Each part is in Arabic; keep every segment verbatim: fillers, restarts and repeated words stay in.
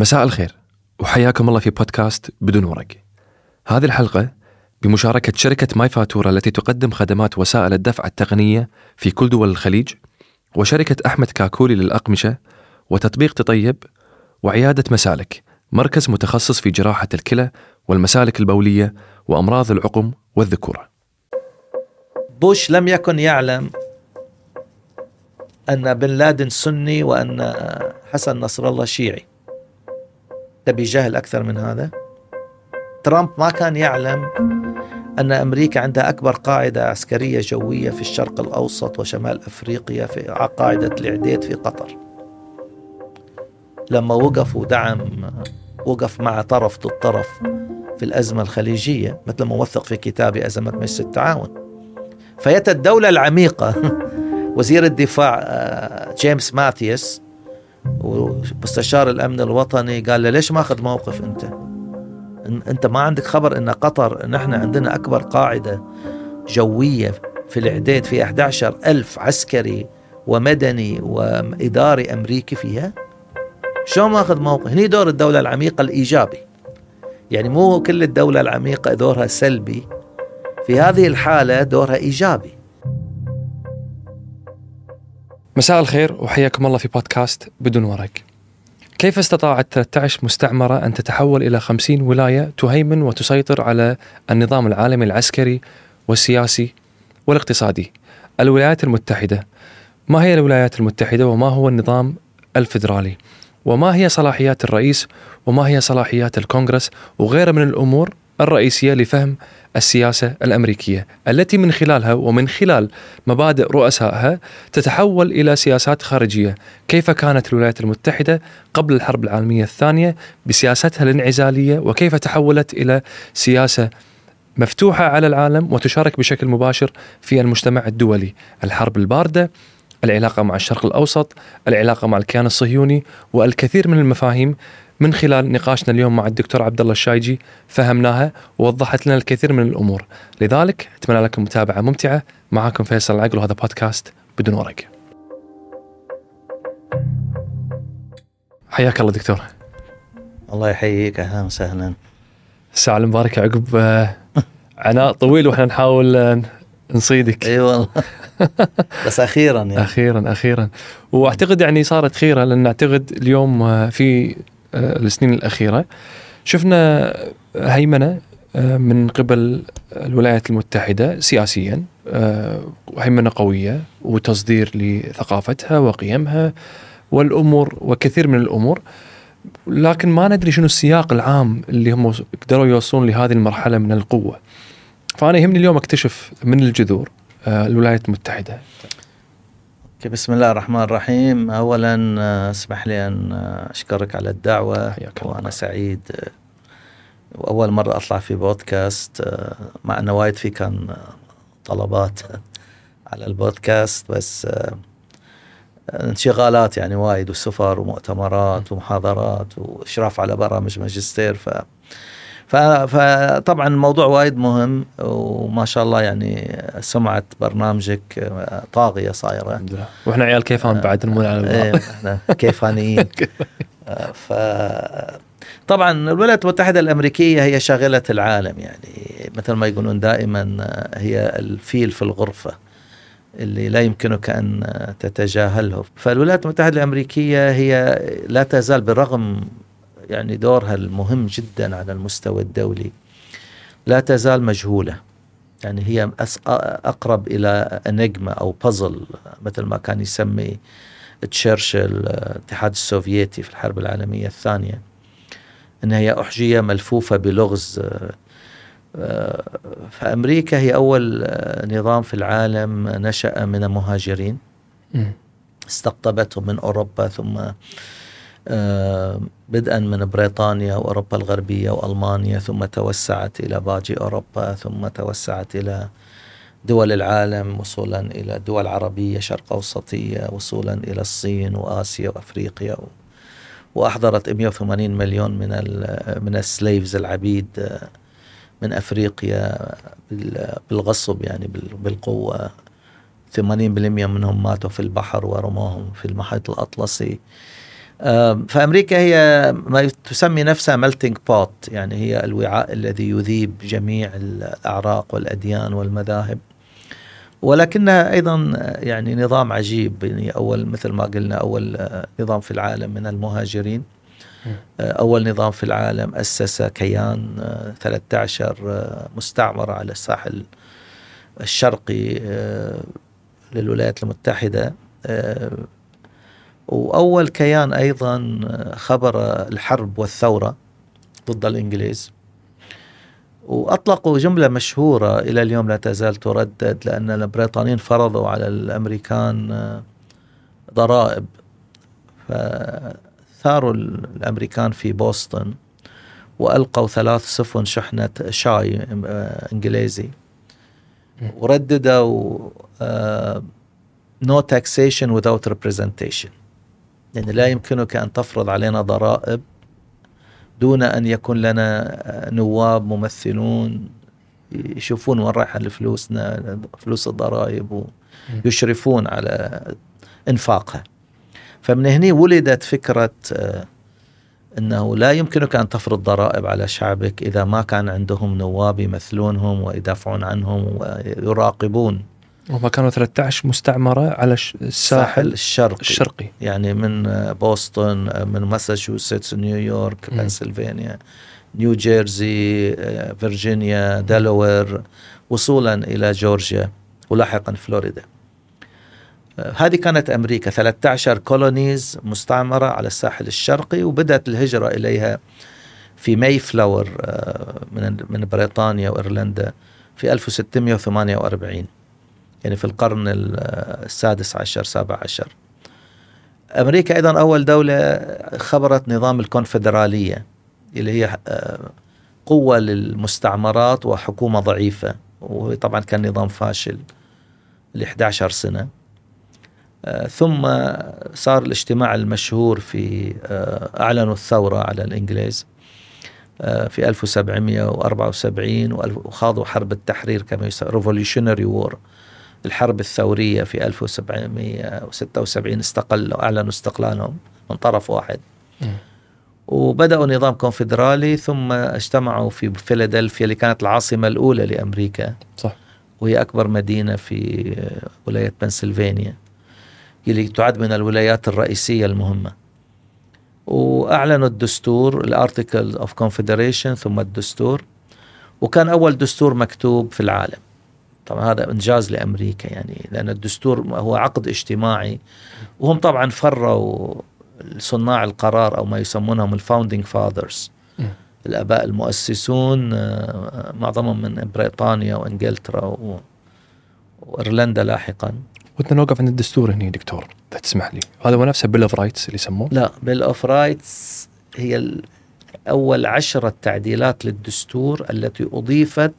مساء الخير وحياكم الله في بودكاست بدون ورق. هذه الحلقة بمشاركة شركة ماي فاتورة التي تقدم خدمات وسائل الدفع التقنية في كل دول الخليج، وشركة أحمد كاكولي للأقمشة وتطبيق تطيب، وعيادة مسالك مركز متخصص في جراحة الكلى والمسالك البولية وأمراض العقم والذكورة. بوش لم يكن يعلم أن بن لادن سني وأن حسن نصر الله شيعي. تبي جهل أكثر من هذا؟ ترامب ما كان يعلم أن أمريكا عندها أكبر قاعدة عسكرية جوية في الشرق الأوسط وشمال أفريقيا، في قاعدة العديد في قطر. لما وقف ودعم وقف مع طرف ضد طرف في الأزمة الخليجية، مثل ما وثق في كتابي أزمة مجلس التعاون. فيت الدولة العميقة وزير الدفاع جيمس ماثيس ومستشار الأمن الوطني قال له ليش ما أخذ موقف أنت أنت ما عندك خبر أن قطر، نحن عندنا أكبر قاعدة جوية في العديد، في أحد عشر ألف عسكري ومدني وإداري أمريكي فيها، شو ما أخذ موقف؟ هني دور الدولة العميقة الإيجابي، يعني مو كل الدولة العميقة دورها سلبي، في هذه الحالة دورها إيجابي. مساء الخير وحياكم الله في بودكاست بدون ورق. كيف استطاعت ثلاثة عشر مستعمرة أن تتحول إلى خمسين ولاية تهيمن وتسيطر على النظام العالمي العسكري والسياسي والاقتصادي؟ الولايات المتحدة، ما هي الولايات المتحدة وما هو النظام الفيدرالي؟ وما هي صلاحيات الرئيس وما هي صلاحيات الكونغرس؟ وغيرها من الأمور الرئيسية لفهم السياسة الأمريكية التي من خلالها ومن خلال مبادئ رؤسائها تتحول إلى سياسات خارجية. كيف كانت الولايات المتحدة قبل الحرب العالمية الثانية بسياستها الانعزالية، وكيف تحولت إلى سياسة مفتوحة على العالم وتشارك بشكل مباشر في المجتمع الدولي؟ الحرب الباردة، العلاقة مع الشرق الأوسط، العلاقة مع الكيان الصهيوني، والكثير من المفاهيم من خلال نقاشنا اليوم مع الدكتور عبد الله الشايجي فهمناها ووضحت لنا الكثير من الأمور. لذلك أتمنى لكم متابعة ممتعة. معكم فيصل العقل وهذا بودكاست بدون ورق. حياك الله دكتور. الله يحييك، أهلا وسهلا. الساعة المباركة عقب عناء طويل وإحنا نحاول نصيدك. اي والله بس أخيرا يعني. أخيرا أخيرا وأعتقد يعني صارت خيرة، لأن أعتقد اليوم في السنين الأخيرة شفنا هيمنة من قبل الولايات المتحدة سياسيا، هيمنة قوية وتصدير لثقافتها وقيمها والأمور وكثير من الأمور، لكن ما ندري شنو السياق العام اللي هم قدروا يوصلون لهذه المرحلة من القوة. فأنا يهمني اليوم أكتشف من الجذور الولايات المتحدة. بسم الله الرحمن الرحيم. أولا اسمح لي أن أشكرك على الدعوة، وأنا سعيد، وأول مرة أطلع في بودكاست، مع أنه وايد في كان طلبات على البودكاست بس انشغالات يعني وايد، وسفر ومؤتمرات ومحاضرات وإشراف على برامج ماجستير، ف فطبعا موضوع وايد مهم، وما شاء الله يعني سمعة برنامجك طاغية صايرة، وإحنا عيال كيفان بعد نمون على بعض كيفانيين. طبعا الولايات المتحدة الأمريكية هي شاغلة العالم، يعني مثل ما يقولون دائما هي الفيل في الغرفة اللي لا يمكنك أن تتجاهله. فالولايات المتحدة الأمريكية هي لا تزال بالرغم يعني دورها المهم جدا على المستوى الدولي لا تزال مجهولة، يعني هي أقرب إلى أنجمة أو بازل مثل ما كان يسمي تشرشل الاتحاد السوفيتي في الحرب العالمية الثانية، أنها هي أحجية ملفوفة بلغز. فأمريكا هي أول نظام في العالم نشأ من مهاجرين استقطبتهم من أوروبا، ثم آه بدءا من بريطانيا وأوروبا الغربية وألمانيا، ثم توسعت إلى باقي أوروبا، ثم توسعت إلى دول العالم، وصولا إلى دول عربية شرق أوسطية، وصولا إلى الصين وآسيا وأفريقيا، و... وأحضرت مئة وثمانين مليون من ال... من السليفز العبيد من أفريقيا بال... بالغصب يعني بال... بالقوة. ثمانين بالمئة منهم ماتوا في البحر ورموهم في المحيط الأطلسي. فأمريكا هي ما تسمي نفسها melting pot، يعني هي الوعاء الذي يذيب جميع الأعراق والأديان والمذاهب، ولكنها أيضا يعني نظام عجيب. يعني أول مثل ما قلنا أول نظام في العالم من المهاجرين، أول نظام في العالم أسس كيان ثلاثة عشر مستعمرة على الساحل الشرقي للولايات المتحدة، وأول كيان أيضا خبر الحرب والثورة ضد الإنجليز. وأطلقوا جملة مشهورة إلى اليوم لا تزال تردد، لأن البريطانيين فرضوا على الأمريكان ضرائب، فثاروا الأمريكان في بوسطن وألقوا ثلاث سفن شحنة شاي إنجليزي، ورددوا no taxation without representation، يعني لا يمكنك أن تفرض علينا ضرائب دون أن يكون لنا نواب ممثلون يشوفون وين رايحة لفلوسنا، فلوس الضرائب، ويشرفون على إنفاقها. فمن هنا ولدت فكرة أنه لا يمكنك أن تفرض ضرائب على شعبك إذا ما كان عندهم نواب يمثلونهم ويدافعون عنهم ويراقبون. وما كانوا ثلاثة عشر مستعمرة على الساحل الشرقي. الشرقي يعني من بوسطن، من ماساتشوستس، نيويورك، بنسلفانيا، نيو جيرسي، فرجينيا، دلوير، وصولا إلى جورجيا ولاحقا فلوريدا. هذه كانت أمريكا، ثلاثة عشر كولونيز مستعمرة على الساحل الشرقي، وبدأت الهجرة إليها في ماي فلاور من من بريطانيا وإيرلندا في ألف وستمائة وثمانية وأربعين، يعني في القرن السادس عشر سابع عشر. أمريكا أيضا أول دولة خبرت نظام الكونفدرالية، اللي هي قوة للمستعمرات وحكومة ضعيفة، وطبعا كان نظام فاشل لإحدى عشرة سنة. ثم صار الاجتماع المشهور في أعلنوا الثورة على الإنجليز في ألف وسبعمائة وأربعة وسبعين، وخاضوا حرب التحرير كما يسمى Revolutionary War، الحرب الثورية في ألف وسبعمائة وستة وسبعين، استقلوا، أعلنوا استقلالهم من طرف واحد، وبدأوا نظام كونفدرالي. ثم اجتمعوا في فيلادلفيا اللي كانت العاصمة الأولى لأمريكا، صح، وهي أكبر مدينة في ولاية بنسلفانيا اللي تعد من الولايات الرئيسية المهمة، وأعلنوا الدستور الارتيكل اوف كونفدريشن ثم الدستور، وكان أول دستور مكتوب في العالم. طبعا هذا إنجاز لأمريكا، يعني لأن الدستور هو عقد اجتماعي، وهم طبعا فروا صناع القرار أو ما يسمونهم الفاوندينج فاذرز، الآباء المؤسسون، معظمهم من بريطانيا وإنجلترا وإيرلندا لاحقا. كنت نوقف عند الدستور هنا دكتور، تسمح لي، هذا هو نفسه بيل أوف رايتس اللي يسموه؟ لا، بيل أوف رايتس هي أول عشرة تعديلات للدستور التي أضيفت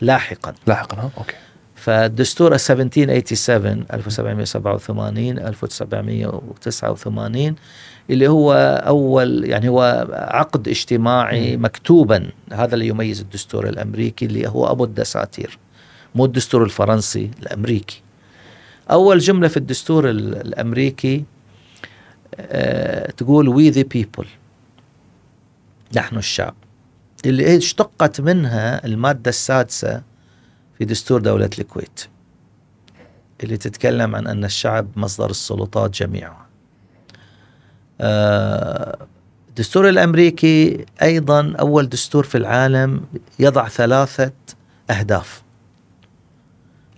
لاحقا لاحقا اوكي. فالدستور سبعة عشر سبعة وثمانين ألف وسبعمائة وسبعة وثمانين ألف وسبعمائة وتسعة وثمانين اللي هو اول، يعني هو عقد اجتماعي مكتوبا، هذا اللي يميز الدستور الامريكي اللي هو ابو الدساتير، مو الدستور الفرنسي الامريكي. اول جمله في الدستور الامريكي أه تقول وي ذا بيبل، نحن الشعب، اللي اشتقت منها المادة السادسة في دستور دولة الكويت اللي تتكلم عن أن الشعب مصدر السلطات جميعها. الدستور الأمريكي أيضا أول دستور في العالم يضع ثلاثة أهداف: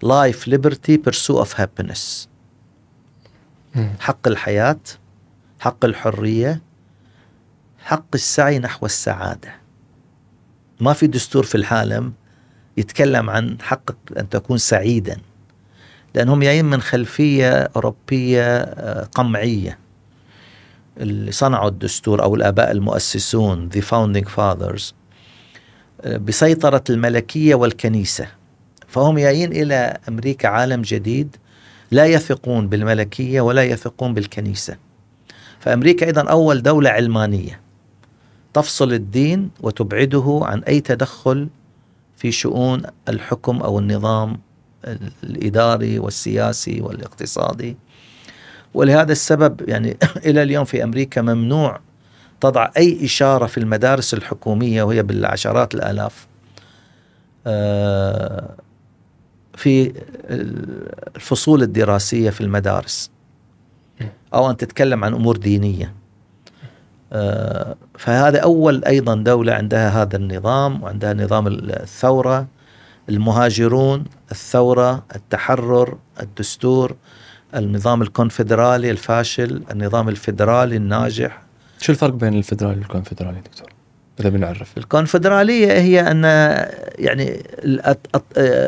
Life, Liberty, Pursuit of Happiness، حق الحياة، حق الحرية، حق السعي نحو السعادة. ما في دستور في العالم يتكلم عن حقك أن تكون سعيدا، لأنهم جايين من خلفية أوروبية قمعية. اللي صنعوا الدستور أو الآباء المؤسسون the founding fathers بسيطرة الملكية والكنيسة، فهم جايين إلى أمريكا عالم جديد، لا يثقون بالملكية ولا يثقون بالكنيسة. فأمريكا أيضا أول دولة علمانية تفصل الدين وتبعده عن أي تدخل في شؤون الحكم أو النظام الإداري والسياسي والاقتصادي. ولهذا السبب يعني إلى اليوم في أمريكا ممنوع تضع أي إشارة في المدارس الحكومية وهي بالعشرات الآلاف في الفصول الدراسية في المدارس أو أن تتكلم عن أمور دينية. فهذا أول أيضا دولة عندها هذا النظام، وعندها نظام الثورة، المهاجرون، الثورة، التحرر، الدستور، النظام الكونفدرالي الفاشل، النظام الفيدرالي الناجح. شو الفرق بين الفيدرالي والكونفدرالي دكتور؟ إذا بنعرف الكونفدرالية هي أن يعني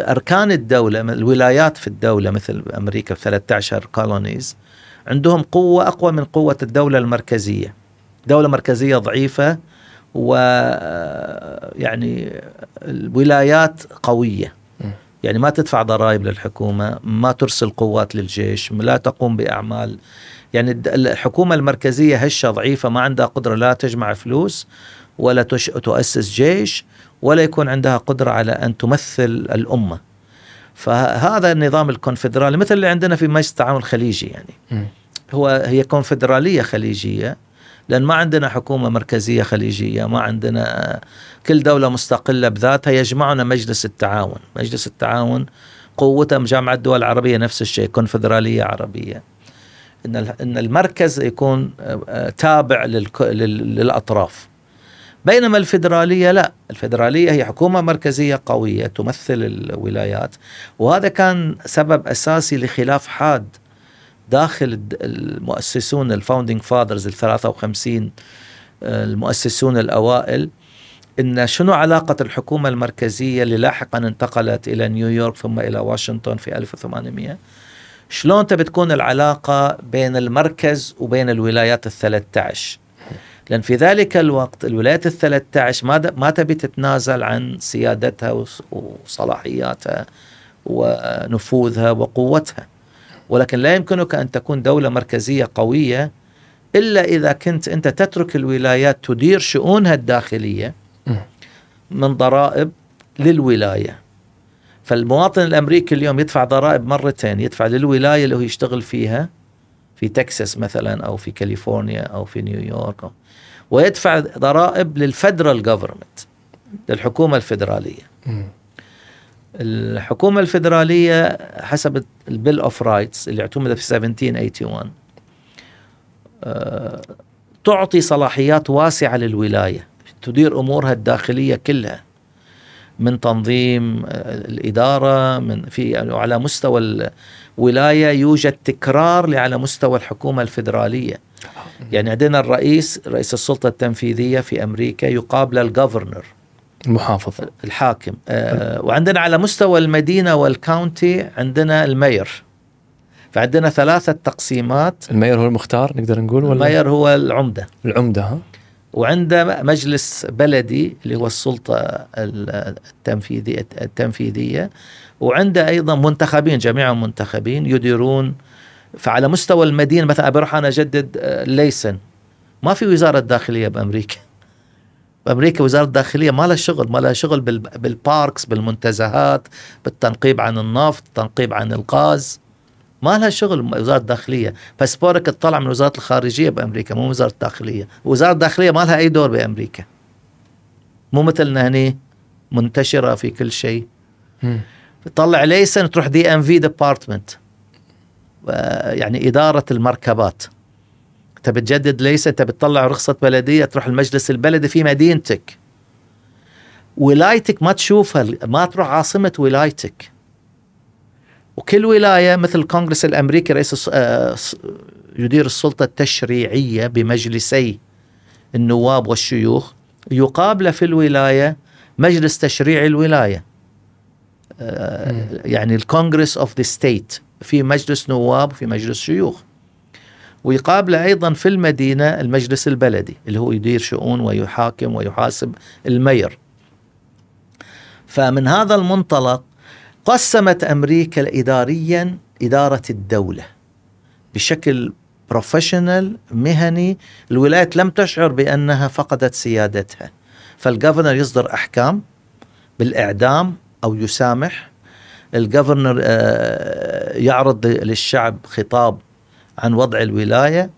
أركان الدولة، الولايات في الدولة مثل أمريكا ثلاثة عشر كولونيز عندهم قوة أقوى من قوة الدولة المركزية. دولة مركزية ضعيفة ويعني الولايات قوية، يعني ما تدفع ضرائب للحكومة، ما ترسل قوات للجيش، لا تقوم بأعمال، يعني الحكومة المركزية هشة ضعيفة ما عندها قدرة لا تجمع فلوس ولا تؤسس جيش ولا يكون عندها قدرة على أن تمثل الأمة. فهذا النظام الكونفدرالي مثل اللي عندنا في مجلس التعاون الخليجي، يعني هو هي كونفدرالية خليجية، لأن ما عندنا حكومة مركزية خليجية، ما عندنا كل دولة مستقلة بذاتها. يجمعنا مجلس التعاون، مجلس التعاون قوته مجامعة الدول العربية، نفس الشيء كونفدرالية عربية، إن المركز يكون تابع للأطراف. بينما الفيدرالية لا، الفيدرالية هي حكومة مركزية قوية تمثل الولايات، وهذا كان سبب أساسي لخلاف حاد داخل المؤسسون الفاوندينج فادرز الثلاثة وخمسين المؤسسون الأوائل، إن شنو علاقة الحكومة المركزية اللي لاحقا انتقلت إلى نيويورك ثم إلى واشنطن في ألف وثمانمائة، شلون تبتكون العلاقة بين المركز وبين الولايات الثلاثة عشر، لأن في ذلك الوقت الولايات الثلاثة عشر ما ما تبي تتنازل عن سيادتها وصلاحياتها ونفوذها وقوتها، ولكن لا يمكنك أن تكون دولة مركزية قوية إلا إذا كنت أنت تترك الولايات تدير شؤونها الداخلية من ضرائب للولاية. فالمواطن الأمريكي اليوم يدفع ضرائب مرتين، يدفع للولاية اللي هو يشتغل فيها في تكساس مثلا أو في كاليفورنيا أو في نيويورك، أو ويدفع ضرائب للفيدرال جوفرمنت، للحكومة الفيدرالية. الحكومة الفيدرالية حسب البيل أوف رايتس اللي اعتمدت في سبعة عشر واحد وثمانين أه، تعطي صلاحيات واسعة للولاية تدير أمورها الداخلية كلها، من تنظيم الإدارة، من في على مستوى الولاية يوجد تكرار على مستوى الحكومة الفيدرالية. يعني عندنا الرئيس، رئيس السلطة التنفيذية في أمريكا يقابل الجوفرنر المحافظ الحاكم، آه، وعندنا على مستوى المدينة والكاونتي عندنا المير. فعندنا ثلاثة تقسيمات، المير هو المختار نقدر نقول، ولا المير هو العمدة العمدة ها؟ وعندنا مجلس بلدي اللي هو السلطة التنفيذية التنفيذية وعنده أيضا منتخبين، جميعهم منتخبين يديرون. فعلى مستوى المدينة مثلا أروح أنا أجدد الليسن، ما في وزارة داخلية بأمريكا. بأمريكا وزارة داخلية ما لها شغل، ما لها شغل بالباركس، بالمنتزهات، بالتنقيب عن النفط، التنقيب عن الغاز، ما لها شغل وزارة داخلية. باسبورك تطلع من وزارة الخارجية بأمريكا، مو وزارة داخلية. وزارة داخلية ما لها أي دور بأمريكا، مو مثلنا هني منتشرة في كل شيء. تطلع ليسن تروح دي ام في ديبارتمنت، يعني إدارة المركبات. أنت بتجدد ليس، أنت بتطلع رخصة بلدية تروح المجلس البلدي في مدينتك. ولايتك ما تشوفها، ما تروح عاصمة ولايتك. وكل ولاية مثل الكونغرس الأمريكي رئيس يدير السلطة التشريعية بمجلسي النواب والشيوخ، يقابل في الولاية مجلس تشريع الولاية، يعني الكونغرس أوف ذا ستيت، في مجلس نواب وفي مجلس شيوخ. ويقابل أيضا في المدينة المجلس البلدي اللي هو يدير شؤون ويحاكم ويحاسب المير. فمن هذا المنطلق قسمت أمريكا إداريا إدارة الدولة بشكل بروفيشنال مهني. الولايات لم تشعر بأنها فقدت سيادتها، فالجوفرنر يصدر أحكام بالإعدام أو يسامح. الجوفرنر يعرض للشعب خطاب عن وضع الولاية.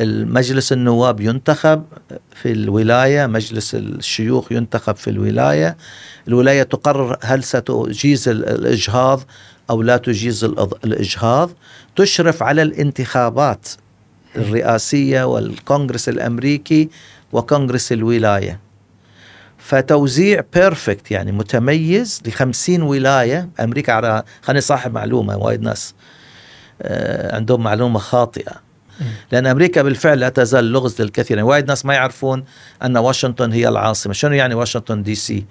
المجلس النواب ينتخب في الولاية، مجلس الشيوخ ينتخب في الولاية، الولاية تقرر هل ستجيز الإجهاض أو لا تجيز الإجهاض، تشرف على الانتخابات الرئاسية والكونغرس الأمريكي وكونغرس الولاية. فتوزيع بيرفكت يعني متميز لخمسين ولاية أمريكا. على خليني صاحب معلومة، وايد ناس عندهم معلومة خاطئة، لأن أمريكا بالفعل لا تزال لغز للكثير. يعني وايد ناس ما يعرفون أن واشنطن هي العاصمة. شنو يعني واشنطن دي سي؟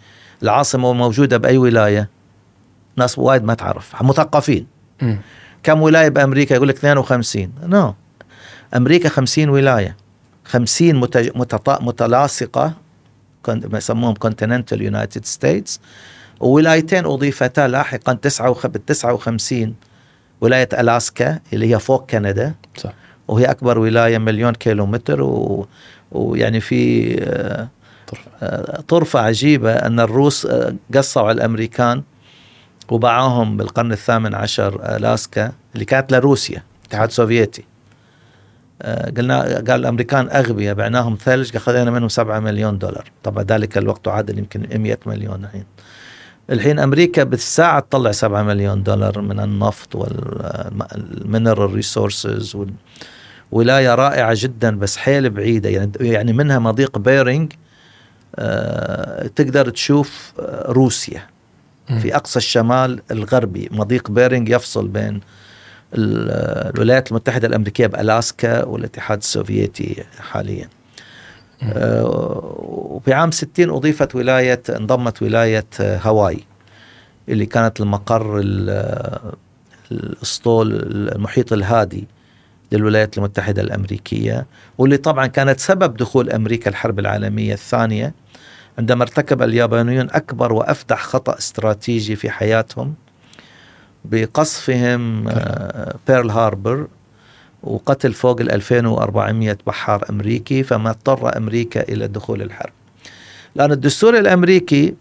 العاصمة موجودة بأي ولاية؟ ناس وايد ما تعرف، مثقفين. م. كم ولاية بأمريكا؟ يقول لك اثنين وخمسين. نو no. أمريكا خمسين ولاية، خمسين متج... متط... متلاصقة يسموهم كونتيننتال يونايتد ستيتس، وولايتين أضيفتا لاحقا تسعة وخمسين، ولاية ألاسكا اللي هي فوق كندا، صح، وهي أكبر ولاية مليون كيلومتر. و... ويعني في آ... آ... طرفة عجيبة أن الروس آ... قصوا على الأمريكان وباعوهم بالقرن الثامن عشر ألاسكا اللي كانت لروسيا، الاتحاد السوفيتي. آ... قلنا قال الأمريكان أغبياء، بعناهم ثلج، أخذنا منهم سبعة مليون دولار. طبعا ذلك الوقت عادل يمكن مئة مليون الحين. الحين أمريكا بالساعة تطلع سبعة مليون دولار من النفط والمينرال ريسورسز. ولاية رائعة جدا بس حيل بعيدة، يعني يعني منها مضيق بيرينج آه تقدر تشوف آه روسيا م. في أقصى الشمال الغربي. مضيق بيرينج يفصل بين الولايات المتحدة الأمريكية بألاسكا والاتحاد السوفيتي حاليا. آه وفي عام ستين أضيفت ولاية، انضمت ولاية هاواي اللي كانت المقر الأسطول المحيط الهادي للولايات المتحدة الأمريكية، واللي طبعا كانت سبب دخول أمريكا الحرب العالمية الثانية، عندما ارتكب اليابانيون أكبر وأفدح خطأ استراتيجي في حياتهم بقصفهم آه بيرل هاربر وقتل فوق ألفين وأربعمئة بحار أمريكي، فما اضطر أمريكا إلى دخول الحرب. لأن الدستور الأمريكي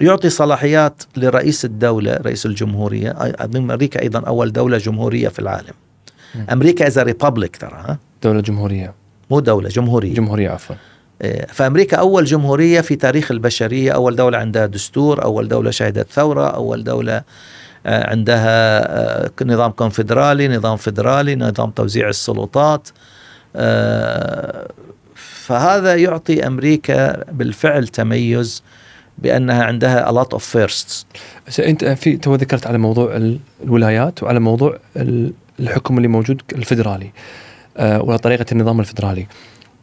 يعطي صلاحيات لرئيس الدولة، رئيس الجمهورية. أمريكا أيضا أول دولة جمهورية في العالم. م. أمريكا إذا ريبابليك ترى دولة جمهورية، مو دولة جمهورية جمهورية عفوا. فأمريكا أول جمهورية في تاريخ البشرية، أول دولة عندها دستور، أول دولة شهدت ثورة، أول دولة عندها نظام كونفدرالي، نظام فدرالي، نظام توزيع السلطات. فهذا يعطي أمريكا بالفعل تميز بأنها عندها a lot of firsts. أنت في تو ذكرت على موضوع الولايات وعلى موضوع الحكم اللي موجود الفدرالي ولا طريقة النظام الفدرالي،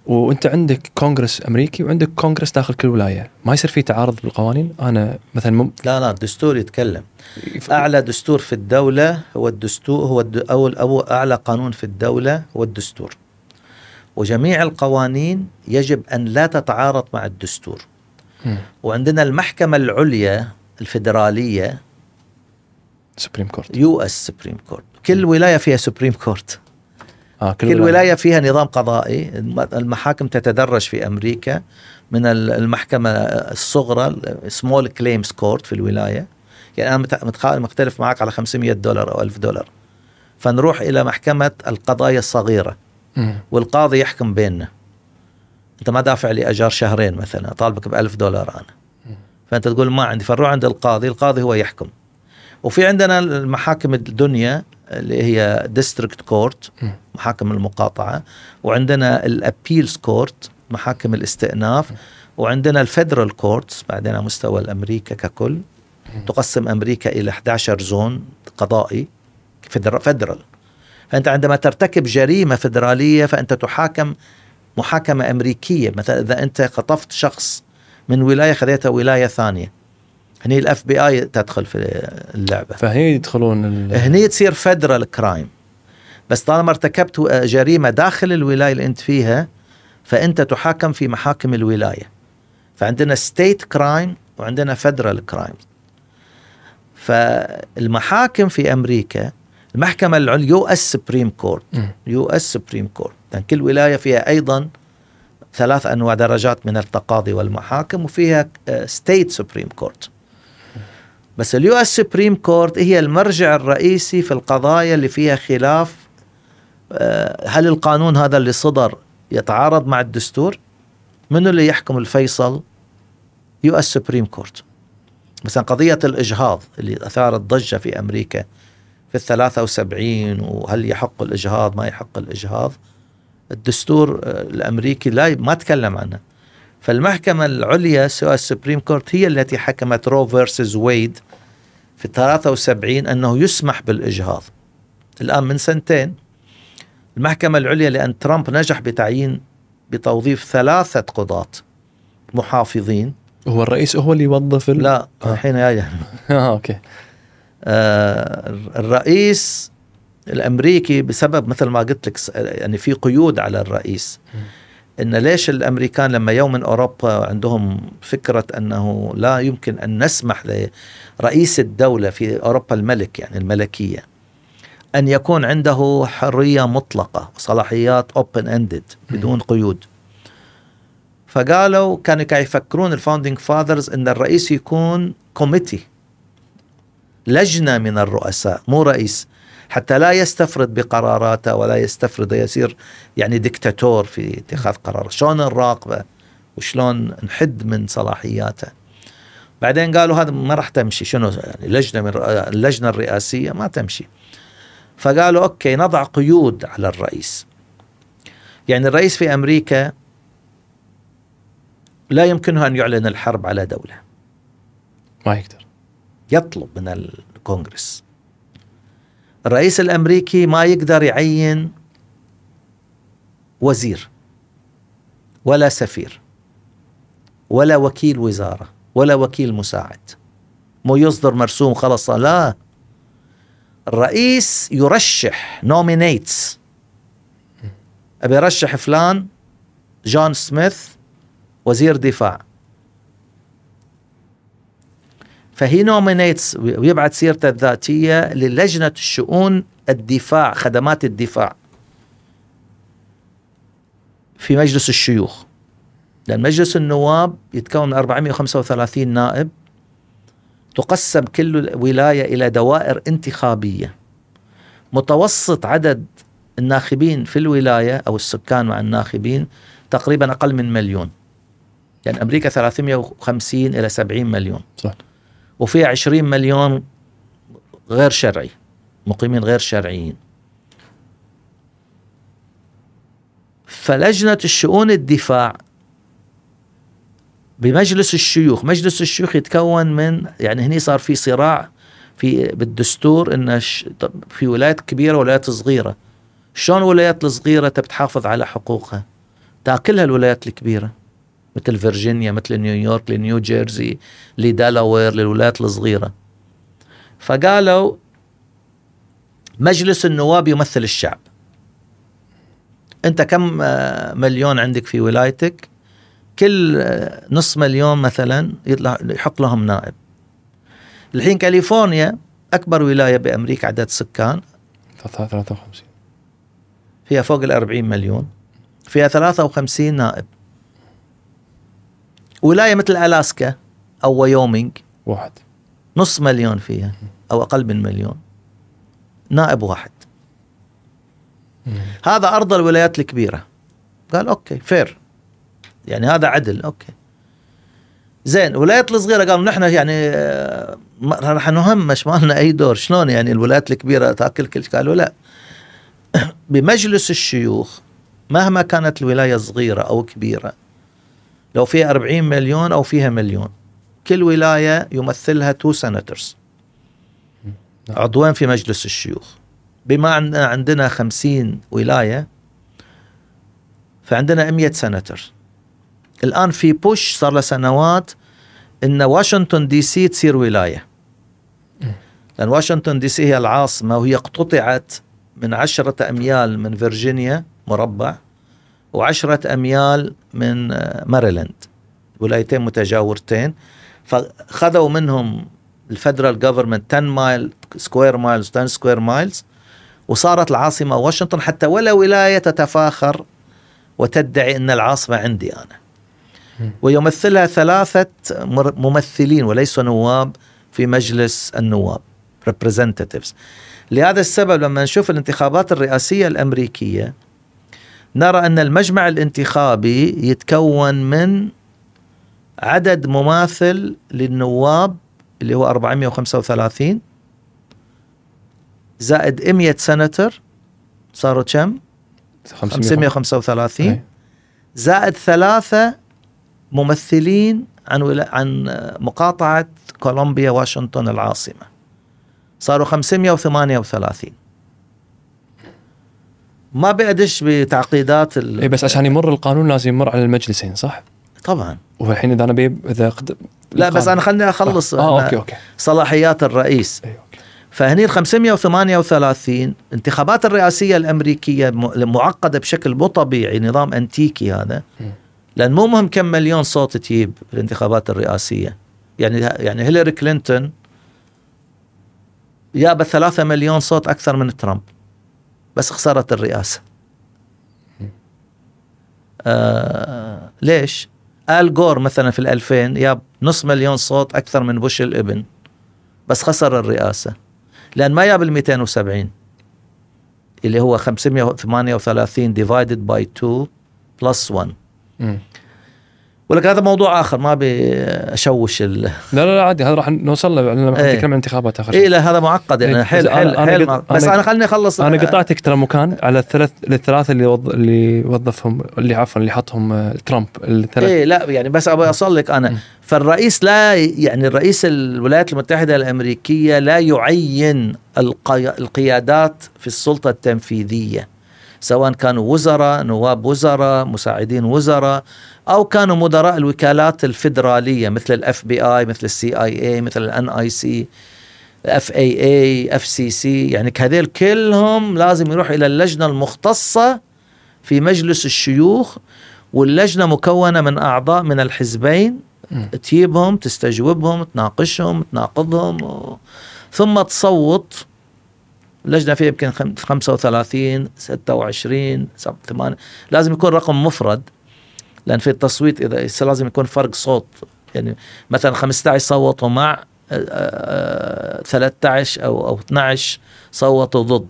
وانت عندك كونغرس امريكي وعندك كونغرس داخل كل ولايه، ما يصير في تعارض بالقوانين؟ انا مثلا مم... لا لا الدستور يتكلم. اعلى دستور في الدوله هو الدستور، هو اول او اعلى قانون في الدوله هو الدستور، وجميع القوانين يجب ان لا تتعارض مع الدستور. م. وعندنا المحكمه العليا الفدراليه، سوبريم كورت، يو اس سوبريم كورت. كل ولايه فيها سوبريم كورت. آه، كل, كل ولاية فيها نظام قضائي. المحاكم تتدرج في أمريكا من المحكمة الصغرى small claims court في الولاية، يعني أنا مختلف معك على خمسمئة دولار أو ألف دولار، فنروح إلى محكمة القضايا الصغيرة م. والقاضي يحكم بيننا. أنت ما دافع لي أجار شهرين مثلا، طالبك بألف دولار أنا، فأنت تقول ما عندي، فنروح عند القاضي، القاضي هو يحكم. وفي عندنا المحاكم الدنيا اللي هي ديستريكت كورت، محاكم المقاطعة، وعندنا الأبيلز كورت، محاكم الاستئناف، وعندنا الفيدرال كورتس بعدين على مستوى الأمريكا ككل. تقسم أمريكا إلى أحد عشر زون قضائي فيدرال. فأنت عندما ترتكب جريمة فيدرالية فأنت تحاكم محاكمة أمريكية. مثلا إذا أنت خطفت شخص من ولاية خذيتها ولاية ثانية، هني الاف بي اي تدخل في اللعبه، فهني يدخلون ال... هني تصير فدرال كرايم. بس طالما ارتكبت جريمه داخل الولايه اللي انت فيها فانت تحاكم في محاكم الولايه. فعندنا ستيت كرايم وعندنا فدرال كرايم. فالمحاكم في امريكا، المحكمه العليا يو اس سبريم كورت، يو اس سبريم كورت، يعني كل ولايه فيها ايضا ثلاث انواع درجات من التقاضي والمحاكم، وفيها ستيت سبريم كورت. بس اليو اس سبريم كورت هي المرجع الرئيسي في القضايا اللي فيها خلاف هل القانون هذا اللي صدر يتعارض مع الدستور؟ من اللي يحكم الفيصل؟ يو اس سبريم كورت. مثلا قضية الإجهاض اللي أثارت ضجة في أمريكا في الثلاثة وسبعين، وهل يحق الإجهاض ما يحق الإجهاض، الدستور الأمريكي لا ما تكلم عنه. فالمحكمة العليا سواء السبريم كورت هي التي حكمت رو فيرسز ويد في ثلاثة وسبعين أنه يسمح بالإجهاض. الآن من سنتين المحكمة العليا، لأن ترامب نجح بتعيين بتوظيف ثلاثة قضاة محافظين، هو الرئيس هو اللي يوظف ال... لا آه. الحين جاي آه، أوكي. آه، الرئيس الأمريكي بسبب مثل ما قلت لك يعني في قيود على الرئيس، إن ليش الأمريكان لما يوم من أوروبا عندهم فكرة أنه لا يمكن أن نسمح لرئيس الدولة في أوروبا الملك يعني الملكية أن يكون عنده حرية مطلقة وصلاحيات open ended بدون قيود. فقالوا كانوا يفكرون الفاوندينج فاذرز أن الرئيس يكون كوميتي، لجنة من الرؤساء مو رئيس، حتى لا يستفرد بقراراته ولا يستفرد يصير يعني ديكتاتور في اتخاذ قرار. شلون نراقبه وشلون نحد من صلاحياته؟ بعدين قالوا هذا ما راح تمشي، شنو يعني لجنة من اللجنة الرئاسية ما تمشي. فقالوا أوكي نضع قيود على الرئيس، يعني الرئيس في أمريكا لا يمكنه أن يعلن الحرب على دولة، ما يقدر، يطلب من الكونغرس. الرئيس الأمريكي ما يقدر يعين وزير ولا سفير ولا وكيل وزارة ولا وكيل مساعد، مو يصدر مرسوم خلص، لا، الرئيس يرشح nominates، أبي رشح فلان جون سميث وزير دفاع، فهي نومينيتس ويبعث سيرته الذاتية للجنة الشؤون الدفاع خدمات الدفاع في مجلس الشيوخ، لأن مجلس النواب يتكون من أربعمائة وخمسة وثلاثين نائب، تقسم كل ولاية إلى دوائر انتخابية، متوسط عدد الناخبين في الولاية أو السكان مع الناخبين تقريبا أقل من مليون، يعني أمريكا ثلاثمائة وخمسين إلى سبعين مليون، صح، وفيها عشرين مليون غير شرعي، مقيمين غير شرعيين. فلجنة الشؤون الدفاع بمجلس الشيوخ، مجلس الشيوخ يتكون من يعني هني صار في صراع في بالدستور إن في ولايات كبيرة ولايات صغيرة، شلون الولايات الصغيرة تبتحافظ على حقوقها؟ تأكلها الولايات الكبيرة مثل فرجينيا مثل نيويورك لنيو جيرسي لدلاوير للولايات الصغيرة. فقالوا مجلس النواب يمثل الشعب، انت كم مليون عندك في ولايتك؟ كل نص مليون مثلا يحق لهم نائب. الحين كاليفورنيا أكبر ولاية بأمريكا عدد سكان ثلاثة وخمسين، فيها فوق الأربعين مليون، فيها ثلاثة وخمسين نائب. ولاية مثل ألاسكا أو ويومينغ واحد، نص مليون فيها أو أقل من مليون، نائب واحد. مم. هذا أرض الولايات الكبيرة. قال أوكي فير، يعني هذا عدل، أوكي زين. الولايات الصغيرة قالوا نحن يعني رح نهمش، ما لنا أي دور، شلون يعني الولايات الكبيرة تأكل كل؟ قالوا لا، بمجلس الشيوخ مهما كانت الولاية صغيرة أو كبيرة، لو فيها أربعين مليون أو فيها مليون، كل ولاية يمثلها تو سنترز، عضوان في مجلس الشيوخ. بما عندنا خمسين ولاية فعندنا مئة سنتر. الآن في بوش صار لسنوات إن واشنطن دي سي تصير ولاية، لأن واشنطن دي سي هي العاصمة، وهي اقتطعت من عشرة أميال من فرجينيا مربع وعشرة أميال من ماريلاند، ولايتين متجاورتين، فخذوا منهم الفدرال جوفرمنت عشرة مايل سكوير مايلز عشرة سكوير مايلز، وصارت العاصمة واشنطن، حتى ولا ولاية تتفاخر وتدعي أن العاصمة عندي أنا. ويمثلها ثلاثة ممثلين وليس نواب في مجلس النواب، representatives. لهذا السبب لما نشوف الانتخابات الرئاسية الأمريكية نرى أن المجمع الانتخابي يتكون من عدد مماثل للنواب اللي هو أربعمائة وخمسة وثلاثين زائد مئة سنتر، صاروا كم؟ خمسمائة وخمسة وثلاثين زائد ثلاثة ممثلين عن عن مقاطعة كولومبيا واشنطن العاصمة، صاروا خمسمائة وثمانية وثلاثين. ما بيقدش بتعقيدات ال... إيه بس عشان يمر القانون لازم يمر على المجلسين، صح؟ طبعا. والحين إذا أنا بيب إذا قد... لا بس أنا خلني أخلص آه. أوكي أوكي. صلاحيات الرئيس. أيوة. فهني ال خمسمائة وثمانية وثلاثين انتخابات الرئاسية الأمريكية معقدة بشكل مو طبيعي، نظام أنتيكي هذا، لأن مو مهم كم مليون صوت تجيب الانتخابات الرئاسية. يعني يعني هيلاري كلينتون جابت ثلاثة مليون صوت أكثر من ترامب بس خسرت الرئاسة. آه ليش؟ آل غور مثلا في الألفين جاب نص مليون صوت أكثر من بوش الابن بس خسر الرئاسة، لأن ما جاب الميتين وسبعين اللي هو خمسمائة وثمانية وثلاثين divided by two plus one. ولك هذا موضوع آخر ما بشوش ال... لا لا لا عادي، هذا راح نوصل له لما ايه. نتكلم عن انتخابات آخر. إيه لا هذا معقد يعني. ايه. حل حل حل قط... مع... بس أنا, أنا خلني أخلص. أنا قطعتك ترى مكان على الثلاث الثلاثة اللي وض... اللي وظفهم اللي عفوا اللي حطهم ترامب الثلاث. إيه لا يعني بس أبغى أصل لك أنا. م. فالرئيس لا يعني الرئيس الولايات المتحدة الأمريكية لا يعين القي... القيادات في السلطة التنفيذية، سواء كانوا وزراء، نواب وزراء، مساعدين وزراء، أو كانوا مدراء الوكالات الفيدرالية مثل ال إف بي آي، مثل ال سي آي إيه، مثل ال إن آي سي، إف إيه إيه، إف سي سي. يعني كهذيل كلهم لازم يروح إلى اللجنة المختصة في مجلس الشيوخ، واللجنة مكونة من أعضاء من الحزبين، تجيبهم تستجوبهم تناقشهم تناقضهم و... ثم تصوت. اللجنة فيها يمكن خمسة وثلاثين ستة وعشرين ثمانية، لازم يكون رقم مفرد، لأن في التصويت إذا لازم يكون فرق صوت. يعني مثلا خمسة عشر صوتوا مع ثلاثة عشر أو أو اثنا عشر صوتوا ضد،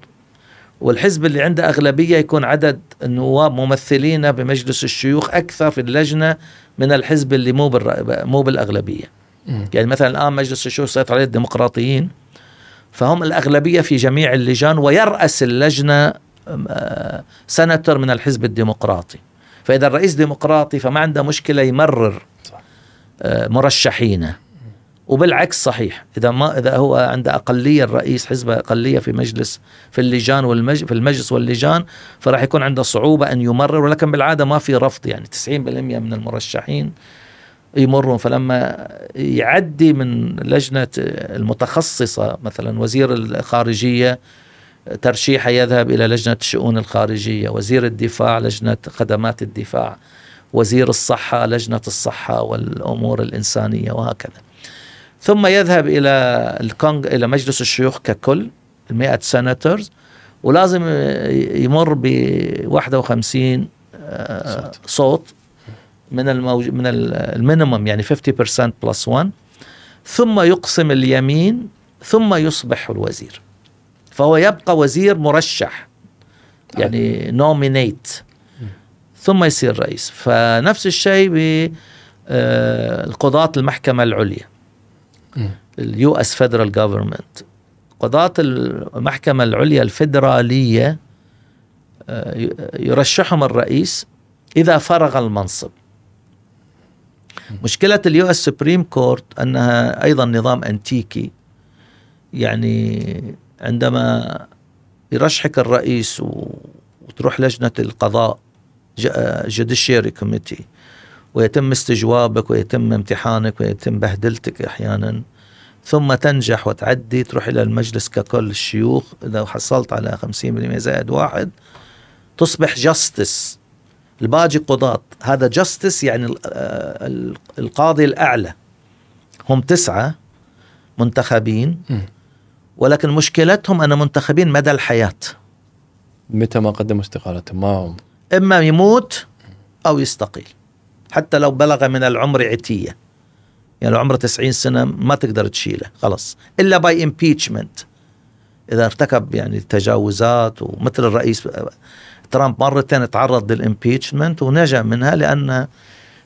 والحزب اللي عنده أغلبية يكون عدد النواب ممثلين بمجلس الشيوخ أكثر في اللجنة من الحزب اللي مو بالر... مو بالأغلبية. م. يعني مثلا الآن مجلس الشيوخ سيطر عليه الديمقراطيين، فهم الأغلبية في جميع اللجان، ويرأس اللجنة سنتر من الحزب الديمقراطي. فإذا الرئيس ديمقراطي فما عنده مشكلة يمرر مرشحينه، وبالعكس صحيح إذا ما إذا هو عنده أقلية، الرئيس حزبه أقلية في مجلس في اللجان والمج في المجلس واللجان، فراح يكون عنده صعوبة أن يمرر. ولكن بالعادة ما في رفض، يعني تسعين بالمئة من المرشحين يمرون. فلما يعدي من لجنة المتخصصة مثلا وزير الخارجية ترشيحه يذهب إلى لجنة الشؤون الخارجية، وزير الدفاع لجنة خدمات الدفاع، وزير الصحة لجنة الصحة والأمور الإنسانية، وهكذا. ثم يذهب إلى الكونغ إلى مجلس الشيوخ ككل المئة سناتورز، ولازم يمر بواحد وخمسين صوت من الموج... من المينيمم، يعني خمسين بالمئة بلس واحد، ثم يقسم اليمين، ثم يصبح الوزير. فهو يبقى وزير مرشح يعني نومينيت، ثم يصير رئيس. فنفس الشيء بالقضاة المحكمة العليا، اليو اس فيدرال جوفرمنت. قضاة المحكمة العليا الفيدرالية يرشحهم الرئيس إذا فرغ المنصب. مشكلة اليو اس سبريم كورت أنها أيضا نظام أنتيكي، يعني عندما يرشحك الرئيس وتروح لجنة القضاء جوديشيري كوميتي ويتم استجوابك ويتم امتحانك ويتم بهدلتك أحيانا، ثم تنجح وتعدي تروح إلى المجلس ككل الشيوخ، إذا حصلت على خمسين بالمئة زائد واحد تصبح جاستس. الباقي قضاة. هذا جاستس يعني القاضي الأعلى، هم تسعة منتخبين، ولكن مشكلتهم أن منتخبين مدى الحياة، متى ما قدموا استقالتهم ما هم إما يموت أو يستقيل حتى لو بلغ من العمر عتية. يعني لو عمره تسعين سنة ما تقدر تشيله خلاص، إلا باي إمبيتشمنت. إذا ارتكب يعني تجاوزات، ومثل الرئيس ترامب مرتين تعرض للإمبيتشمنت ونجا منها، لأن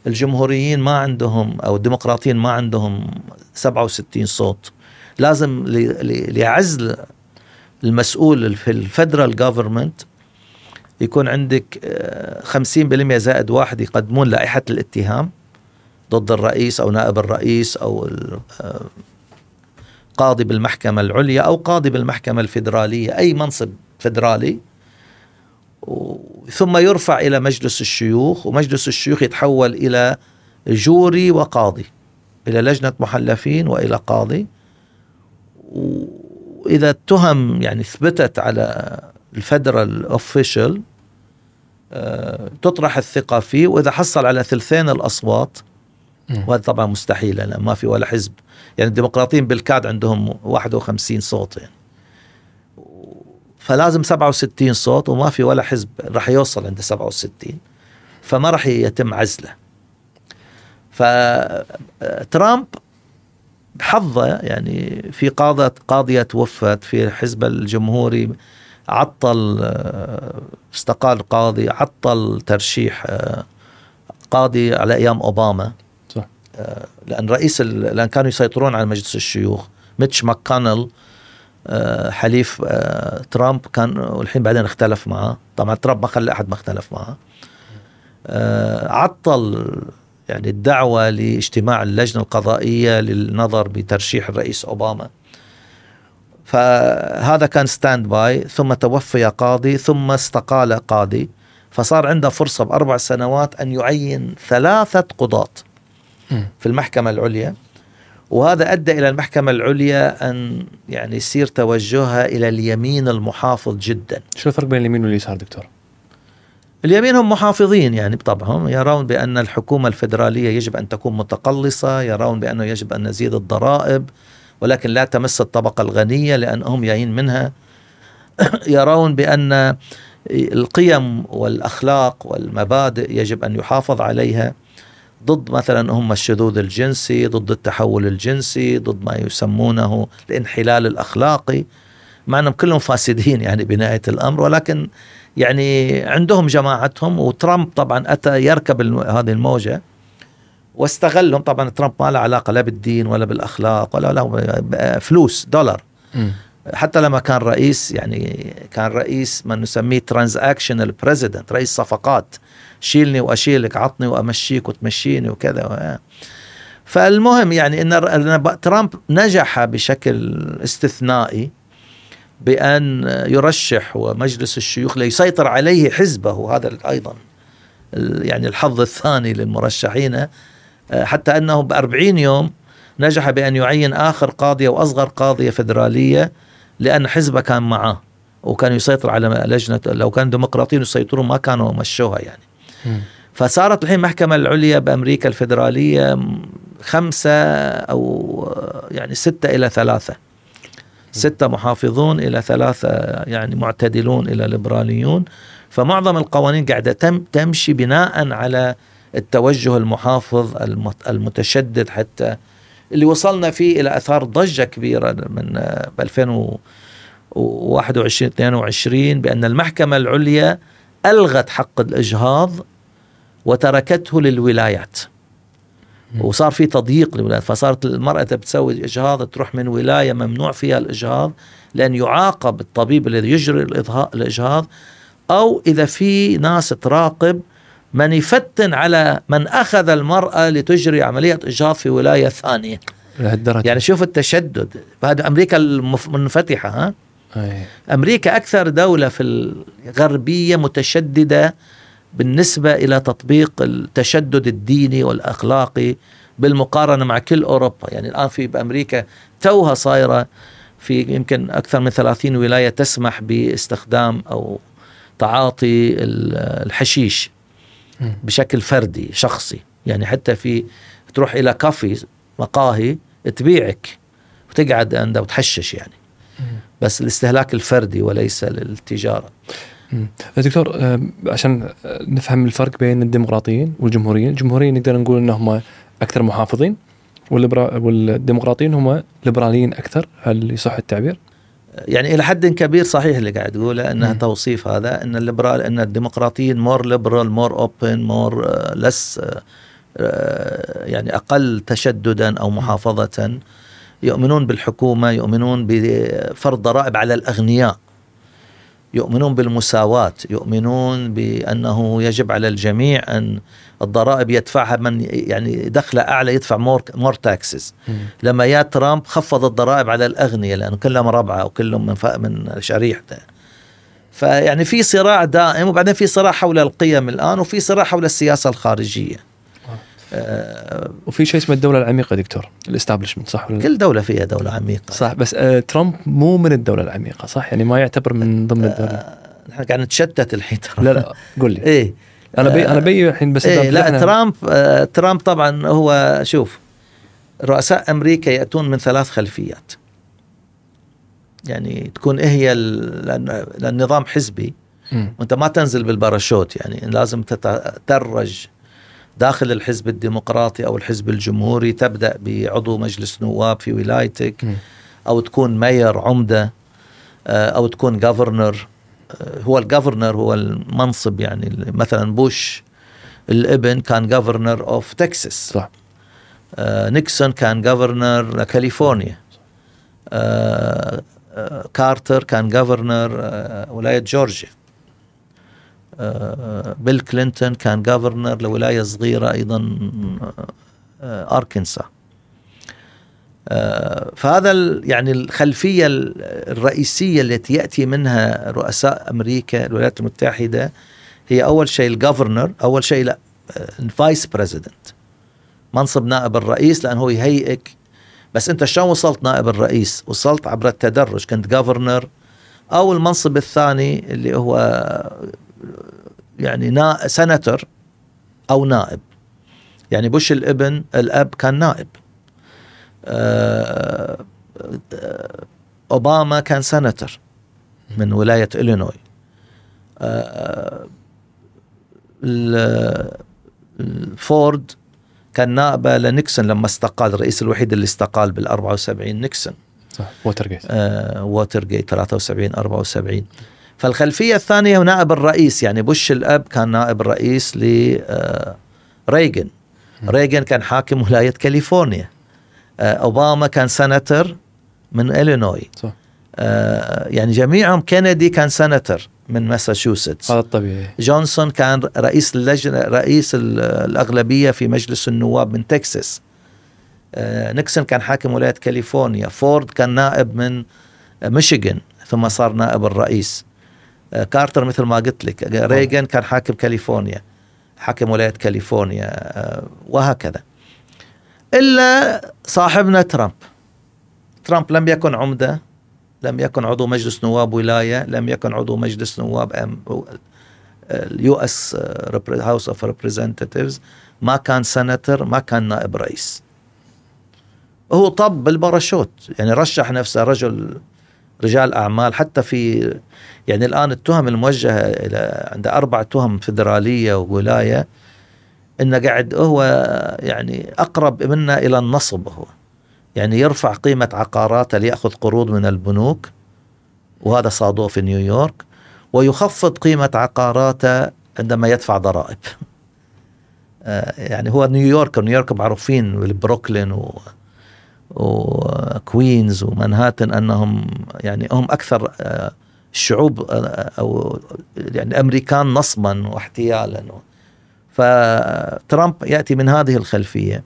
الجمهوريين ما عندهم أو الديمقراطيين ما عندهم سبعة وستين صوت. لازم لعزل المسؤول في الفيدرال جوفرمنت يكون عندك خمسين بالمئة زائد واحد يقدمون لائحة الاتهام ضد الرئيس أو نائب الرئيس أو قاضي بالمحكمة العليا أو قاضي بالمحكمة الفيدرالية، أي منصب فيدرالي، ثم يرفع إلى مجلس الشيوخ، ومجلس الشيوخ يتحول إلى جوري وقاضي، إلى لجنة محلفين وإلى قاضي. وإذا التهم يعني ثبتت على الفيدرال أوفيشل تطرح الثقة فيه، وإذا حصل على ثلثين الأصوات، وهذا طبعا مستحيل لأن ما في ولا حزب، يعني الديمقراطيين بالكاد عندهم واحد وخمسين صوت يعني، فلازم سبعة وستين صوت، وما في ولا حزب رح يوصل عند سبعة وستين، فما رح يتم عزله. فترامب حظه يعني في قاضية قاضية توفت في الحزب الجمهوري، عطل استقال قاضي، عطل ترشيح قاضي على أيام أوباما، صح. لأن رئيس لأن كانوا يسيطرون على مجلس الشيوخ، ميتش ماكونل حليف ترامب كان، والحين بعدين اختلف معه طبعا، ترامب ما خلى أحد ما اختلف معه. عطل يعني الدعوة لاجتماع اللجنة القضائية للنظر بترشيح الرئيس أوباما، فهذا كان ستاند باي. ثم توفي قاضي، ثم استقال قاضي، فصار عنده فرصة بأربع سنوات أن يعين ثلاثة قضاة في المحكمة العليا، وهذا أدى إلى المحكمة العليا أن يعني يصير توجهها إلى اليمين المحافظ جدا. شو الفرق بين اليمين واليسار دكتور؟ اليمين هم محافظين يعني بطبعهم، يرون بأن الحكومة الفيدرالية يجب أن تكون متقلصة، يرون بأنه يجب أن نزيد الضرائب ولكن لا تمس الطبقة الغنية لأنهم يعين منها. يرون بأن القيم والأخلاق والمبادئ يجب أن يحافظ عليها، ضد مثلا هم الشذوذ الجنسي، ضد التحول الجنسي، ضد ما يسمونه الانحلال الأخلاقي، مع أنهم كلهم فاسدين يعني بنهاية الأمر، ولكن يعني عندهم جماعتهم. وترامب طبعا أتى يركب هذه الموجة واستغلهم. طبعا ترامب ما له علاقة لا بالدين ولا بالأخلاق ولا له فلوس دولار م. حتى لما كان رئيس يعني كان رئيس ما نسميه ترانزاكشنال بريزيدنت، رئيس صفقات، شيلني وأشيلك، عطني وأمشيك وتمشيني وكذا. فالمهم يعني أن ترامب نجح بشكل استثنائي بأن يرشح ومجلس الشيوخ ليسيطر عليه حزبه، هذا أيضا يعني الحظ الثاني للمرشحين، حتى أنه بأربعين يوم نجح بأن يعين آخر قاضية وأصغر قاضية فدرالية، لأن حزبه كان معه وكان يسيطر على لجنة. لو كان ديمقراطيين يسيطرون ما كانوا مشوها يعني م. فصارت الحين محكمة العليا بأمريكا الفدرالية خمسة أو يعني ستة إلى ثلاثة، ستة محافظون إلى ثلاثة يعني معتدلون إلى ليبراليون. فمعظم القوانين قاعدة تم تمشي بناء على التوجه المحافظ المتشدد، حتى اللي وصلنا فيه إلى أثار ضجة كبيرة من ألفين وواحد وعشرين اثنين وعشرين بأن المحكمة العليا ألغت حق الإجهاض وتركته للولايات، وصار في تضييق للولايات، فصارت المرأة بتسوي إجهاض تروح من ولاية ممنوع فيها الإجهاض، لأن يعاقب الطبيب الذي يجري الإجهاض، أو إذا في ناس تراقب من يفتن على من أخذ المرأة لتجري عملية إجهاض في ولاية ثانية. يعني شوف التشدد، هذا أمريكا المنفتحة. ها؟ أي. أمريكا أكثر دولة في الغربية متشددة بالنسبة إلى تطبيق التشدد الديني والأخلاقي بالمقارنة مع كل أوروبا. يعني الآن في بأمريكا توها صايرة في يمكن أكثر من ثلاثين ولاية تسمح باستخدام أو تعاطي الحشيش بشكل فردي شخصي، يعني حتى في تروح إلى كافي مقاهي تبيعك وتقعد عنده وتحشش يعني، بس الاستهلاك الفردي وليس للتجارة. دكتور عشان نفهم الفرق بين الديمقراطيين والجمهوريين، الجمهوريين نقدر نقول أنهم أكثر محافظين، والديمقراطيين هم ليبراليين أكثر، هل يصح التعبير؟ يعني إلى حد كبير صحيح اللي قاعد يقوله أنها م. توصيف هذا أن الليبرال أن الديمقراطيين more liberal more open more uh, less uh, uh, يعني أقل تشددا أو محافظة, يؤمنون بالحكومة, يؤمنون بفرض ضرائب على الأغنياء, يؤمنون بالمساواة, يؤمنون بأنه يجب على الجميع أن الضرائب يدفعها من يعني دخله أعلى يدفع مور, مور تاكسز. لما يا ترامب خفض الضرائب على الأغنياء لأنه كلهم ربعة وكلهم من, من شريحته. فيعني في صراع دائم, وبعدين في صراع حول القيم الآن, وفي صراع حول السياسة الخارجية. وفي شيء اسمه الدولة العميقة دكتور, الاستابلشمنت, صح؟ كل دولة فيها دولة عميقة, صح؟ بس آه ترامب مو من الدولة العميقة, صح؟ يعني ما يعتبر من ضمن الدولة. نحن آه قاعد نتشتت الحين. لا لا قول لي. إيه أنا بي أنا بي الحين بس. إيه لا ترامب آه ترامب طبعا هو, شوف, رؤساء أمريكا يأتون من ثلاث خلفيات, يعني تكون إيه هي النظام حزبي م. وأنت ما تنزل بالباراشوت, يعني لازم تترج داخل الحزب الديمقراطي أو الحزب الجمهوري, تبدأ بعضو مجلس نواب في ولايتك, أو تكون مير عمدة, أو تكون غافرنر. هو الغافرنر هو المنصب, يعني مثلا بوش الابن كان غافرنر أوف تكساس, نيكسون كان غافرنر كاليفورنيا, كارتر كان غافرنر ولاية جورجيا, بيل كلينتون كان غافرنر لولاية صغيرة أيضا أركنسا. فهذا يعني الخلفية الرئيسية التي يأتي منها رؤساء أمريكا الولايات المتحدة, هي أول شيء الغافرنر, أول شيء لا الفايس بريزيدنت, منصب نائب الرئيس, لأنه هو يهيئك. بس أنت شلون وصلت نائب الرئيس؟ وصلت عبر التدرج, كنت غافرنر. أو المنصب الثاني اللي هو يعني نا سنتر أو نائب, يعني بوش الابن الأب كان نائب, أوباما كان سنتر من ولاية إلينوي, فورد كان نائبة لنيكسون لما استقال, الرئيس الوحيد اللي استقال بالأربعة وسبعين نيكسون, ووترغيت ووترغيت ثلاثة وسبعين أربعة وسبعين. فالخلفية الثانية هو نائب الرئيس, يعني بوش الأب كان نائب الرئيس لريغن, ريغن كان حاكم ولاية كاليفورنيا, أوباما كان سنتر من إلينوي, يعني جميعهم. كينيدي كان سنتر من ماساتشوستس, هذا الطبيعي. جونسون كان رئيس اللجنة, رئيس الأغلبية في مجلس النواب من تكساس. نيكسون كان حاكم ولاية كاليفورنيا. فورد كان نائب من ميشيغان ثم صار نائب الرئيس. كارتر مثل ما قلت لك. ريغان كان حاكم كاليفورنيا, حاكم ولاية كاليفورنيا, وهكذا. إلا صاحبنا ترامب. ترامب لم يكن عمدة, لم يكن عضو مجلس نواب ولاية, لم يكن عضو مجلس نواب يو إس House of Representatives, ما كان سنتر, ما كان نائب رئيس. هو طب بالباراشوت, يعني رشح نفسه رجل, رجال أعمال. حتى في يعني الآن التهم الموجهة إلى عند أربع تهم فدرالية وولاية, إنه قاعد هو يعني أقرب منا إلى النصب, هو يعني يرفع قيمة عقاراته ليأخذ قروض من البنوك, وهذا صادوه في نيويورك, ويخفض قيمة عقاراته عندما يدفع ضرائب. يعني هو نيويورك, نيويورك معروفين بالبروكلين و وكوينز ومنهاتن أنهم يعني هم أكثر الشعوب أو يعني الأمريكان نصبا واحتيالا. فترامب يأتي من هذه الخلفية.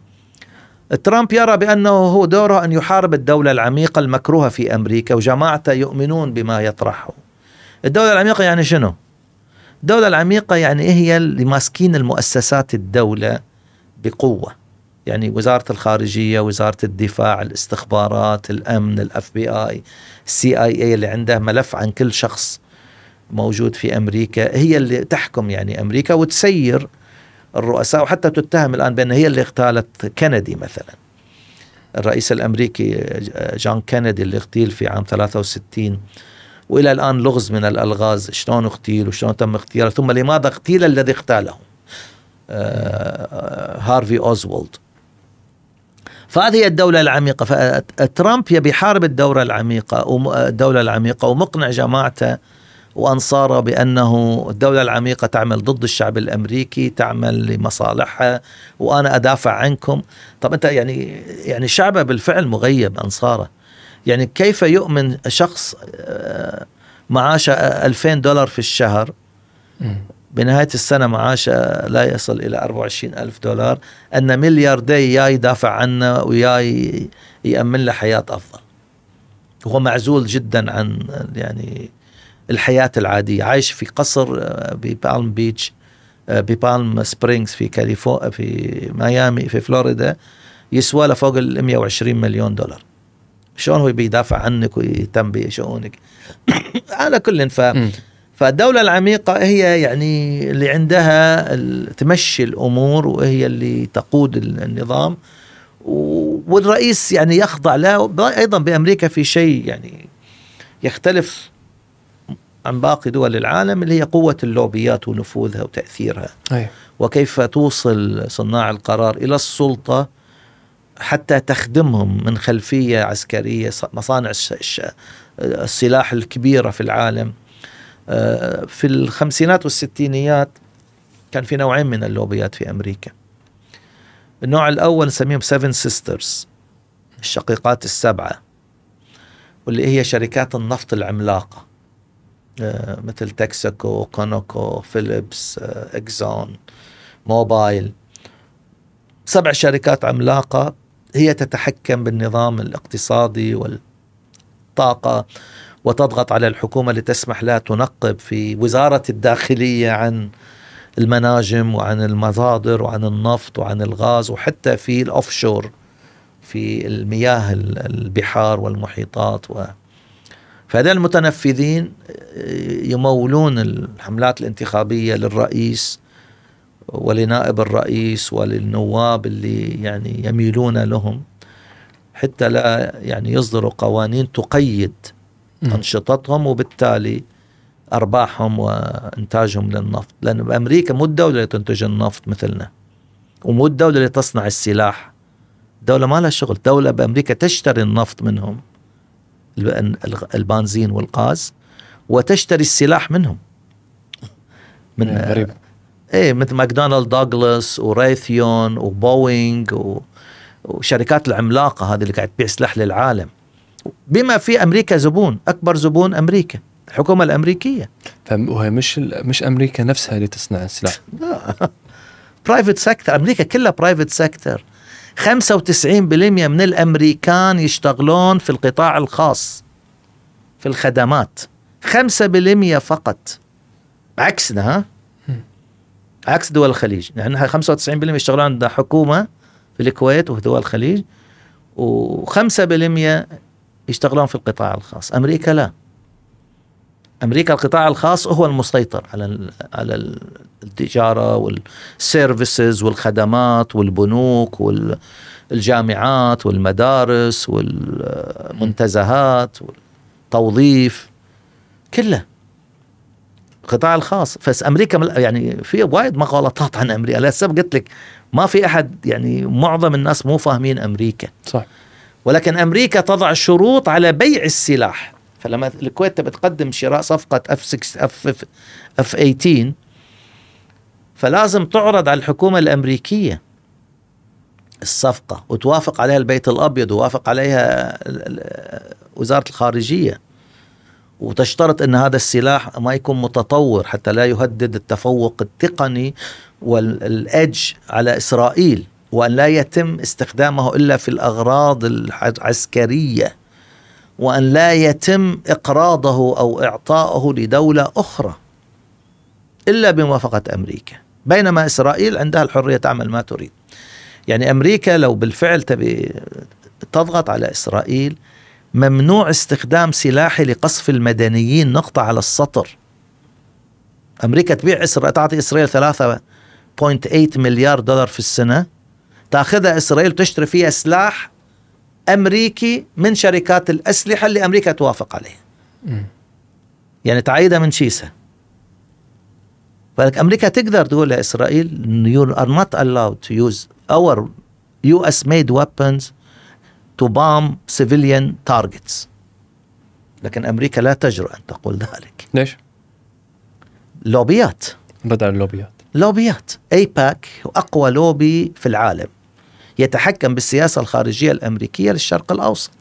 ترامب يرى بأنه هو دوره أن يحارب الدولة العميقة المكروهة في أمريكا, وجماعته يؤمنون بما يطرحه. الدولة العميقة يعني شنو؟ الدولة العميقة يعني إيه؟ هي اللي ماسكين المؤسسات الدولة بقوة, يعني وزارة الخارجية, وزارة الدفاع, الاستخبارات, الأمن, الأف بي آي, السي آي إيه اللي عنده ملف عن كل شخص موجود في أمريكا. هي اللي تحكم يعني أمريكا وتسير الرؤساء, وحتى تتهم الآن بأن هي اللي اغتالت كندي مثلا, الرئيس الأمريكي جون كندي اللي اغتيل في عام ثلاثة وستين, وإلى الآن لغز من الألغاز شلون اغتيل وشلون تم اغتياله, ثم لماذا اغتيل الذي اغتاله, آه هارفي أوزوالد. فهذه الدولة العميقة. فترامب يبي يحارب الدولة العميقة الدولة العميقة ومقنع جماعته وأنصاره بأنه الدولة العميقة تعمل ضد الشعب الأمريكي، تعمل لمصالحها وأنا أدافع عنكم. طب أنت يعني يعني شعبه بالفعل مغيب، أنصاره يعني كيف يؤمن شخص معاشه ألفين دولار في الشهر بنهاية السنة معاشه لا يصل إلى أربعة وعشرين ألف دولار أن ملياردي يا يدافع عنه ويا يأمن له حياة أفضل؟ هو معزول جدا عن يعني الحياة العادية، عايش في قصر ببالم بيتش ببالم سبرينغز في كاليفورنيا في ميامي في فلوريدا، يسوى له فوق ال مئة وعشرين مليون دولار. شلون هو بيدافع عنك ويهتم بشؤونك؟ على كل ف... فالدولة العميقة هي يعني اللي عندها تمشي الأمور وهي اللي تقود النظام، والرئيس يعني يخضع له. أيضا بأمريكا في شيء يعني يختلف عن باقي دول العالم اللي هي قوة اللوبيات ونفوذها وتأثيرها. أيه. وكيف توصل صناع القرار إلى السلطة حتى تخدمهم من خلفية عسكرية. مصانع السلاح الكبيرة في العالم في الخمسينات والستينيات كان في نوعين من اللوبيات في أمريكا. النوع الأول نسميهم سيفن سيسترز، الشقيقات السبعة، واللي هي شركات النفط العملاقة مثل تكساكو، كونوكو، فيليبس، إكسون، موبايل. سبع شركات عملاقة هي تتحكم بالنظام الاقتصادي والطاقة وتضغط على الحكومة لتسمح لها تنقب في وزارة الداخلية عن المناجم وعن المصادر وعن النفط وعن الغاز، وحتى في الأوفشور في المياه البحار والمحيطات و... فهذا المتنفذين يمولون الحملات الانتخابية للرئيس ولنائب الرئيس وللنواب اللي يعني يميلون لهم، حتى لا يعني يصدروا قوانين تقيد أنشطتهم وبالتالي أرباحهم وإنتاجهم للنفط. لأن أمريكا مو الدولة اللي تنتج النفط مثلنا، ومو الدولة اللي تصنع السلاح، دولة ما لها شغل. دولة بأمريكا تشتري النفط منهم، البنزين والغاز، وتشتري السلاح منهم، من غريب ايه مثل ماكدونالد دوغلاس وريثيون وبوينغ وشركات العملاقة هذه اللي قاعد تبيع سلاح للعالم، بما في أمريكا زبون. أكبر زبون أمريكا، الحكومة الأمريكية. فهي مش مش أمريكا نفسها اللي تصنع السلاح. برايفت سيكتور، أمريكا كلها برايفت سيكتور. خمسة وتسعين بالمئة من الأمريكان يشتغلون في القطاع الخاص في الخدمات، خمسة بالمئة فقط، عكسنا، ها عكس دول الخليج. نحن خمسة وتسعين بالمئة يشتغلون عند حكومة في الكويت وفي دول الخليج، وخمسة بالمئة يشتغلون في القطاع الخاص. أمريكا لا، أمريكا القطاع الخاص هو المسيطر على على التجارة والسيرفيسز والخدمات والبنوك والجامعات والمدارس والمنتزهات والتوظيف، كله القطاع الخاص. فس أمريكا يعني في وايد مغالطات عن أمريكا. لسه قلت لك ما في أحد يعني معظم الناس مو فاهمين أمريكا. صح. ولكن أمريكا تضع شروط على بيع السلاح. فلما الكويت بتقدم شراء صفقة إف ستة إف ثمانية عشر فلازم تعرض على الحكومة الأمريكية الصفقة وتوافق عليها البيت الأبيض ووافق عليها وزارة الخارجية، وتشترط أن هذا السلاح ما يكون متطور حتى لا يهدد التفوق التقني والأج على إسرائيل، وأن لا يتم استخدامه إلا في الأغراض العسكرية، وأن لا يتم إقراضه أو إعطائه لدولة أخرى إلا بموافقة أمريكا. بينما إسرائيل عندها الحرية تعمل ما تريد. يعني أمريكا لو بالفعل تبي تضغط على إسرائيل، ممنوع استخدام سلاحي لقصف المدنيين، نقطة على السطر. أمريكا تبيع إسرائيل، تعطي إسرائيل ثلاثة فاصلة ثمانية مليار دولار في السنة، تأخذها إسرائيل وتشتري فيها سلاح أمريكي من شركات الأسلحة اللي أمريكا توافق عليها. م. يعني تعيدها من شيسها. فلك أمريكا تقدر تقول لإسرائيل you are not allowed to use our يو إس made weapons to bomb civilian targets. لكن أمريكا لا تجرؤ أن تقول ذلك. ليش؟ لوبيات. بدأ اللوبيات. لوبيات. أيباك أقوى لوبي في العالم. يتحكم بالسياسة الخارجية الأمريكية للشرق الأوسط.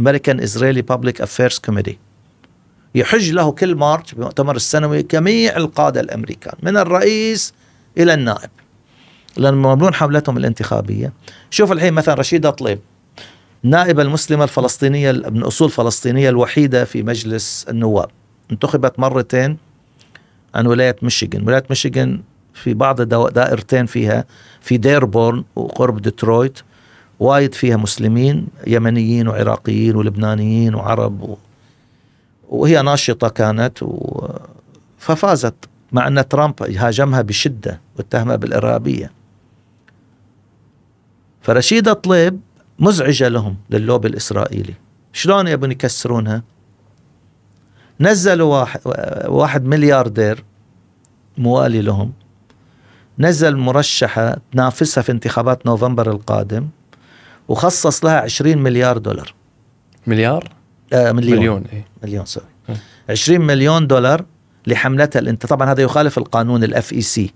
American Israeli Public Affairs Committee. يحج له كل مارس بمؤتمر السنوي جميع القادة الأمريكان من الرئيس إلى النائب. لما يعملون حملتهم الانتخابية. شوف الحين مثلا رشيدة طليب. نائبة المسلمة الفلسطينية من أصول فلسطينية الوحيدة في مجلس النواب. انتخبت مرتين عن ولاية ميشيغان. ولاية ميشيغان في بعض دائرتين فيها في ديربورن وقرب ديترويت وايد فيها مسلمين يمنيين وعراقيين ولبنانيين وعرب و... وهي ناشطة كانت و... ففازت مع أن ترامب هاجمها بشدة واتهمها بالإرهابية. فرشيدة طليب مزعجة لهم لللوبي الإسرائيلي. شلون يبون يكسرونها؟ نزلوا واحد, واحد ملياردير موالي لهم نزل مرشحة تنافسها في انتخابات نوفمبر القادم وخصص لها عشرين مليار دولار. مليار؟ آه مليون مليون, إيه؟ مليون سوري. عشرين مليون دولار لحملتها الانت... طبعا هذا يخالف القانون الاف اي سي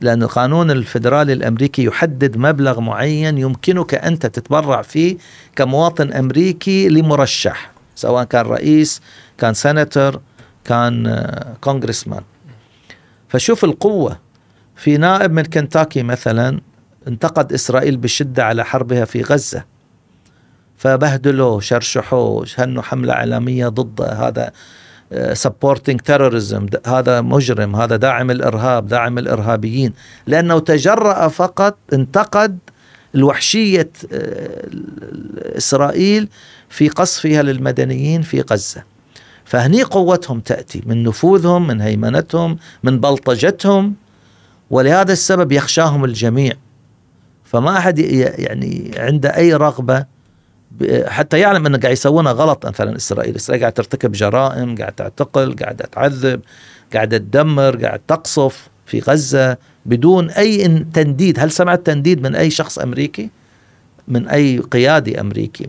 لأن القانون الفيدرالي الأمريكي يحدد مبلغ معين يمكنك أنت تتبرع فيه كمواطن أمريكي لمرشح سواء كان رئيس كان سناتور كان كونغرسمان. فشوف القوة. في نائب من كنتاكي مثلا انتقد إسرائيل بشدة على حربها في غزة فبهدلوه شرشحوه شنوا حملة إعلامية ضده. هذا supporting terrorism هذا مجرم هذا داعم الإرهاب داعم الإرهابيين لأنه تجرأ فقط انتقد الوحشية إسرائيل في قصفها للمدنيين في غزة. فهني قوتهم تأتي من نفوذهم من هيمنتهم من بلطجتهم ولهذا السبب يخشاهم الجميع. فما أحد يعني عنده أي رغبة حتى يعلم أنه قاعد يسوونه غلط. مثلا إسرائيل إسرائيل قاعد ترتكب جرائم قاعد تعتقل قاعد تعذب قاعد تدمر قاعد تقصف في غزة بدون أي تنديد. هل سمعت تنديد من أي شخص أمريكي من أي قيادي أمريكي؟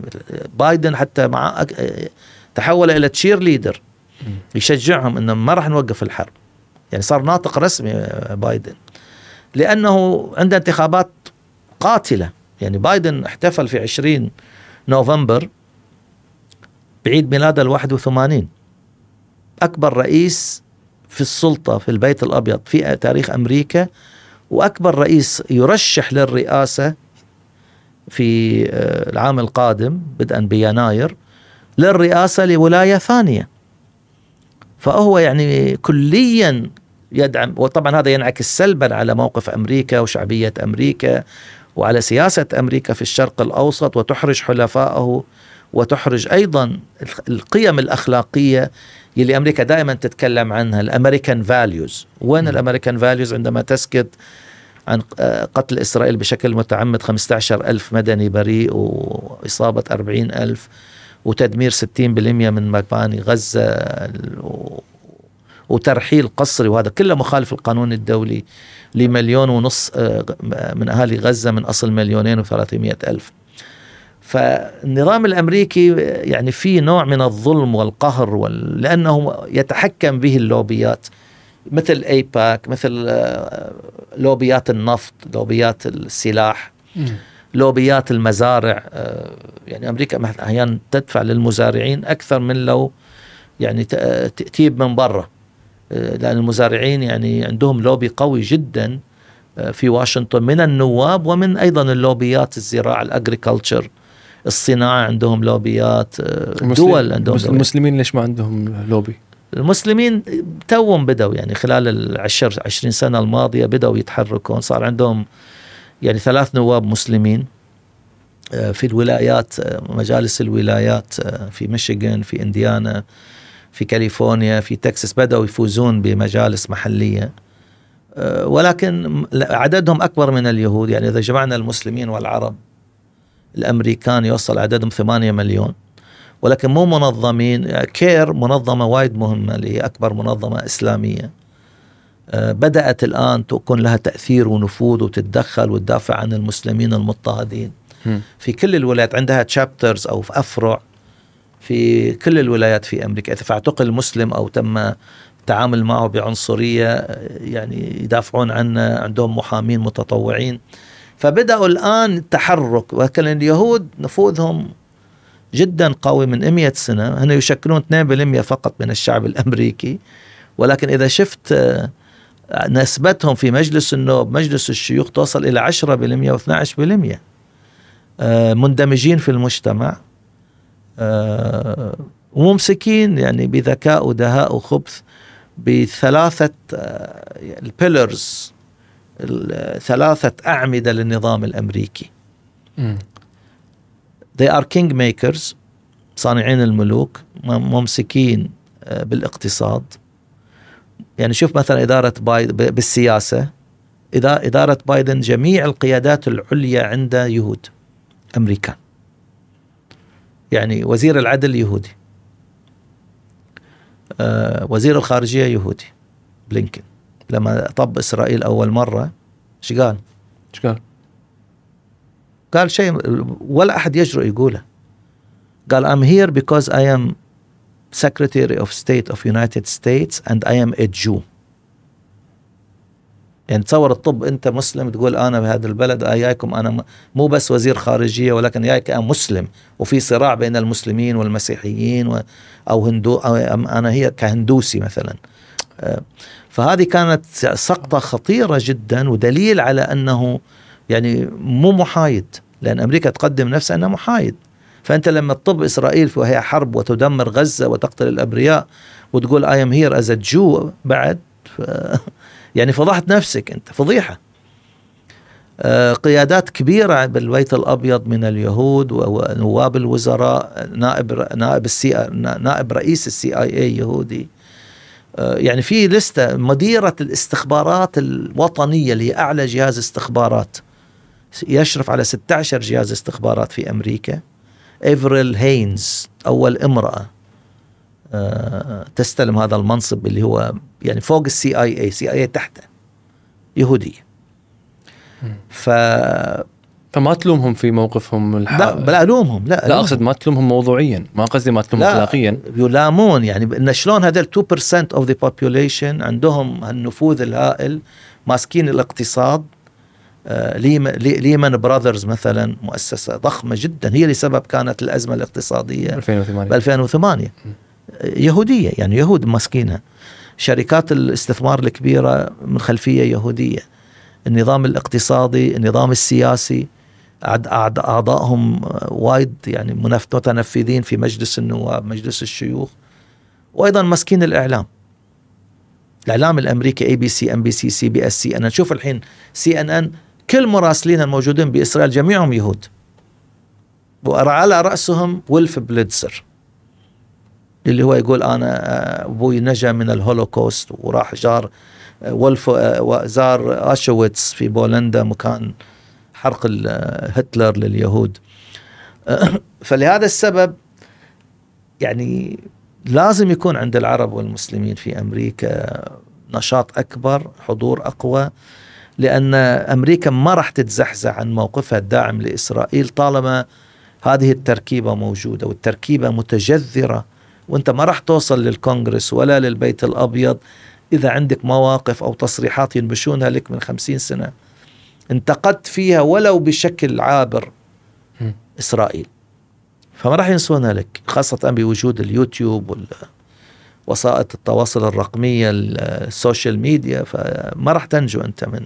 بايدن حتى مع تحول إلى تشير ليدر يشجعهم أنه ما راح نوقف الحرب. يعني صار ناطق رسمي بايدن لأنه عنده انتخابات قاتلة. يعني بايدن احتفل في عشرين نوفمبر بعيد ميلاده الواحد وثمانين أكبر رئيس في السلطة في البيت الأبيض في تاريخ أمريكا وأكبر رئيس يرشح للرئاسة في العام القادم بدءا بيناير للرئاسة لولاية ثانية. فهو يعني كليا يدعم. وطبعا هذا ينعكس سلبا على موقف أمريكا وشعبية أمريكا وعلى سياسة أمريكا في الشرق الأوسط وتحرج حلفائه وتحرج أيضا القيم الأخلاقية اللي أمريكا دائما تتكلم عنها الأمريكان فاليوز. وين الأمريكان فاليوز عندما تسكت عن قتل إسرائيل بشكل متعمد خمسة عشر ألف مدني بريء وإصابة أربعين ألف وتدمير ستين بالمئة من مباني غزة وترحيل قصري وهذا كله مخالف القانون الدولي لمليون ونص من أهالي غزة من أصل مليونين وثلاثمائة ألف. فالنظام الأمريكي يعني فيه نوع من الظلم والقهر وال... لأنه يتحكم به اللوبيات مثل أيباك مثل لوبيات النفط لوبيات السلاح لوبيات المزارع. يعني أمريكا أحيانا تدفع للمزارعين أكثر من لو يعني تأتيب من برا لأن المزارعين يعني عندهم لوبي قوي جدا في واشنطن من النواب ومن أيضا اللوبيات الزراعة الأجريكالتشر الصناعة عندهم لوبيات دول عندهم. المسلمين ليش ما عندهم لوبي؟ المسلمين توهم بدوا يعني خلال العشر عشرين سنة الماضية بدوا يتحركون صار عندهم يعني ثلاث نواب مسلمين في الولايات مجالس الولايات في ميشيغان في إنديانا في كاليفورنيا في تكساس بدأوا يفوزون بمجالس محلية ولكن عددهم أكبر من اليهود. يعني إذا جمعنا المسلمين والعرب الأمريكان يوصل عددهم ثمانية مليون ولكن مو منظمين. كير منظمة وايد مهمة اللي هي أكبر منظمة إسلامية بدأت الآن تكون لها تأثير ونفوذ وتتدخل وتدافع عن المسلمين المضطهدين في كل الولايات عندها تشابترز أو في أفرع في كل الولايات في أمريكا. إذا اعتقل مسلم أو تم التعامل معه بعنصرية يعني يدافعون عنه، عندهم محامين متطوعين. فبدأوا الآن التحرك، ولكن اليهود نفوذهم جدا قوي من مئة سنة، هن يشكلون اثنين بالمئة فقط من الشعب الأمريكي، ولكن إذا شفت نسبتهم في مجلس النواب مجلس الشيوخ توصل إلى عشرة بالمئة و12%، مندمجين في المجتمع وممسكين يعني بذكاء ودهاء وخبث بثلاثة البيلرز، ثلاثة أعمدة للنظام الأمريكي. مم. They are king makers، صانعين الملوك، ممسكين بالاقتصاد. يعني شوف مثلا إدارة بايدن بالسياسة، إدارة بايدن جميع القيادات العليا عندها يهود أمريكان، يعني وزير العدل يهودي، آه وزير الخارجية يهودي بلينكن، لما طب إسرائيل أول مرة إيش قال؟ إيش قال؟ قال شيء ولا أحد يجرؤ يقوله، قال I'm here because I am Secretary of State of United States and I am a Jew. يعني تصور الطب أنت مسلم تقول أنا بهذا البلد أياكم، أنا مو بس وزير خارجية ولكن أياك أنا مسلم، وفي صراع بين المسلمين والمسيحيين و أو هندو أو أنا هي كهندوسي مثلا. فهذه كانت سقطة خطيرة جدا، ودليل على أنه يعني مو محايد، لأن أمريكا تقدم نفسها أنها محايد. فأنت لما تطب إسرائيل وهي حرب وتدمر غزة وتقتل الأبرياء وتقول I am here as a Jew بعد، يعني فضحت نفسك أنت فضيحة. قيادات كبيرة بالبيت الأبيض من اليهود، ونواب الوزراء، نائب نائب السي نائب رئيس السي آي إيه يهودي، يعني في لستة. مديرة الاستخبارات الوطنية اللي هي أعلى جهاز استخبارات، يشرف على ستة عشر جهاز استخبارات في أمريكا، إيفريل هينز أول امرأة تستلم هذا المنصب اللي هو يعني فوق السي آي إيه، سي آي إيه تحته يهودية. ف... فما تلومهم في موقفهم الحق، لا بلا ألومهم، لا, لا أقصد ما تلومهم موضوعيا، ما قصدي ما تلومهم أخلاقيا. يلامون يعني إن شلون هذول two percent of the population عندهم النفوذ الهائل، ماسكين الاقتصاد. ليمان براذرز مثلا مؤسسة ضخمة جدا، هي لسبب كانت الأزمة الاقتصادية ب ألفين وثمانية، يهودية يعني يهود ماسكينها. شركات الاستثمار الكبيرة من خلفية يهودية، النظام الاقتصادي، النظام السياسي، أعضائهم وايد يعني متنفذين في مجلس النواب مجلس الشيوخ، وأيضا ماسكين الإعلام، الإعلام الأمريكي أي بي سي أم بي سي سي بي اس سي. أنا نشوف الحين سي إن إن كل مراسلين الموجودين بإسرائيل جميعهم يهود، وعلى رأسهم ويلف بليتزر اللي هو يقول أنا أبوي نجا من الهولوكوست وراح جار ويلف وزار أشويتس في بولندا مكان حرق هتلر لليهود. فلهذا السبب يعني لازم يكون عند العرب والمسلمين في أمريكا نشاط أكبر، حضور أقوى، لأن أمريكا ما راح تتزحزح عن موقفها الداعم لإسرائيل طالما هذه التركيبة موجودة، والتركيبة متجذرة. وأنت ما راح توصل للكونغرس ولا للبيت الأبيض إذا عندك مواقف أو تصريحات ينبشونها لك من خمسين سنة انتقدت فيها ولو بشكل عابر م. إسرائيل، فما راح ينسونها لك، خاصة بوجود اليوتيوب ووسائط التواصل الرقمية السوشيال ميديا. فما راح تنجو أنت من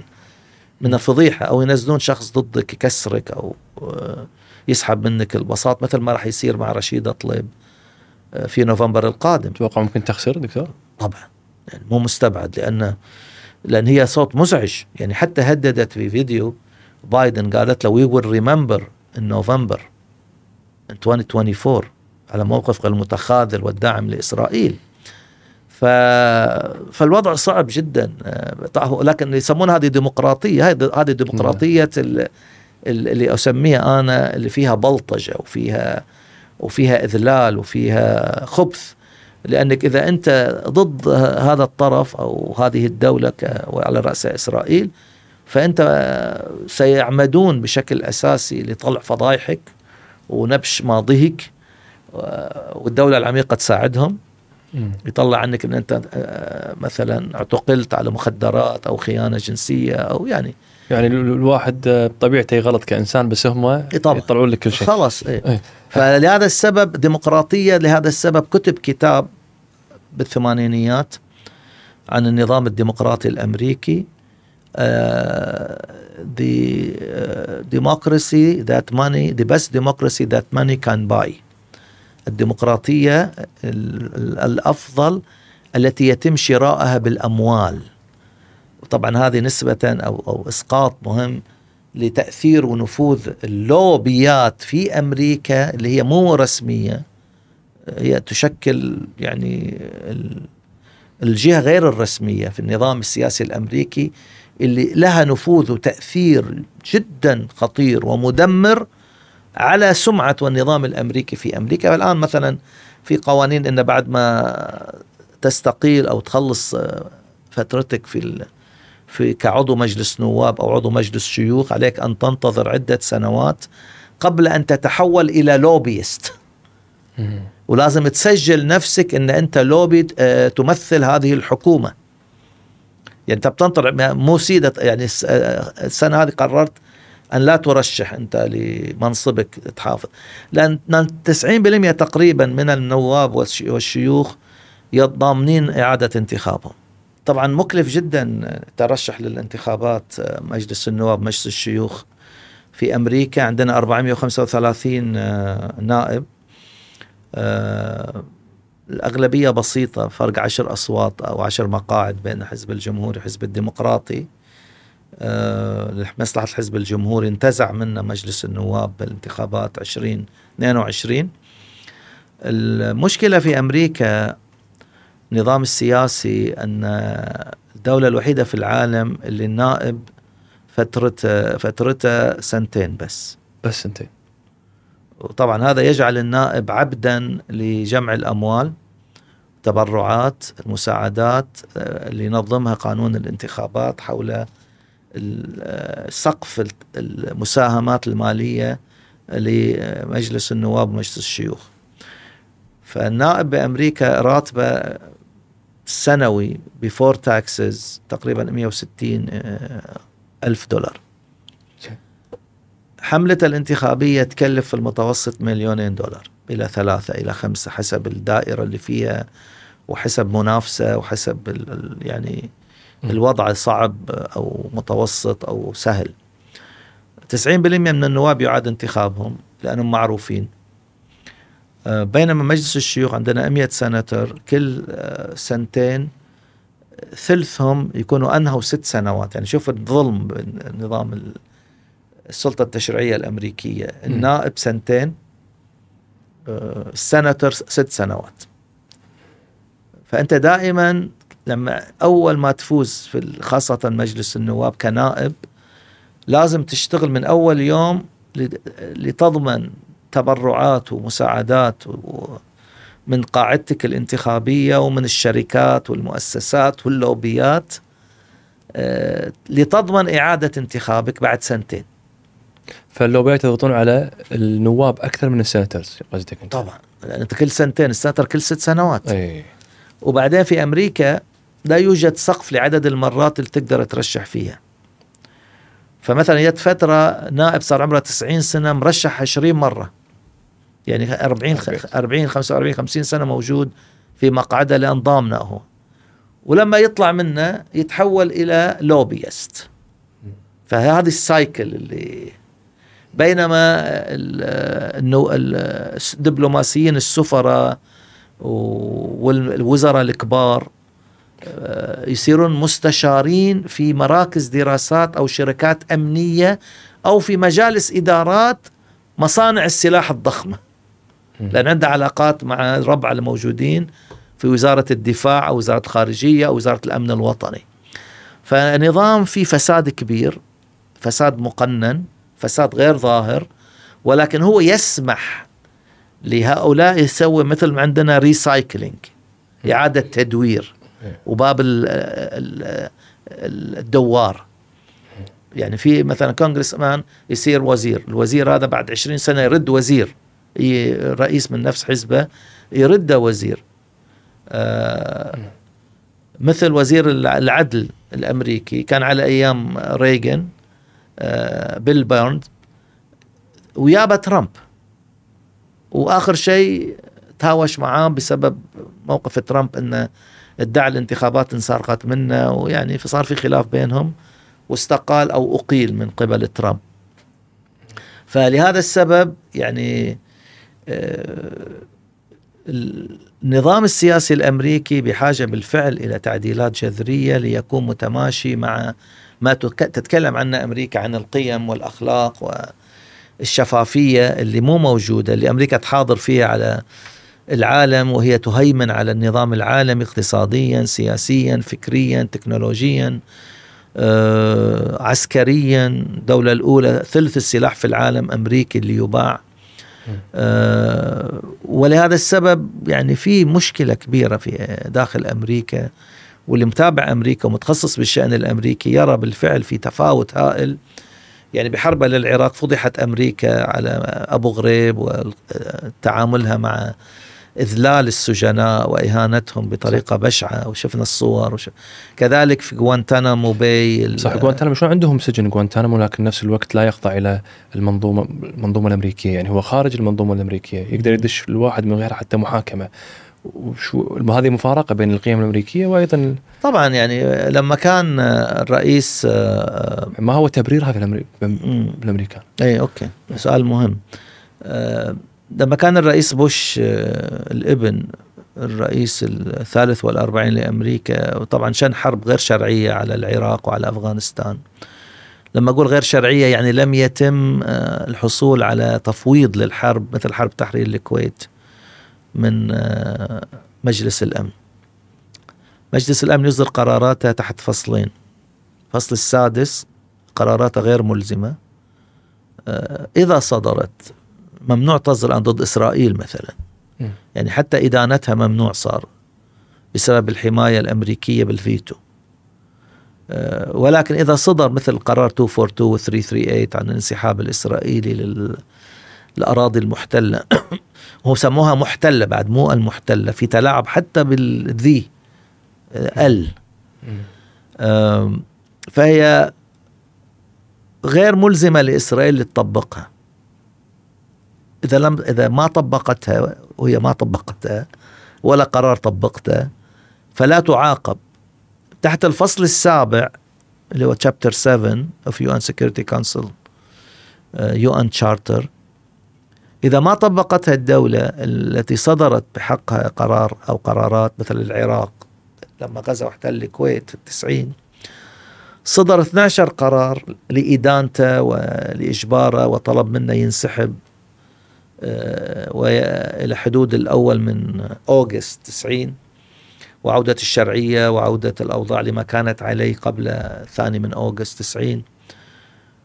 من الفضيحة، أو ينزلون شخص ضدك يكسرك أو يسحب منك البساط، مثل ما راح يصير مع رشيدة طليب في نوفمبر القادم. توقع ممكن تخسر دكتور؟ طبعا يعني مو مستبعد، لأن لأن هي صوت مزعج. يعني حتى هددت في فيديو بايدن، قالت له we will remember in November ألفين وأربعة وعشرين على موقفك المتخاذل والداعم لإسرائيل. ف... فالوضع صعب جدا، لكن يسمون هذه ديمقراطية، هذه ديمقراطية اللي أسميها أنا اللي فيها بلطجة وفيها وفيها إذلال وفيها خبث، لأنك إذا أنت ضد هذا الطرف أو هذه الدولة وعلى رأسها إسرائيل فأنت سيعمدون بشكل أساسي لطلع فضايحك ونبش ماضيك، والدولة العميقة تساعدهم، يطلع عنك أن أنت مثلا اعتقلت على مخدرات أو خيانة جنسية أو يعني يعني الواحد طبيعته غلط كإنسان، بس هم يطلعون لك كل شيء خلاص. إيه. إيه. فلهذا السبب ديمقراطية، لهذا السبب كتب كتاب بالثمانينيات عن النظام الديمقراطي الأمريكي، the democracy that money the best democracy that money can buy، الديمقراطية الأفضل التي يتم شراءها بالأموال. وطبعا هذه نسبة أو, أو إسقاط مهم لتأثير ونفوذ اللوبيات في أمريكا اللي هي مو رسمية، هي تشكل يعني الجهة غير الرسمية في النظام السياسي الأمريكي اللي لها نفوذ وتأثير جدا خطير ومدمر على سمعة والنظام الأمريكي في أمريكا. والآن مثلا في قوانين إن بعد ما تستقيل أو تخلص فترتك في في كعضو مجلس نواب أو عضو مجلس شيوخ عليك أن تنتظر عدة سنوات قبل أن تتحول إلى لوبيست، ولازم تسجل نفسك إن أنت لوبي تمثل هذه الحكومة. يعني أنت بتنطلع مو سيدة، يعني السنة هذه قررت أن لا ترشح أنت لمنصبك تحافظ، لأن تسعين بالمئة تقريبا من النواب والشيوخ يضامنين إعادة انتخابهم. طبعا مكلف جدا ترشح للانتخابات مجلس النواب مجلس الشيوخ في أمريكا، عندنا أربعمئة وخمسة وثلاثين نائب، الأغلبية بسيطة، فرق عشر أصوات أو عشر مقاعد بين حزب الجمهوري وحزب الديمقراطي. مصلحة الحزب الجمهوري انتزع منه مجلس النواب بالانتخابات عشرين اثنين وعشرين. المشكلة في أمريكا النظام السياسي أن الدولة الوحيدة في العالم اللي النائب فترته فترته سنتين بس بس سنتين، وطبعا هذا يجعل النائب عبدا لجمع الأموال، تبرعات، المساعدات اللي نظمها قانون الانتخابات حول سقف المساهمات المالية لمجلس النواب ومجلس الشيوخ. فالنائب بأمريكا راتبه سنوي before taxes تقريبا مئة وستين ألف دولار. حملة الانتخابية تكلف في المتوسط مليونين دولار إلى ثلاثة إلى خمسة حسب الدائرة اللي فيها وحسب منافسة وحسب يعني الوضع صعب أو متوسط أو سهل. تسعين بالمئة من النواب يعاد انتخابهم لأنهم معروفين، بينما مجلس الشيوخ عندنا مئة سنتر كل سنتين ثلثهم يكونوا أنهوا ست سنوات. يعني شوف الظلم بالنظام السلطة التشريعية الأمريكية، النائب سنتين، السنتر ست سنوات. فأنت دائما لما أول ما تفوز في خاصة مجلس النواب كنائب لازم تشتغل من أول يوم لتضمن تبرعات ومساعدات من قاعدتك الانتخابية ومن الشركات والمؤسسات واللوبيات لتضمن إعادة انتخابك بعد سنتين. فاللوبيات يضغطون على النواب أكثر من السناترز قصدك أنت؟ طبعا، لأن أنت كل سنتين، السناتر كل ست سنوات. أي. وبعدين في أمريكا لا يوجد سقف لعدد المرات اللي تقدر ترشح فيها. فمثلا جت فترة نائب صار عمره تسعين سنة مرشح عشرين مرة، يعني أربعين أربعين خمسة وأربعين خمسين سنة موجود في مقعده لأن ضامنه هو، ولما يطلع منه يتحول إلى لوبيست. فهذه السايكل اللي بينما الدبلوماسيين السفراء والوزراء الكبار يصيرون مستشارين في مراكز دراسات أو شركات أمنية أو في مجالس إدارات مصانع السلاح الضخمة، لأن عنده علاقات مع ربع الموجودين في وزارة الدفاع أو وزارة الخارجية أو وزارة الأمن الوطني. فنظام فيه فساد كبير، فساد مقنن، فساد غير ظاهر، ولكن هو يسمح لهؤلاء يسوي مثل ما عندنا ريسايكلينج، إعادة تدوير، وباب الدوار. يعني في مثلا كونغرس مان يصير وزير، الوزير هذا بعد عشرين سنة يرد وزير، رئيس من نفس حزبه يرد وزير. آه مثل وزير العدل الأمريكي كان على أيام ريغن آه بيل بيرنز ويابا ترامب، وآخر شيء تهاوش معاه بسبب موقف ترامب أنه ادعى الانتخابات انسرقت منه، ويعني فصار في خلاف بينهم واستقال أو أقيل من قبل ترامب. فلهذا السبب يعني النظام السياسي الأمريكي بحاجة بالفعل إلى تعديلات جذرية ليكون متماشي مع ما تتكلم عنه أمريكا عن القيم والأخلاق والشفافية اللي مو موجودة، اللي أمريكا تحاضر فيها على العالم وهي تهيمن على النظام العالمي اقتصاديا سياسيا فكريا تكنولوجيا آه، عسكريا. دولة الأولى ثلث السلاح في العالم أمريكي اللي يباع آه، ولهذا السبب يعني في مشكلة كبيرة في داخل أمريكا، واللي متابع أمريكا ومتخصص بالشأن الأمريكي يرى بالفعل في تفاوت هائل. يعني بحربها للعراق فضحت أمريكا على أبو غريب وتعاملها مع إذلال السجناء وإهانتهم بطريقة بشعة، وشفنا الصور وشف... كذلك في غوانتانامو باي. صح، غوانتانامو شو عندهم سجن غوانتانامو، لكن نفس الوقت لا يخضع إلى المنظومة المنظومة الأمريكية، يعني هو خارج المنظومة الأمريكية، يقدر يدش الواحد من غير حتى محاكمة. وشو هذه مفارقة بين القيم الأمريكية وأيضا طبعا يعني لما كان الرئيس ما هو تبريرها في الأمريكان. أي أوكي، سؤال مهم. لما كان الرئيس بوش الابن الرئيس الثالث والأربعين لأمريكا، وطبعا شن حرب غير شرعية على العراق وعلى أفغانستان. لما أقول غير شرعية يعني لم يتم الحصول على تفويض للحرب مثل حرب تحرير الكويت من مجلس الأمن. مجلس الأمن يصدر قراراته تحت فصلين، فصل السادس قراراته غير ملزمة، إذا صدرت ممنوع تصدر ضد إسرائيل مثلا، يعني حتى إدانتها ممنوع صار بسبب الحماية الأمريكية بالفيتو. ولكن إذا صدر مثل قرار مئتين وثمانية وأربعين و ثلاثمئة وثمانية وثلاثين عن الانسحاب الإسرائيلي لل الأراضي المحتلة وهم سموها محتلة بعد مو المحتلة، في تلاعب حتى بالذي ال فهي غير ملزمة لإسرائيل لتطبقها. إذا لم إذا ما طبقتها، وهي ما طبقتها ولا قرار طبقته، فلا تعاقب تحت الفصل السابع اللي هو chapter seven of يو إن Security Council يو إن Charter. إذا ما طبقتها الدولة التي صدرت بحقها قرار أو قرارات، مثل العراق لما غزا واحتل الكويت في التسعين صدر اثنا عشر قرار لإدانته ولإجباره وطلب منه ينسحب إلى حدود الأول من أوغست تسعين، وعودة الشرعية وعودة الأوضاع لما كانت عليه قبل الثاني من أوغست تسعين.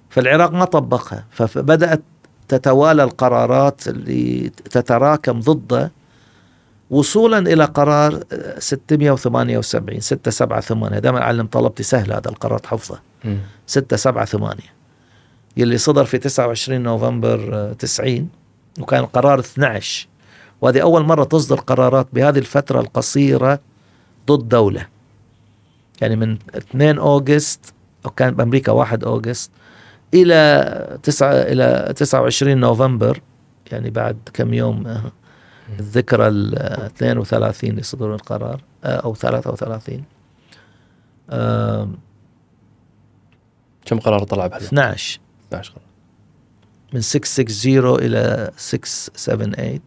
فالعراق ما طبقها، فبدأت تتوالى القرارات اللي تتراكم ضده وصولا إلى قرار ستمئة وثمانية وسبعين ستمئة وسبعة وثمانين. دائما أعلم طلبتي سهل هذا القرار حفظه ستمئة وسبعة وثمانين يلي صدر في تسعة وعشرين نوفمبر تسعين، وكان القرار اثنا عشر. وهذه أول مرة تصدر قرارات بهذه الفترة القصيرة ضد دولة، يعني من اثنين أوغست أو كان بأمريكا واحد أوغست إلى تسعة إلى تسعة وعشرين نوفمبر، يعني بعد كم يوم الذكرى الاثنين وثلاثين لصدور القرار أو ثلاثة وثلاثين. كم قرار طلع بهذا؟ اثنا عشر اثنا عشر قرار من ستمئة وستين إلى ستمئة وسبعة وثمانين.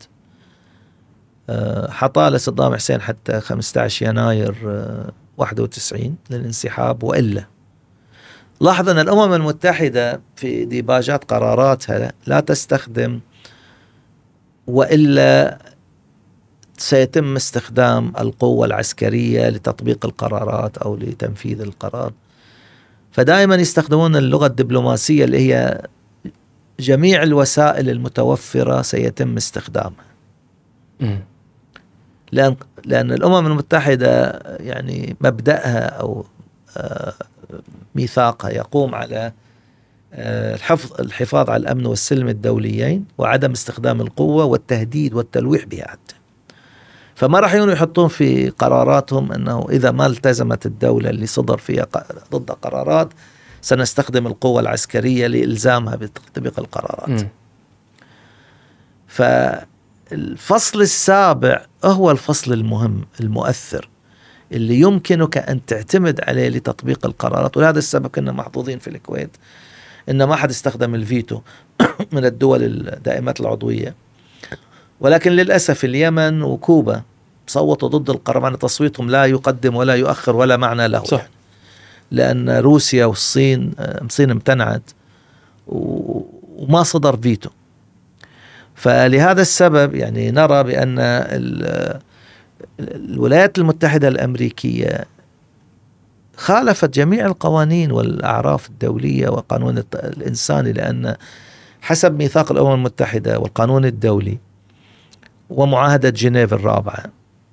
حطالة صدام حسين حتى خمسة عشر يناير واحد وتسعين للانسحاب. وإلا لاحظ أن الأمم المتحدة في ديباجات قراراتها لا تستخدم وإلا سيتم استخدام القوة العسكرية لتطبيق القرارات أو لتنفيذ القرار. فدائما يستخدمون اللغة الدبلوماسية اللي هي جميع الوسائل المتوفرة سيتم استخدامها، لأن لأن الأمم المتحدة يعني مبدأها أو آه ميثاقها يقوم على الحفظ الحفاظ على الأمن والسلم الدوليين وعدم استخدام القوة والتهديد والتلويح بها. فما راح يحطون في قراراتهم أنه إذا ما التزمت الدولة اللي صدر فيها ضد قرارات سنستخدم القوة العسكرية لإلزامها بتطبيق القرارات. م. فالفصل السابع هو الفصل المهم المؤثر اللي يمكنك أن تعتمد عليه لتطبيق القرارات، ولهذا السبب كنا محظوظين في الكويت إن ما حد استخدم الفيتو من الدول الدائمات العضوية، ولكن للأسف اليمن وكوبا صوتوا ضد القرار، يعني تصويتهم لا يقدم ولا يؤخر ولا معنى له. صح. لأن روسيا والصين الصين امتنعت وما صدر فيتو. فلهذا السبب يعني نرى بأن الولايات المتحدة الأمريكية خالفت جميع القوانين والأعراف الدولية وقانون الإنساني، لأن حسب ميثاق الأمم المتحدة والقانون الدولي ومعاهدة جنيف الرابعة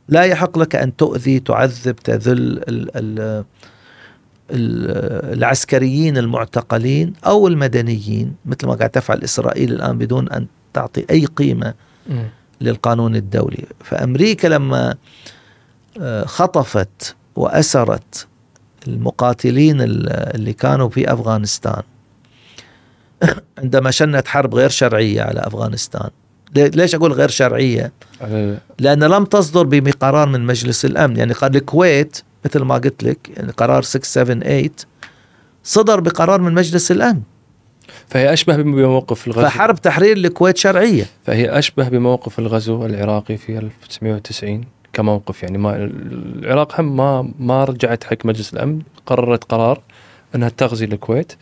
لا يحق لك أن تؤذي، تعذب، تذل ال ال العسكريين المعتقلين أو المدنيين مثل ما قاعد تفعل إسرائيل الآن بدون أن تعطي أي قيمة م. للقانون الدولي. فأمريكا لما خطفت وأسرت المقاتلين اللي كانوا في أفغانستان عندما شنت حرب غير شرعية على أفغانستان، ليش أقول غير شرعية؟ لأن لم تصدر بقرار من مجلس الأمن، يعني قال الكويت مثل ما قلت لك يعني قرار ستمية وثمانية وسبعين صدر بقرار من مجلس الأمن، فهي أشبه بموقف الغزو، فحرب تحرير الكويت شرعية، فهي أشبه بموقف الغزو العراقي في ألف وتسعمائة وتسعين كموقف. يعني ما العراق هم ما ما رجعت حق مجلس الأمن، قررت قرار أنها تغزي الكويت،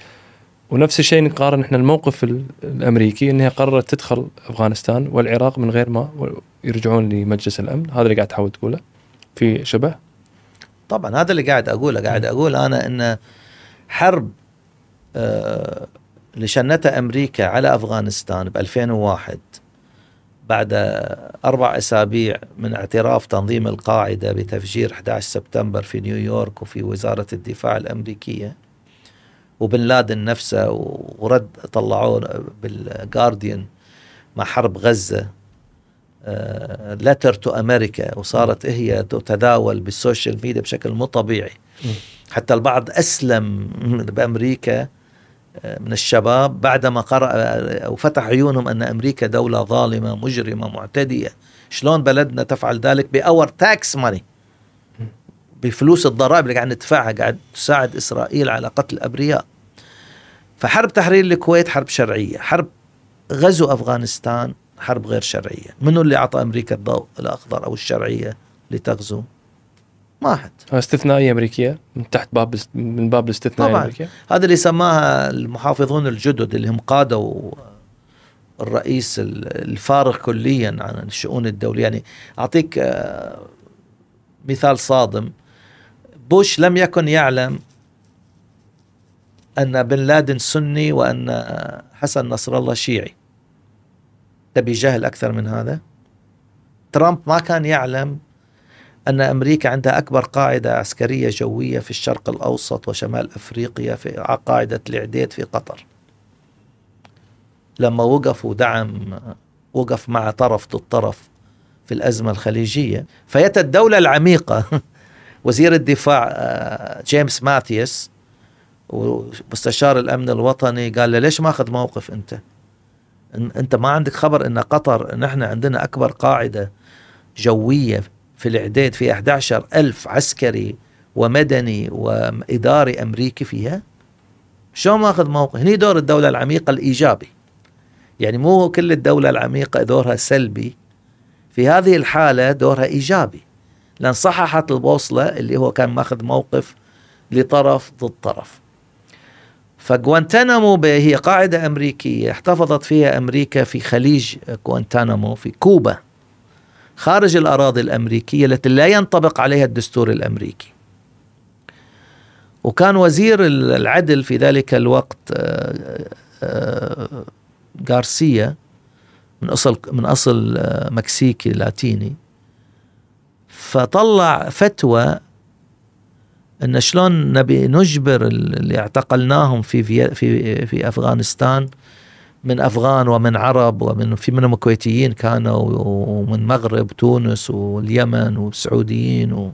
ونفس الشيء نقارن إحنا الموقف الأمريكي أنها قررت تدخل أفغانستان والعراق من غير ما يرجعون لمجلس الأمن. هذا اللي قاعد تحاول تقوله في شبه. طبعا هذا اللي قاعد أقوله، قاعد أقول أنا أن حرب آه اللي شنتها أمريكا على أفغانستان بألفين وواحد بعد أربع أسابيع من اعتراف تنظيم القاعدة بتفجير أحد عشر سبتمبر في نيويورك وفي وزارة الدفاع الأمريكية وبن لادن نفسه، ورد طلعوه بالغارديان مع حرب غزة لتر تو أمريكا، وصارت هي تتداول بالسوشيال ميديا بشكل مو طبيعي، حتى البعض أسلم بأمريكا من الشباب بعدما قرأ أو فتح عيونهم أن أمريكا دولة ظالمة مجرمة معتدية، شلون بلدنا تفعل ذلك بأور تاكس ماني، بفلوس الضرائب اللي قاعد ندفعها قاعد تساعد إسرائيل على قتل أبرياء. فحرب تحرير الكويت حرب شرعية، حرب غزو أفغانستان حرب غير شرعية. منو اللي أعطى أمريكا الضوء الأخضر أو الشرعية لتغزو؟ ما حد. استثنائية أمريكية من تحت باب من باب الاستثنائية الأمريكية. هذا اللي سماها المحافظون الجدد اللي هم قادوا الرئيس الفارغ كليا عن الشؤون الدولية. يعني أعطيك مثال صادم، بوش لم يكن يعلم أن بن لادن سني وأن حسن نصر الله شيعي. تبي جهل أكثر من هذا؟ ترامب ما كان يعلم أن أمريكا عندها أكبر قاعدة عسكرية جوية في الشرق الأوسط وشمال أفريقيا في قاعدة العديد في قطر. لما وقف ودعم وقف مع طرف ضد طرف في الأزمة الخليجية، فيت الدولة العميقة وزير الدفاع جيمس ماثيوس ومستشار الأمن الوطني قال له ليش ما أخذ موقف أنت؟ أنت ما عندك خبر أن قطر نحن عندنا أكبر قاعدة جوية في العديد في أحد عشر ألف عسكري ومدني وإداري أمريكي فيها؟ شو ما أخذ موقف؟ هني دور الدولة العميقة الإيجابي، يعني مو كل الدولة العميقة دورها سلبي، في هذه الحالة دورها إيجابي لأن صححت البوصلة اللي هو كان ماخذ موقف لطرف ضد طرف. فغوانتانامو هي قاعدة أمريكية احتفظت فيها أمريكا في خليج غوانتانامو في كوبا خارج الأراضي الأمريكية التي لا ينطبق عليها الدستور الأمريكي، وكان وزير العدل في ذلك الوقت غارسيا من أصل من أصل مكسيكي لاتيني، فطلع فتوى ان شلون نبي نجبر اللي اعتقلناهم في في في, في افغانستان من افغان ومن عرب ومن في منهم كويتيين كانوا ومن مغرب تونس واليمن والسعوديين و...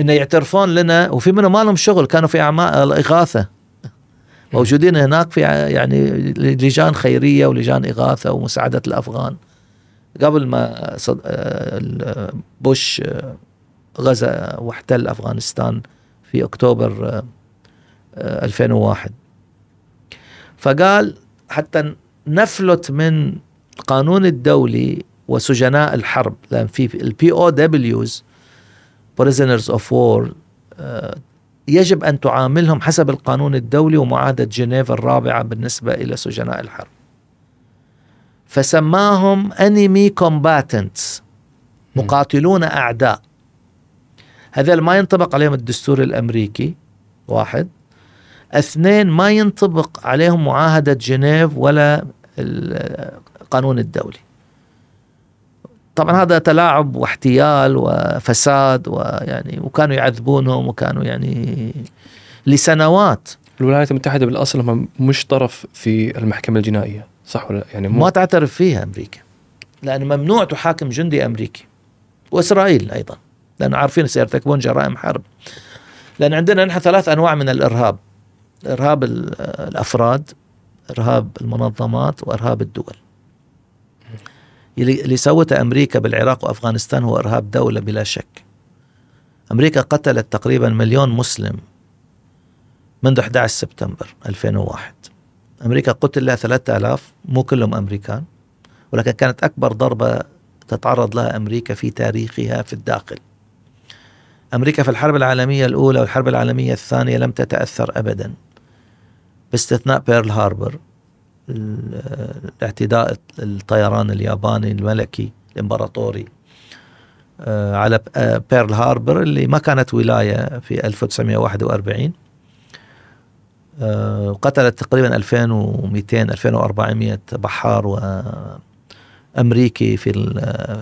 انه يعترفون لنا وفي منهم ما لهم شغل كانوا في اعمال اغاثه موجودين هناك في يعني لجان خيريه ولجان اغاثه ومساعده الافغان قبل ما بوش غزا واحتل افغانستان في اكتوبر ألفين وواحد. فقال حتى نفلت من القانون الدولي وسجناء الحرب لان في البي او دبليوز prisoners of war يجب ان تعاملهم حسب القانون الدولي ومعاهده جنيف الرابعه بالنسبه الى سجناء الحرب. فسماهم انمي كومباتنتس مقاتلون اعداء. هذا ما ينطبق عليهم الدستور الامريكي واحد. اثنين ما ينطبق عليهم معاهده جنيف ولا القانون الدولي. طبعا هذا تلاعب واحتيال وفساد ويعني وكانوا يعذبونهم وكانوا يعني لسنوات. الولايات المتحده بالاصل هم مش طرف في المحكمه الجنائيه صح ولا يعني ما تعترف فيها امريكا لان ممنوع تحاكم جندي امريكي واسرائيل ايضا لان عارفين سيرتكبون جرائم حرب. لان عندنا نحن ثلاث انواع من الارهاب، ارهاب الافراد، ارهاب المنظمات، وارهاب الدول. اللي سوته أمريكا بالعراق وأفغانستان هو إرهاب دولة بلا شك. أمريكا قتلت تقريبا مليون مسلم منذ أحد عشر سبتمبر ألفين وواحد. أمريكا قتل لها ثلاثة آلاف، مو كلهم أمريكان، ولكن كانت أكبر ضربة تتعرض لها أمريكا في تاريخها في الداخل. أمريكا في الحرب العالمية الأولى والحرب العالمية الثانية لم تتأثر أبدا باستثناء بيرل هاربر، الاعتداء الطيران الياباني الملكي الامبراطوري على بيرل هاربر اللي ما كانت ولاية في ألف وتسعمائة وواحد وأربعين، قتلت تقريبا ألفين ومئتين ألفين وأربعمائة بحار وأمريكي في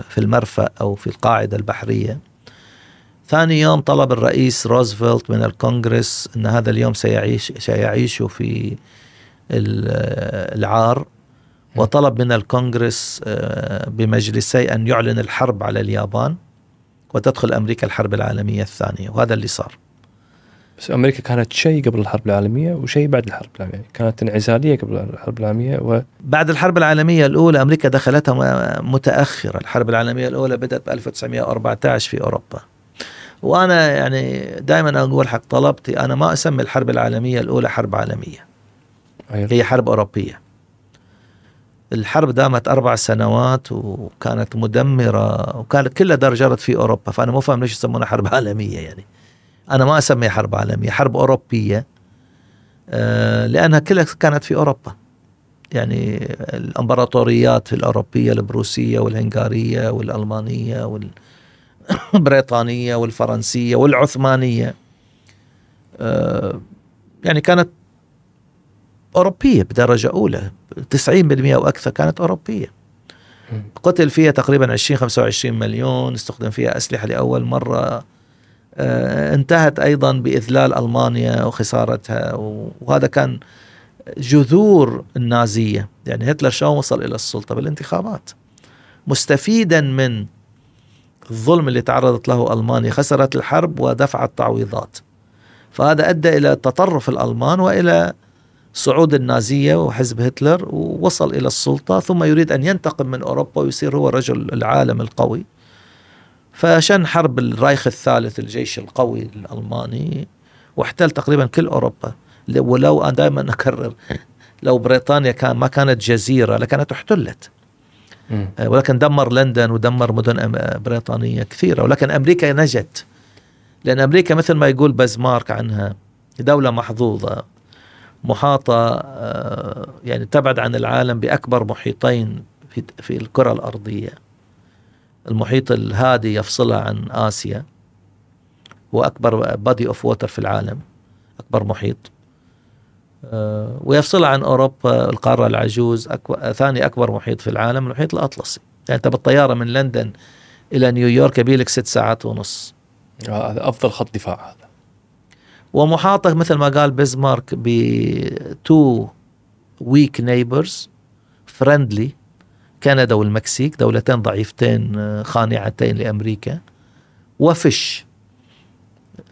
في المرفأ أو في القاعدة البحرية. ثاني يوم طلب الرئيس روزفلت من الكونغرس أن هذا اليوم سيعيش سيعيشه في العار، وطلب من الكونغرس بمجلسي أن يعلن الحرب على اليابان وتدخل أمريكا الحرب العالمية الثانية، وهذا اللي صار. بس أمريكا كانت شيء قبل الحرب العالمية وشيء بعد الحرب العالمية، كانت انعزالية قبل الحرب العالمية و... بعد الحرب العالمية الأولى أمريكا دخلتها متأخرة. الحرب العالمية الأولى بدأت ألف وتسعمائة وأربعة عشر في أوروبا. وأنا يعني دائما أقول حق طلبتي أنا ما أسمي الحرب العالمية الأولى حرب عالمية، هي حرب أوروبية. الحرب دامت أربع سنوات وكانت مدمرة وكانت كلها درجرت في أوروبا، فأنا مو فاهم ليش يسمونها حرب عالمية. يعني أنا ما أسميها حرب عالمية، حرب أوروبية آه لأنها كلها كانت في أوروبا. يعني الأمبراطوريات الأوروبية البروسية والهنغارية والألمانية والبريطانية والفرنسية والعثمانية آه يعني كانت أوروبية بدرجة أولى، تسعين بالمئة وأكثر كانت أوروبية. قتل فيها تقريبا عشرين خمسة وعشرين مليون، استخدم فيها أسلحة لأول مرة، آه انتهت أيضا بإذلال ألمانيا وخسارتها، وهذا كان جذور النازية. يعني هتلر شلون وصل إلى السلطة؟ بالانتخابات، مستفيدا من الظلم اللي تعرضت له ألمانيا، خسرت الحرب ودفعت تعويضات، فهذا أدى إلى تطرف الألمان وإلى صعود النازية وحزب هتلر، ووصل إلى السلطة ثم يريد أن ينتقم من أوروبا ويصير هو رجل العالم القوي. فشن حرب الرايخ الثالث، الجيش القوي الألماني، واحتل تقريبا كل أوروبا. ولو أنا دائما أكرر لو بريطانيا كان ما كانت جزيرة لكانت احتلت، ولكن دمر لندن ودمر مدن بريطانية كثيرة، ولكن أمريكا نجت. لأن أمريكا مثل ما يقول بازمارك عنها دولة محظوظة محاطة، يعني تبعد عن العالم بأكبر محيطين في في الكرة الأرضية. المحيط الهادي يفصلها عن آسيا، وأكبر بادي أوف ووتر في العالم، أكبر محيط، ويفصلها عن أوروبا القارة العجوز، أكبر ثاني أكبر محيط في العالم المحيط الأطلسي. يعني أنت بالطيارة من لندن إلى نيويورك بيلك ست ساعات ونص. هذا أفضل خط دفاع هذا. ومحاطة مثل ما قال بيزمارك بتو ويك نيبرز فرندلي، كندا والمكسيك دولتين ضعيفتين خانعتين لأمريكا، وفش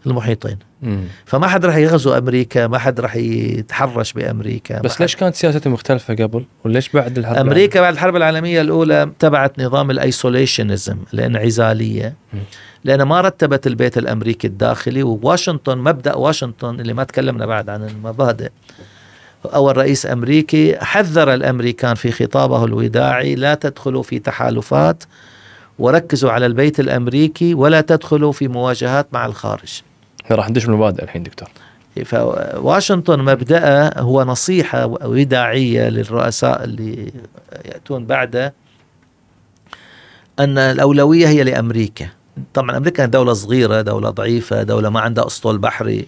المحيطين. مم. فما حد رح يغزو أمريكا، ما حد رح يتحرش بأمريكا. بس ليش كانت سياسته مختلفة قبل وليش بعد الحرب أمريكا العالمية؟ بعد الحرب العالمية الأولى تبعت نظام الأيسوليشنزم، الانعزالية، لأن ما رتبت البيت الأمريكي الداخلي. وواشنطن، مبدأ واشنطن اللي ما تكلمنا بعد عن المبادئ، أول رئيس أمريكي حذر الأمريكان في خطابه الوداعي لا تدخلوا في تحالفات وركزوا على البيت الأمريكي ولا تدخلوا في مواجهات مع الخارج. راح ندش من المبادئ الحين دكتور. فواشنطن مبدأه هو نصيحة وداعية للرؤساء اللي يأتون بعده أن الأولوية هي لأمريكا. طبعا أمريكا دولة صغيرة، دولة ضعيفة، دولة ما عندها أسطول بحري،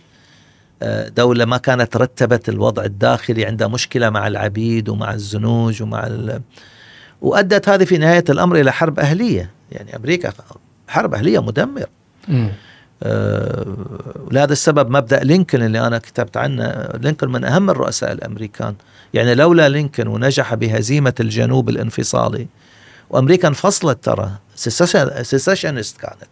دولة ما كانت رتبت الوضع الداخلي، عندها مشكلة مع العبيد ومع الزنوج ومع ال... وأدت هذه في نهاية الأمر إلى حرب أهلية. يعني أمريكا حرب أهلية مدمر. م. أه لهذا السبب مبدأ لينكولن اللي أنا كتبت عنه، لينكولن من أهم الرؤساء الأمريكان. يعني لولا لينكولن ونجح بهزيمة الجنوب الانفصالي، وأمريكا انفصلت، ترى سيسيشنست كانت،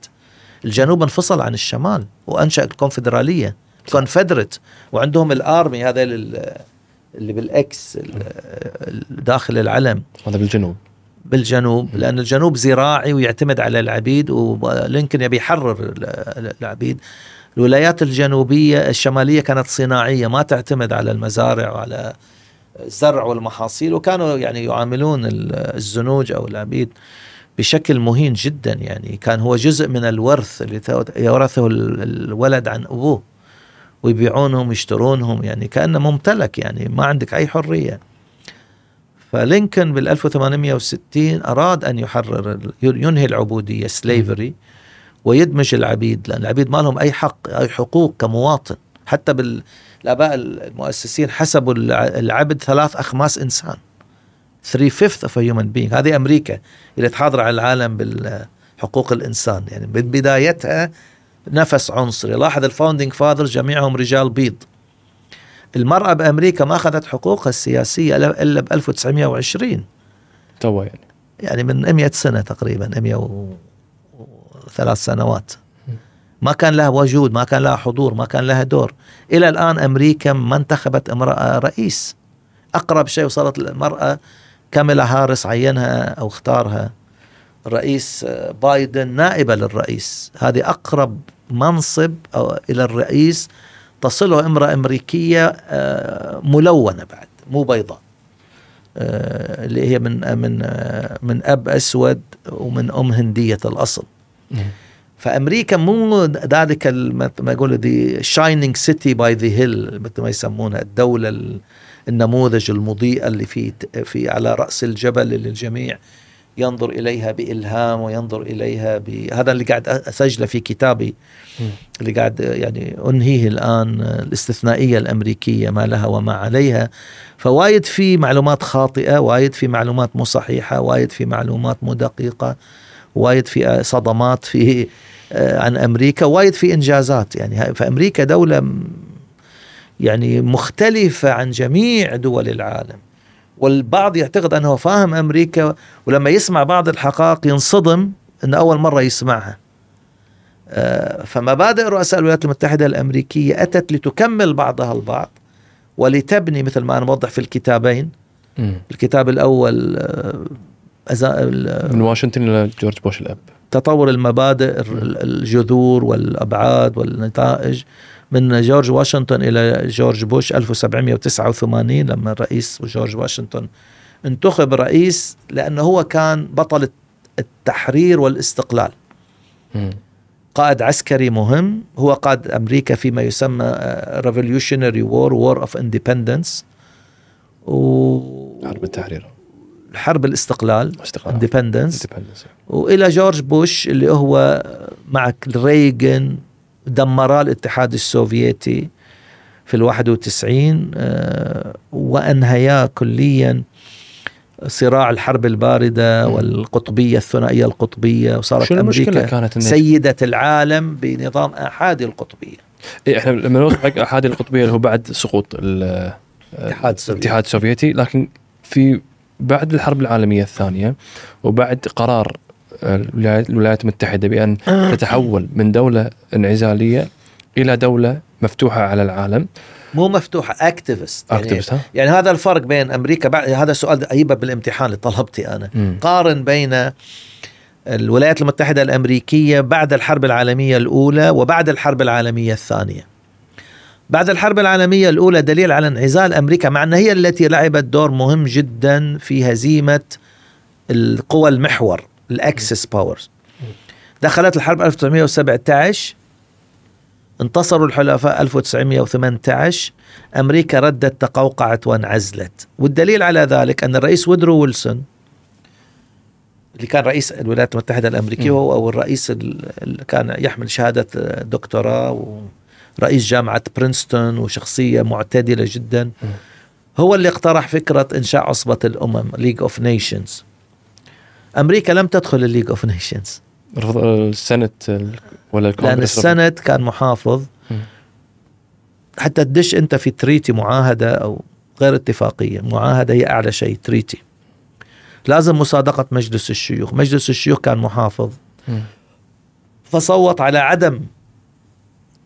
الجنوب انفصل عن الشمال وأنشأ الكونفدرالية كونفدرت، وعندهم الآرمي هذا اللي بالأكس داخل العلم، هذا بالجنوب بالجنوب لأن الجنوب زراعي ويعتمد على العبيد، ولينكولن يبي يحرر العبيد. الولايات الجنوبية الشمالية كانت صناعية، ما تعتمد على المزارع وعلى الزرع والمحاصيل، وكانوا يعني يعاملون الزنوج أو العبيد بشكل مهين جدا. يعني كان هو جزء من الورث اللي يورثه الولد عن أبوه، ويبيعونهم يشترونهم، يعني كأنه ممتلك، يعني ما عندك أي حرية. فلينكولن بالألف وثمانمائة وستين أراد أن يحرر، ينهي العبودية سليفري، ويدمج العبيد، لأن العبيد ما لهم أي حق أي حقوق كمواطن. حتى بالآباء المؤسسين حسبوا العبد ثلاث أخماس إنسان، three fifth of a human being. هذه أمريكا اللي تحاضر على العالم بالحقوق الإنسان، يعني بدايتها نفس عنصري. لاحظ الفاوندينج فاذر جميعهم رجال بيض. المرأة بأمريكا ما أخذت حقوقها السياسية إلا ب ألف وتسعمائة وعشرين، طبعا يعني يعني من مئة سنة تقريبا، مئة وثلاث سنوات. ما كان لها وجود، ما كان لها حضور، ما كان لها دور. إلى الآن أمريكا ما انتخبت امرأة رئيس. أقرب شيء وصلت المرأة كاميلا هارس، عينها أو اختارها الرئيس بايدن نائبة للرئيس. هذه أقرب منصب إلى الرئيس تصله امرأة أمريكية ملونة، بعد مو بيضاء، اللي هي من من من أب أسود ومن أم هندية الأصل. فأمريكا مو ذلك ما يقولوا دي shining city by the hill، مثل ما يسمونها الدولة النموذج المضيئة اللي في في على رأس الجبل، اللي الجميع ينظر إليها بإلهام وينظر إليها ب... هذا اللي قاعد أسجله في كتابي اللي قاعد يعني أنهيه الآن، الاستثنائية الأمريكية، ما لها وما عليها. فوايد في معلومات خاطئة، وايد في معلومات مو صحيحة، وايد في معلومات مو دقيقة، وايد في صدمات في عن أمريكا، وايد في إنجازات. يعني فأمريكا دولة يعني مختلفة عن جميع دول العالم، والبعض يعتقد أنه فاهم أمريكا، ولما يسمع بعض الحقائق ينصدم أنه أول مرة يسمعها. فمبادئ رؤساء الولايات المتحدة الأمريكية أتت لتكمل بعضها البعض ولتبني، مثل ما أنا موضح في الكتابين. م. الكتاب الأول من واشنطن إلى جورج بوش الأب، تطور المبادئ، الجذور والأبعاد والنتائج، من جورج واشنطن إلى جورج بوش ألف وسبعمائة وتسعة وثمانين، لما الرئيس جورج واشنطن انتخب رئيس لأنه هو كان بطل التحرير والاستقلال. م. قائد عسكري مهم، هو قائد أمريكا فيما يسمى Revolutionary War، War of Independence، و... حرب التحرير، حرب الاستقلال، Independence. وإلى جورج بوش اللي هو مع ريغن دمر الاتحاد السوفيتي في الواحد وتسعين، وأنهيا كليا صراع الحرب الباردة والقطبية الثنائية القطبية، وصارت أمريكا سيدة العالم بنظام أحادي القطبية. إيه إحنا لما نوصل حق أحادي القطبية اللي هو بعد سقوط الاتحاد السوفيتي. السوفيتي، لكن في بعد الحرب العالمية الثانية وبعد قرار الولايات المتحدة بأن تتحول من دولة انعزالية إلى دولة مفتوحة على العالم. مو مفتوحة، أكتيفست. يعني, يعني هذا الفرق بين أمريكا بعد، هذا سؤال أجيبه بالامتحان لطلبتي أنا. م. قارن بين الولايات المتحدة الأمريكية بعد الحرب العالمية الأولى وبعد الحرب العالمية الثانية. بعد الحرب العالمية الأولى دليل على انعزال أمريكا، مع أن هي التي لعبت دور مهم جدا في هزيمة القوى المحور، الأكسس باورز. دخلت الحرب ألف وتسعمائة وسبعة عشر، انتصروا الحلفاء ألف وتسعمائة وثمانية عشر، أمريكا ردت، تقوقعت وانعزلت. والدليل على ذلك أن الرئيس وودرو ويلسون اللي كان رئيس الولايات المتحدة الأمريكية، أو الرئيس اللي كان يحمل شهادة دكتوراه ورئيس جامعة برينستون وشخصية معتدلة جدا، هو اللي اقترح فكرة إنشاء عصبة الأمم، ليج أوف نيشنز. أمريكا لم تدخل الليج أوف نيشنز، رفض السنت ولا الكونغرس، لأن السنت كان محافظ. م. حتى تدش أنت في تريتي، معاهدة أو غير اتفاقية، معاهدة هي أعلى شيء تريتي، لازم مصادقة مجلس الشيوخ. مجلس الشيوخ كان محافظ. م. فصوت على عدم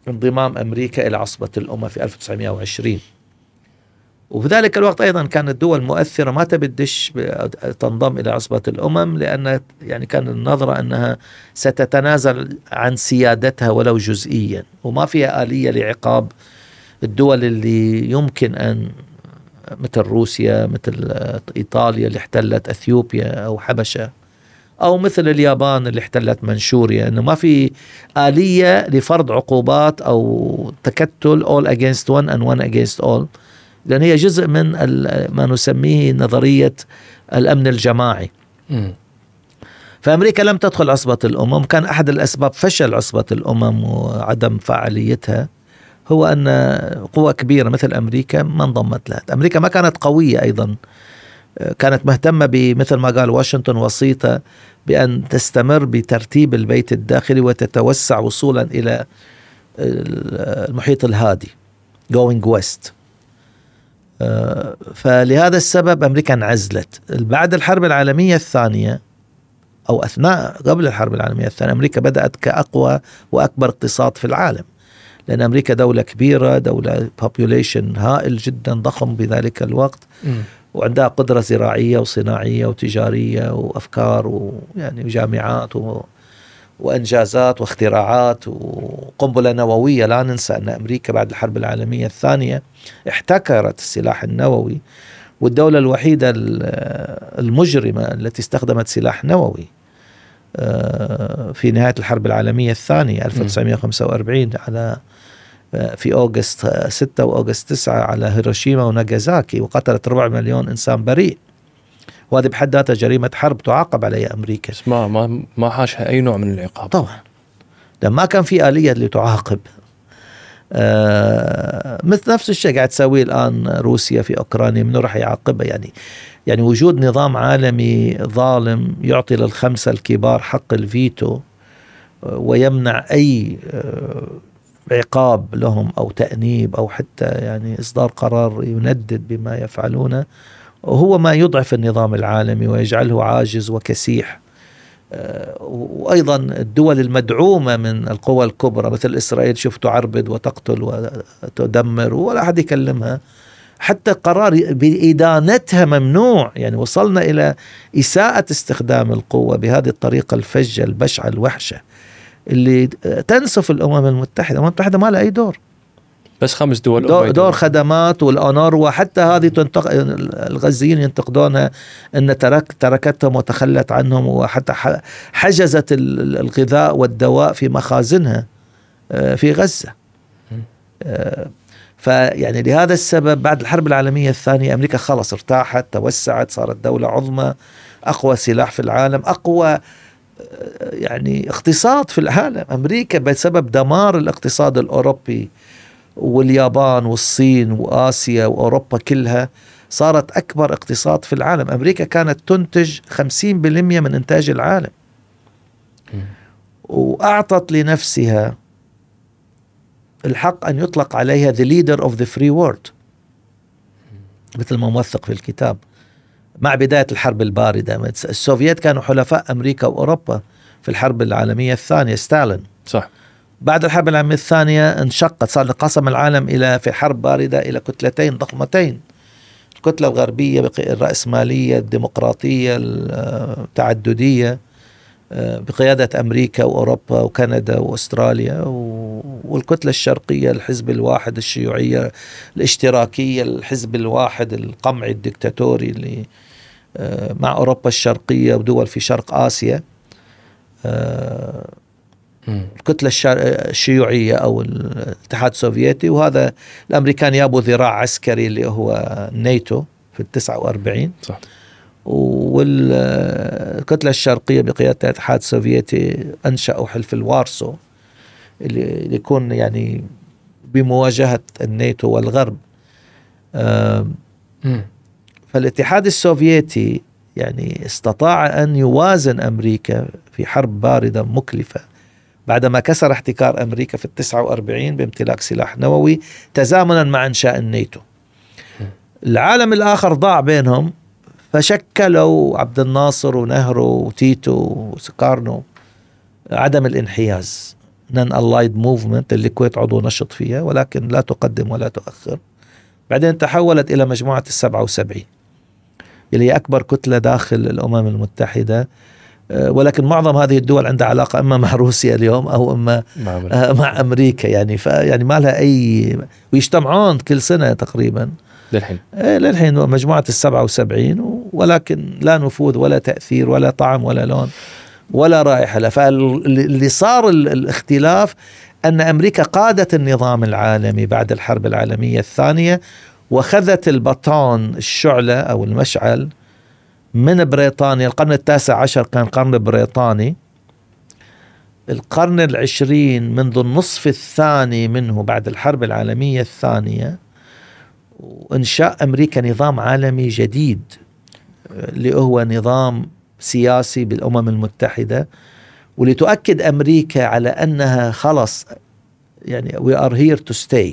انضمام أمريكا إلى عصبة الأمة في ألف وتسعمائة وعشرين، وفي ذلك الوقت أيضا كانت الدول مؤثرة ما تبدش تنضم إلى عصبة الأمم، لأن يعني كان النظرة أنها ستتنازل عن سيادتها ولو جزئيا، وما فيها آلية لعقاب الدول اللي يمكن أن مثل روسيا، مثل إيطاليا اللي احتلت أثيوبيا أو حبشة، أو مثل اليابان اللي احتلت منشوريا، أنه ما في آلية لفرض عقوبات أو تكتل all against one and one against all، لأن هي جزء من ما نسميه نظرية الأمن الجماعي. م. فأمريكا لم تدخل عصبة الأمم. كان أحد الأسباب فشل عصبة الأمم وعدم فعاليتها هو أن قوة كبيرة مثل أمريكا ما انضمت لها. أمريكا ما كانت قوية أيضا، كانت مهتمة بمثل ما قال واشنطن وسيطة، بأن تستمر بترتيب البيت الداخلي وتتوسع وصولا إلى المحيط الهادي، going west. فلهذا السبب أمريكا انعزلت. بعد الحرب العالمية الثانية أو أثناء قبل الحرب العالمية الثانية، أمريكا بدأت كأقوى وأكبر اقتصاد في العالم، لأن أمريكا دولة كبيرة، دولة population هائل جدا، ضخم بذلك الوقت. م. وعندها قدرة زراعية وصناعية وتجارية وأفكار ويعني وجامعات و... وإنجازات واختراعات وقنبلة نووية. لا ننسى أن أمريكا بعد الحرب العالمية الثانية احتكرت السلاح النووي، والدولة الوحيدة المجرمة التي استخدمت سلاح نووي في نهاية الحرب العالمية الثانية ألف وتسعمائة وخمسة وأربعين على في أغسطس ستة وأغسطس تسعة على هيروشيما وناجازاكي، وقتلت ربع مليون إنسان بريء. وهذه بحد ذاتها جريمة حرب تعاقب عليها أمريكا، ما ما ما حاشها أي نوع من العقاب طبعا، لما كان في آلية لتعاقب. آه مثل نفس الشيء قاعد تسويه الآن روسيا في أوكرانيا، منو راح يعاقبها؟ يعني يعني وجود نظام عالمي ظالم يعطي للخمسة الكبار حق الفيتو ويمنع أي عقاب لهم أو تأنيب أو حتى يعني إصدار قرار يندد بما يفعلونه، هو ما يضعف النظام العالمي ويجعله عاجز وكسيح. وأيضا الدول المدعومة من القوى الكبرى مثل إسرائيل، شوف تعربد وتقتل وتدمر ولا أحد يكلمها، حتى قرار بإدانتها ممنوع. يعني وصلنا إلى إساءة استخدام القوة بهذه الطريقة الفجة البشعة الوحشة اللي تنسف الأمم المتحدة. الأمم المتحدة ما لها أي دور، بس خمس دول دور, دور خدمات والأناروا، حتى هذه تنتق... الغزيين ينتقدونها أن ترك... تركتهم وتخلت عنهم، وحتى حجزت الغذاء والدواء في مخازنها في غزة. فيعني لهذا السبب بعد الحرب العالمية الثانية أمريكا خلص ارتاحت، توسعت، صارت دولة عظمى، أقوى سلاح في العالم، أقوى يعني اقتصاد في العالم. أمريكا بسبب دمار الاقتصاد الأوروبي واليابان والصين وآسيا وأوروبا كلها صارت أكبر اقتصاد في العالم. أمريكا كانت تنتج خمسين بالمئة من إنتاج العالم، وأعطت لنفسها الحق أن يطلق عليها the leader of the free world مثل ما موثق في الكتاب. مع بداية الحرب الباردة السوفييت كانوا حلفاء أمريكا وأوروبا في الحرب العالمية الثانية، ستالين. صح. بعد الحرب العالمية الثانية انشقت، صار انقسم العالم إلى في حرب باردة إلى كتلتين ضخمتين، الكتلة الغربية الرأسمالية الديمقراطية التعددية بقيادة أمريكا وأوروبا وكندا وأستراليا، والكتلة الشرقية الحزب الواحد الشيوعية الاشتراكية، الحزب الواحد القمعي الدكتاتوري اللي مع أوروبا الشرقية ودول في شرق آسيا. الكتلة الشيوعية أو الاتحاد السوفيتي، وهذا الأمريكان يابوا ذراع عسكري اللي هو ناتو في التسعة وأربعين، والكتلة الشرقية بقيادة الاتحاد السوفيتي أنشأوا حلف الوارسو اللي يكون يعني بمواجهة الناتو والغرب. فالاتحاد السوفيتي يعني استطاع أن يوازن أمريكا في حرب باردة مكلفة. بعدما كسر احتكار أمريكا في التسعة وأربعين بامتلاك سلاح نووي تزامنا مع إنشاء الناتو، العالم الآخر ضاع بينهم، فشكلوا عبد الناصر ونهرو وتيتو وسكارنو عدم الانحياز نان ألايد موفمنت اللي الكويت عضو نشط فيها ولكن لا تقدم ولا تؤخر. بعدين تحولت إلى مجموعة السبعة وسبعين اللي هي أكبر كتلة داخل الأمم المتحدة، ولكن معظم هذه الدول عندها علاقة إما مع روسيا اليوم أو إما مع أمريكا, مع أمريكا يعني فيعني ما لها أي، ويجتمعون كل سنة تقريبا للحين إيه للحين مجموعة السبعة وسبعين، ولكن لا نفوذ ولا تأثير ولا طعم ولا لون ولا رائحة له. فاللي صار الاختلاف أن أمريكا قادت النظام العالمي بعد الحرب العالمية الثانية وخذت البطان الشعلة أو المشعل من بريطانيا. القرن التاسع عشر كان قرن بريطاني، القرن العشرين منذ النصف الثاني منه بعد الحرب العالمية الثانية وإنشاء أمريكا نظام عالمي جديد اللي هو نظام سياسي بالأمم المتحدة، ولتؤكد أمريكا على أنها خلص يعني we are here to stay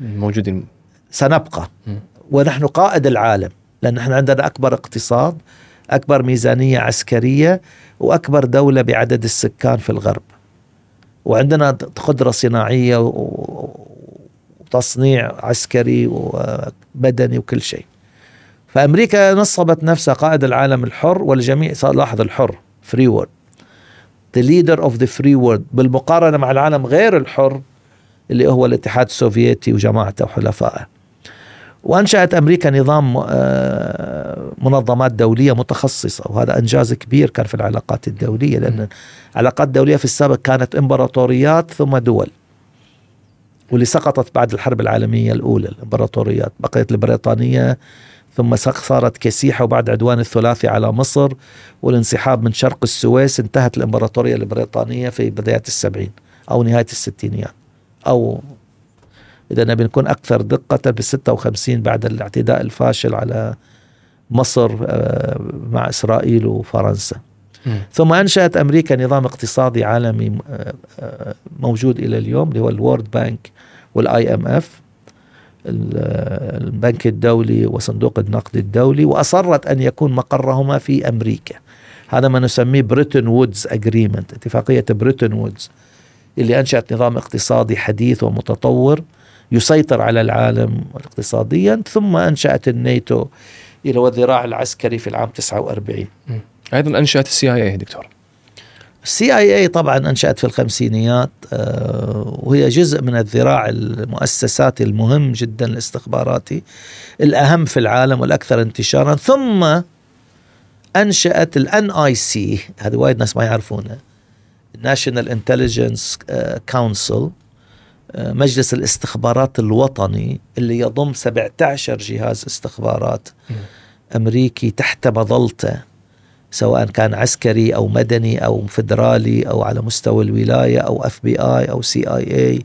موجودين سنبقى ونحن قائد العالم، لأن نحن عندنا أكبر اقتصاد، أكبر ميزانية عسكرية، وأكبر دولة بعدد السكان في الغرب، وعندنا قدرة صناعية وتصنيع عسكري ومدني وكل شيء. فأمريكا نصبت نفسها قائد العالم الحر، والجميع لاحظ الحر free world the leader of the free world بالمقارنة مع العالم غير الحر اللي هو الاتحاد السوفيتي وجماعته وحلفائه. وأنشأت أمريكا نظام منظمات دولية متخصصة، وهذا إنجاز كبير كان في العلاقات الدولية، لأن العلاقات الدولية في السابق كانت إمبراطوريات ثم دول، واللي سقطت بعد الحرب العالمية الأولى الإمبراطوريات، بقيت البريطانية ثم صارت كسيحة، وبعد عدوان الثلاثي على مصر والانسحاب من شرق السويس انتهت الإمبراطورية البريطانية في بداية السبعين أو نهاية الستينيات، أو إذا نبي نكون أكثر دقة بالستة وخمسين بعد الاعتداء الفاشل على مصر مع إسرائيل وفرنسا. م. ثم أنشأت أمريكا نظام اقتصادي عالمي موجود إلى اليوم اللي هو الورد بانك والآي أم أف، البنك الدولي وصندوق النقد الدولي، وأصرت أن يكون مقرهما في أمريكا. هذا ما نسميه بريتن وودز أجريمنت، اتفاقية بريتن وودز، اللي أنشأت نظام اقتصادي حديث ومتطور يسيطر على العالم اقتصاديا. ثم أنشأت الناتو إلى الذراع العسكري في العام تسعة وأربعين. أيضا أنشأت السي آي إيه دكتور. السي آي إيه طبعا أنشأت في الخمسينيات، وهي جزء من الذراع المؤسسات المهم جدا الاستخباراتي الأهم في العالم والأكثر انتشارا. ثم أنشأت الان آي سي، هذا وايد ناس ما يعرفونه، National Intelligence Council، مجلس الاستخبارات الوطني اللي يضم سبعة عشر جهاز استخبارات أمريكي تحت مظلته، سواء كان عسكري أو مدني أو فدرالي أو على مستوى الولاية أو اف بي اي أو سي اي اي،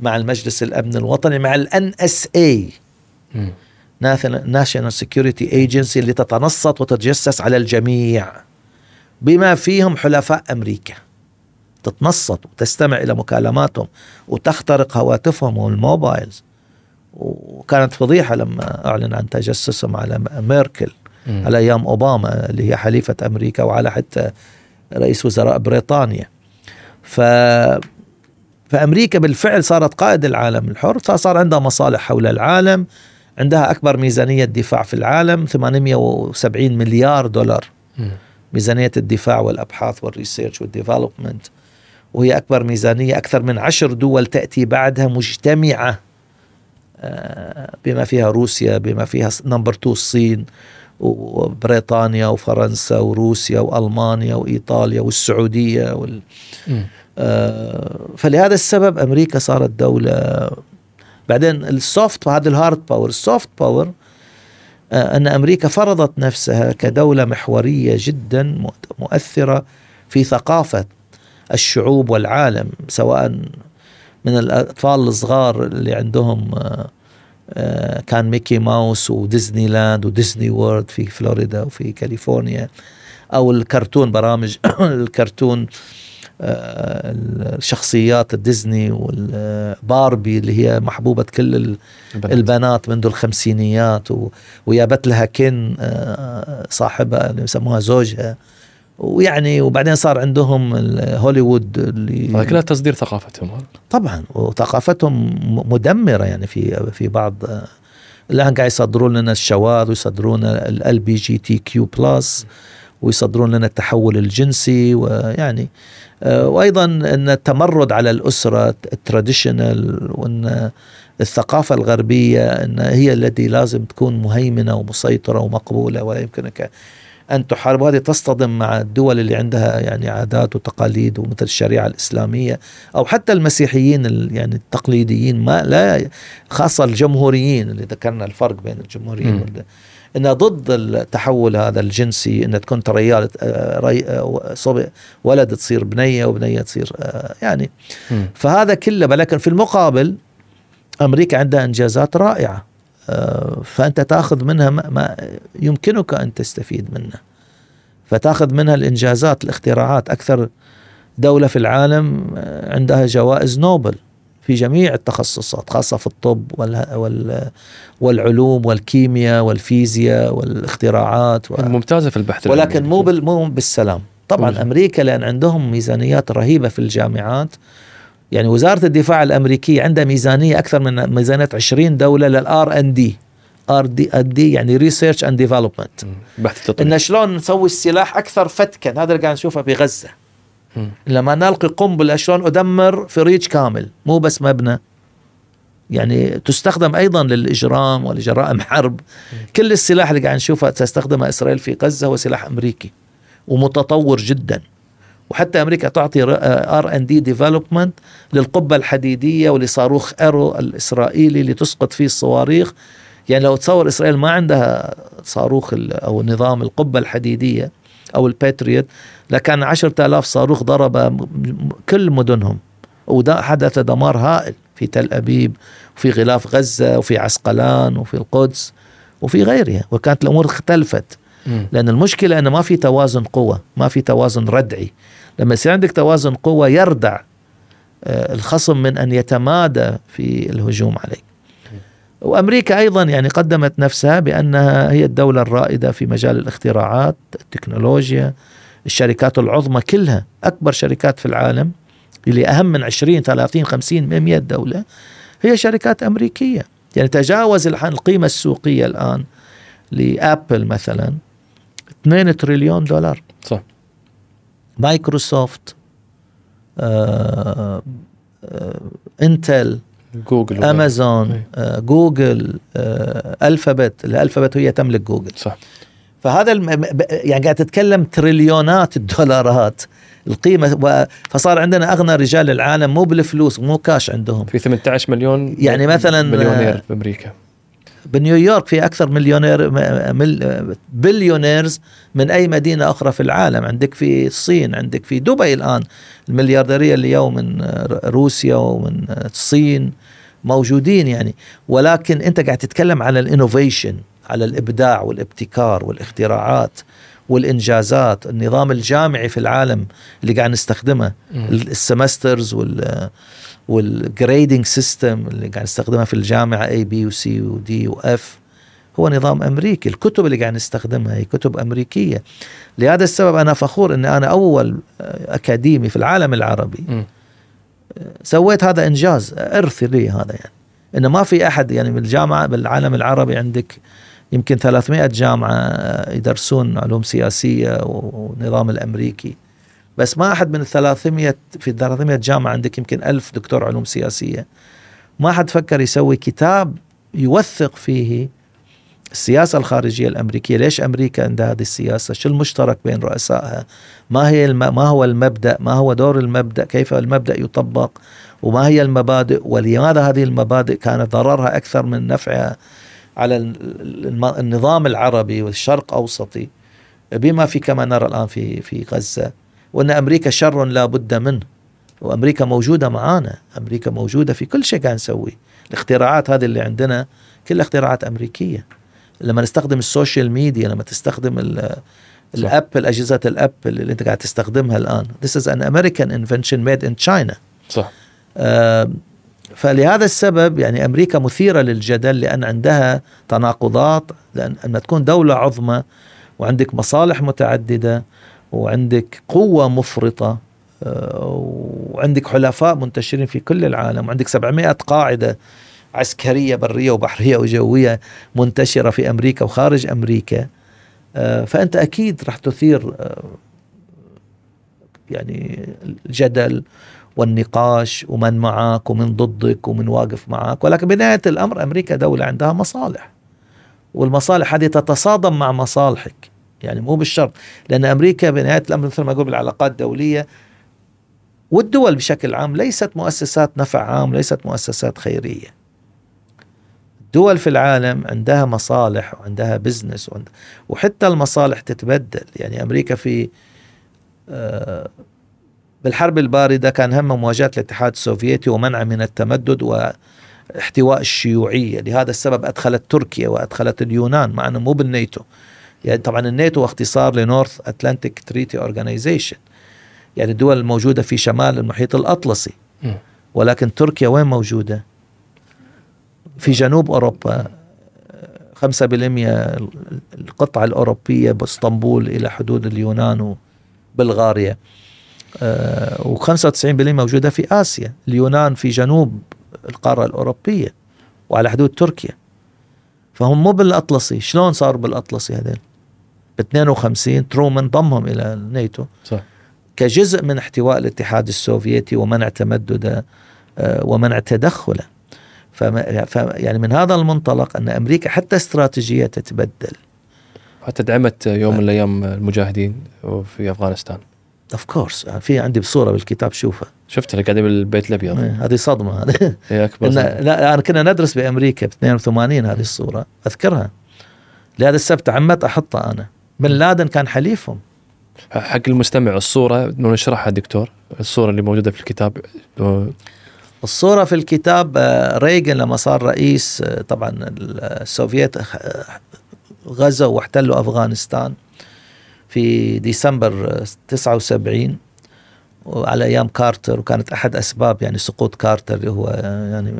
مع المجلس الأمن الوطني، مع الان اس اي ناشيونال سيكيورتي ايجنسي اللي تتنصت وتتجسس على الجميع بما فيهم حلفاء أمريكا، تتنصت وتستمع إلى مكالماتهم وتخترق هواتفهم والموبايلز. وكانت فضيحة لما أعلن عن تجسسهم على ميركل م. على أيام أوباما اللي هي حليفة أمريكا، وعلى حتى رئيس وزراء بريطانيا. ف... فأمريكا بالفعل صارت قائد العالم الحر، فصار عندها مصالح حول العالم، عندها أكبر ميزانية دفاع في العالم، ثمانمئة وسبعين مليار دولار م. ميزانية الدفاع والأبحاث والريسيرش والديفلوبمنت، وهي أكبر ميزانية، أكثر من عشر دول تأتي بعدها مجتمعة بما فيها روسيا، بما فيها نمبر تو الصين وبريطانيا وفرنسا وروسيا وألمانيا وإيطاليا والسعودية وال... فلهذا السبب أمريكا صارت دولة. بعدين السوفت، هذا الهارد باور. السوفت باور أن أمريكا فرضت نفسها كدولة محورية جدا مؤثرة في ثقافة الشعوب والعالم، سواء من الأطفال الصغار اللي عندهم كان ميكي ماوس وديزني لاند وديزني وورد في فلوريدا وفي كاليفورنيا، أو الكرتون، برامج الكرتون، الشخصيات الديزني والباربي اللي هي محبوبة كل البنات منذ الخمسينيات، ويابت لها كن صاحبها اللي يسموها زوجها، ويعني وبعدين صار عندهم هوليوود اللي كلها تصدير ثقافتهم طبعا، وثقافتهم مدمرة يعني. في في بعض الآن قاعد يصدرون لنا الشواذ، ويصدرون ال بي جي تي كيو بلس، ويصدرون لنا التحول الجنسي، ويعني وأيضا أن التمرد على الأسرة التراديشنال، وأن الثقافة الغربية أن هي التي لازم تكون مهيمنة ومسيطرة ومقبولة ولا يمكنك أن تحارب. هذه تصطدم مع الدول اللي عندها يعني عادات وتقاليد، ومثل الشريعة الإسلامية، أو حتى المسيحيين يعني التقليديين، ما لا خاصة الجمهوريين اللي ذكرنا الفرق بين الجمهوريين والده، إنها ضد التحول هذا الجنسي، إنها تكون تريالة صبي، ولد تصير بنية وبنية تصير يعني م. فهذا كله. لكن في المقابل أمريكا عندها إنجازات رائعة، فأنت تأخذ منها ما يمكنك أن تستفيد منه، فتأخذ منها الإنجازات، الاختراعات. أكثر دولة في العالم عندها جوائز نوبل في جميع التخصصات، خاصة في الطب والعلوم والكيمياء والفيزياء والاختراعات و... ممتازة في البحث، ولكن مو, بال... مو بالسلام طبعا مم. أمريكا لأن عندهم ميزانيات رهيبة في الجامعات. يعني وزارة الدفاع الأمريكية عندها ميزانية أكثر من ميزانية عشرين دولة للآر أن دي، آر دي أن دي يعني ريسيرش أند ديفلوبمنت، بحث تطوير، إن شلون نسوي السلاح أكثر فتكا. هذا اللي قاعد نشوفه بغزة، مم. لما نلقي قنبلة شلون أدمر فريج كامل، مو بس مبنى، يعني تستخدم أيضا للإجرام والجرائم حرب. مم. كل السلاح اللي قاعد نشوفه تستخدمه إسرائيل في غزة هو سلاح أمريكي ومتطور جدا. وحتى أمريكا تعطي آر أند دي Development للقبة الحديدية ولصاروخ أرو الإسرائيلي اللي تسقط فيه الصواريخ. يعني لو تصور إسرائيل ما عندها صاروخ أو نظام القبة الحديدية أو الباتريوت، لكان عشرة آلاف صاروخ ضرب كل مدنهم، وده حدث دمار هائل في تل أبيب وفي غلاف غزة وفي عسقلان وفي القدس وفي غيرها. وكانت الأمور اختلفت، لأن المشكلة أنه ما في توازن قوة، ما في توازن ردعي. لما يصير عندك توازن قوة يردع الخصم من أن يتمادى في الهجوم عليك. وأمريكا أيضا يعني قدمت نفسها بأنها هي الدولة الرائدة في مجال الاختراعات، التكنولوجيا، الشركات العظمى كلها، أكبر شركات في العالم اللي أهم من عشرين ثلاثين خمسين مئة دولة هي شركات أمريكية. يعني تجاوز القيمة السوقية الآن لأبل مثلا اثنين تريليون دولار، صح. مايكروسوفت، آه، آه، انتل، جوجل، امازون، آه، جوجل، آه، الفابت. الالفابت هي تملك جوجل، صح. فهذا الم... يعني قاعد تتكلم تريليونات الدولارات القيمة و... فصار عندنا أغنى رجال العالم مو بالفلوس، مو كاش عندهم، في ثمانية عشر مليون يعني مثلا مليونير في أمريكا. بنيويورك في أكثر مليونير مل بليونيرز من أي مدينة أخرى في العالم. عندك في الصين، عندك في دبي الآن المليارديرية اليوم من روسيا ومن الصين، موجودين يعني، ولكن انت قاعد تتكلم على الانوفيشن، على الابداع والابتكار والاختراعات والانجازات. النظام الجامعي في العالم اللي قاعد نستخدمه، السمسترز وال والجريدنج سيستم اللي قاعد نستخدمها في الجامعه A B و C و D و F هو نظام امريكي. الكتب اللي قاعد نستخدمها هي كتب امريكيه. لهذا السبب انا فخور ان انا اول اكاديمي في العالم العربي م. سويت هذا انجاز ارثي لي هذا، يعني انه ما في احد يعني من الجامعه بالعالم العربي. عندك يمكن ثلاثمائة جامعه يدرسون علوم سياسيه ونظام الامريكي، بس ما أحد من الثلاثمية في الثلاثمية جامعة عندك يمكن ألف دكتور علوم سياسية، ما أحد فكر يسوي كتاب يوثق فيه السياسة الخارجية الأمريكية. ليش أمريكا عندها هذه السياسة؟ شو المشترك بين رؤسائها؟ ما هي الم... ما هو المبدأ؟ ما هو دور المبدأ؟ كيف المبدأ يطبق؟ وما هي المبادئ؟ ولماذا هذه المبادئ كانت ضررها أكثر من نفعها على النظام العربي والشرق أوسطي، بما في كما نرى الآن في في غزة، وأن أمريكا شر لا بد منه، وأمريكا موجودة معانا، أمريكا موجودة في كل شيء قاعد نسوي. الاختراعات هذه اللي عندنا كلها اختراعات أمريكية. لما نستخدم السوشيال ميديا، لما تستخدم الأبل، أجهزة الأبل اللي أنت قاعد تستخدمها الآن، this is an American invention made in China. صح. آه فلهذا السبب يعني أمريكا مثيرة للجدل، لأن عندها تناقضات، لأن لما تكون دولة عظمى وعندك مصالح متعددة وعندك قوة مفرطة وعندك حلفاء منتشرين في كل العالم وعندك سبعمائة قاعدة عسكرية برية وبحرية وجوية منتشرة في أمريكا وخارج أمريكا، فأنت أكيد راح تثير يعني الجدل والنقاش، ومن معك ومن ضدك ومن واقف معك. ولكن بنهاية الأمر أمريكا دولة عندها مصالح، والمصالح هذه تتصادم مع مصالحك، يعني مو بالشرط، لأن أمريكا بنهاية الأمر مثل ما أقول بالعلاقات الدولية والدول بشكل عام ليست مؤسسات نفع عام، ليست مؤسسات خيرية. الدول في العالم عندها مصالح وعندها بزنس، وحتى المصالح تتبدل. يعني أمريكا في بالحرب الباردة كان هم مواجهة الاتحاد السوفيتي ومنع من التمدد و احتواء الشيوعية. لهذا السبب أدخلت تركيا وأدخلت اليونان، مع أنه مو بالناتو، يعني طبعا الناتو اختصار لنورث أتلانتيك تريتي أورجانيزيشن، يعني الدول الموجودة في شمال المحيط الأطلسي. ولكن تركيا وين موجودة؟ في جنوب أوروبا، خمسة بالمئة القطعة الأوروبية باسطنبول إلى حدود اليونان وبلغاريا، وخمسة وتسعين بالمئة موجودة في آسيا. اليونان في جنوب القارة الأوروبية وعلى حدود تركيا، فهم مو بالأطلسي. شلون صاروا بالأطلسي هذين؟ باثنين وخمسين ترومان ضمهم إلى الناتو، صح، كجزء من احتواء الاتحاد السوفيتي ومنع تمدده ومنع تدخله. يعني من هذا المنطلق أن أمريكا حتى استراتيجية تتبدل. حتى دعمت يوم من الأيام المجاهدين في أفغانستان. Of course. في عندي بصورة بالكتاب شوفها. شفتها قاعدة بالبيت الأبيض. هذه صدمة هذه. أكبر. لا أنا كنا ندرس بأمريكا باثنين وثمانين هذه الصورة أذكرها. لهذا السبت عمت أحطها أنا. بن لادن كان حليفهم. حق المستمع الصورة نشرحها دكتور. الصورة اللي موجودة في الكتاب. الصورة في الكتاب ريغن لما صار رئيس، طبعا السوفييت غزوا واحتلوا أفغانستان في ديسمبر تسعة وسبعين على أيام كارتر، وكانت أحد أسباب يعني سقوط كارتر هو يعني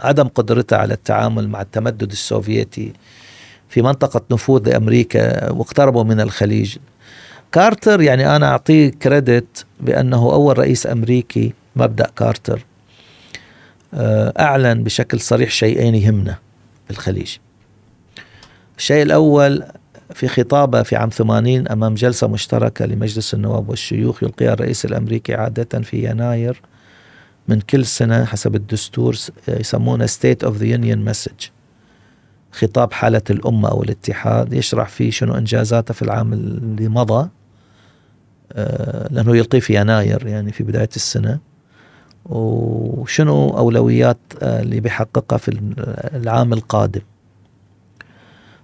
عدم قدرته على التعامل مع التمدد السوفيتي في منطقة نفوذ أمريكا، واقتربوا من الخليج. كارتر يعني أنا أعطيه كريدت بأنه أول رئيس أمريكي، مبدأ كارتر، أعلن بشكل صريح شيئين يهمنا بالخليج. الشيء الأول في خطابة في عام ثمانين أمام جلسة مشتركة لمجلس النواب والشيوخ يلقيها الرئيس الأمريكي عادة في يناير من كل سنة حسب الدستور، يسمونه State of the Union Message، خطاب حالة الأمة أو الاتحاد، يشرح فيه شنو إنجازاته في العام اللي مضى، لأنه يلقي في يناير يعني في بداية السنة، وشنو أولويات اللي بيحققها في العام القادم.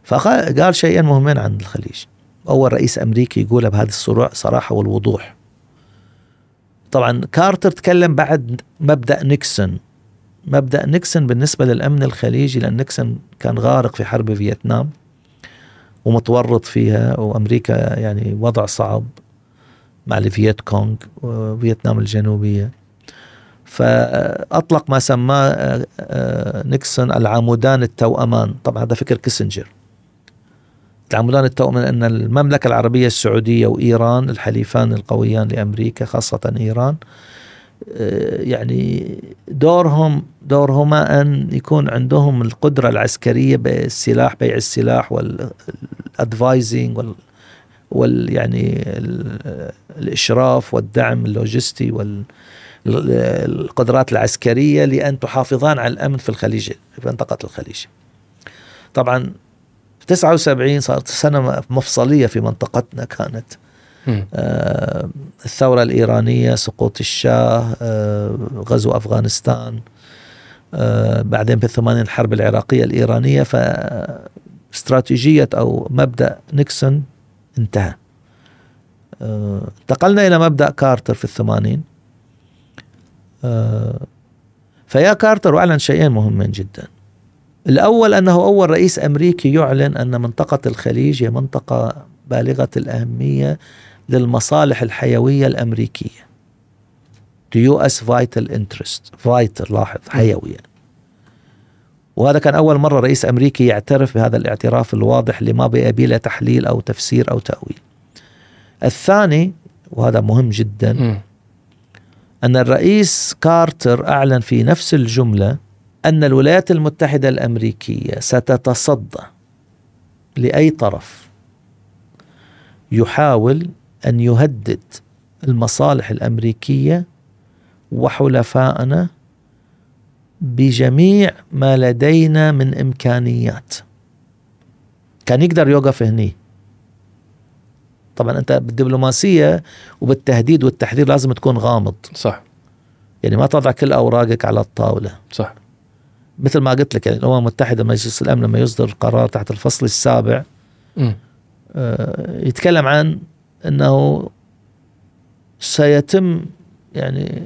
فقال شيئا مهمين عن الخليج، أول رئيس أمريكي يقوله بهذه الصراحة والوضوح. طبعا كارتر تكلم بعد مبدأ نيكسون مبدأ نيكسون بالنسبة للأمن الخليجي، لأن نيكسون كان غارق في حرب فيتنام ومتورط فيها، وأمريكا يعني وضع صعب مع الفيت كونغ وفيتنام الجنوبية، فأطلق ما سماه نيكسون العمودان التوأمان. طبعا هذا فكر كيسنجر. العمودان التوأمان أن المملكة العربية السعودية وإيران الحليفان القويان لأمريكا، خاصة إيران، يعني دورهم دورهما أن يكون عندهم القدرة العسكرية بالسلاح، بيع السلاح والأدفايزينج وال وال يعني الإشراف والدعم اللوجستي والقدرات العسكرية لأن تحافظان على الأمن في الخليج، في منطقة الخليج. طبعا في تسعة وسبعين صارت سنة مفصلية في منطقتنا، كانت آه الثورة الإيرانية، سقوط الشاه، آه غزو أفغانستان، آه بعدين في الثمانين الحرب العراقية الإيرانية. فاستراتيجية أو مبدأ نيكسون انتهى. آه انتقلنا إلى مبدأ كارتر في الثمانين. آه فيا كارتر أعلن شيئين مهمين جدا. الأول أنه أول رئيس أمريكي يعلن أن منطقة الخليج هي منطقة بالغة الأهمية للمصالح الحيوية الأمريكية. The يو إس vital interest. vital لاحظ حيوية. وهذا كان أول مرة رئيس أمريكي يعترف بهذا الاعتراف الواضح لما بيقابله تحليل أو تفسير أو تأويل. الثاني وهذا مهم جدا، أن الرئيس كارتر أعلن في نفس الجملة أن الولايات المتحدة الأمريكية ستتصدى لأي طرف يحاول أن يهدد المصالح الأمريكية وحلفائنا بجميع ما لدينا من إمكانيات. كان يقدر يوقف هني. طبعا أنت بالدبلوماسية وبالتهديد والتحذير لازم تكون غامض، صح؟ يعني ما تضع كل أوراقك على الطاولة، صح؟ مثل ما قلت لك، يعني الأمم المتحدة مجلس الأمن لما يصدر قرار تحت الفصل السابع م. يتكلم عن أنه سيتم يعني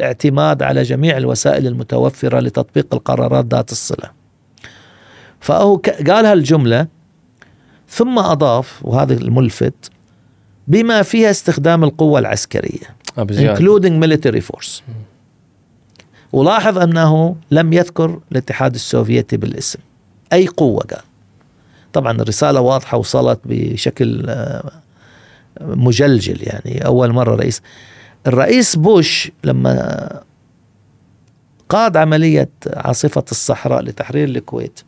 الاعتماد على جميع الوسائل المتوفرة لتطبيق القرارات ذات الصلة. فهو قال هالجملة ثم أضاف، وهذا الملفت، بما فيها استخدام القوة العسكرية including military force. ولاحظ أنه لم يذكر الاتحاد السوفيتي بالاسم، أي قوة قال. طبعا الرسالة واضحة وصلت بشكل مجلجل. يعني أول مرة رئيس الرئيس بوش لما قاد عملية عاصفة الصحراء لتحرير الكويت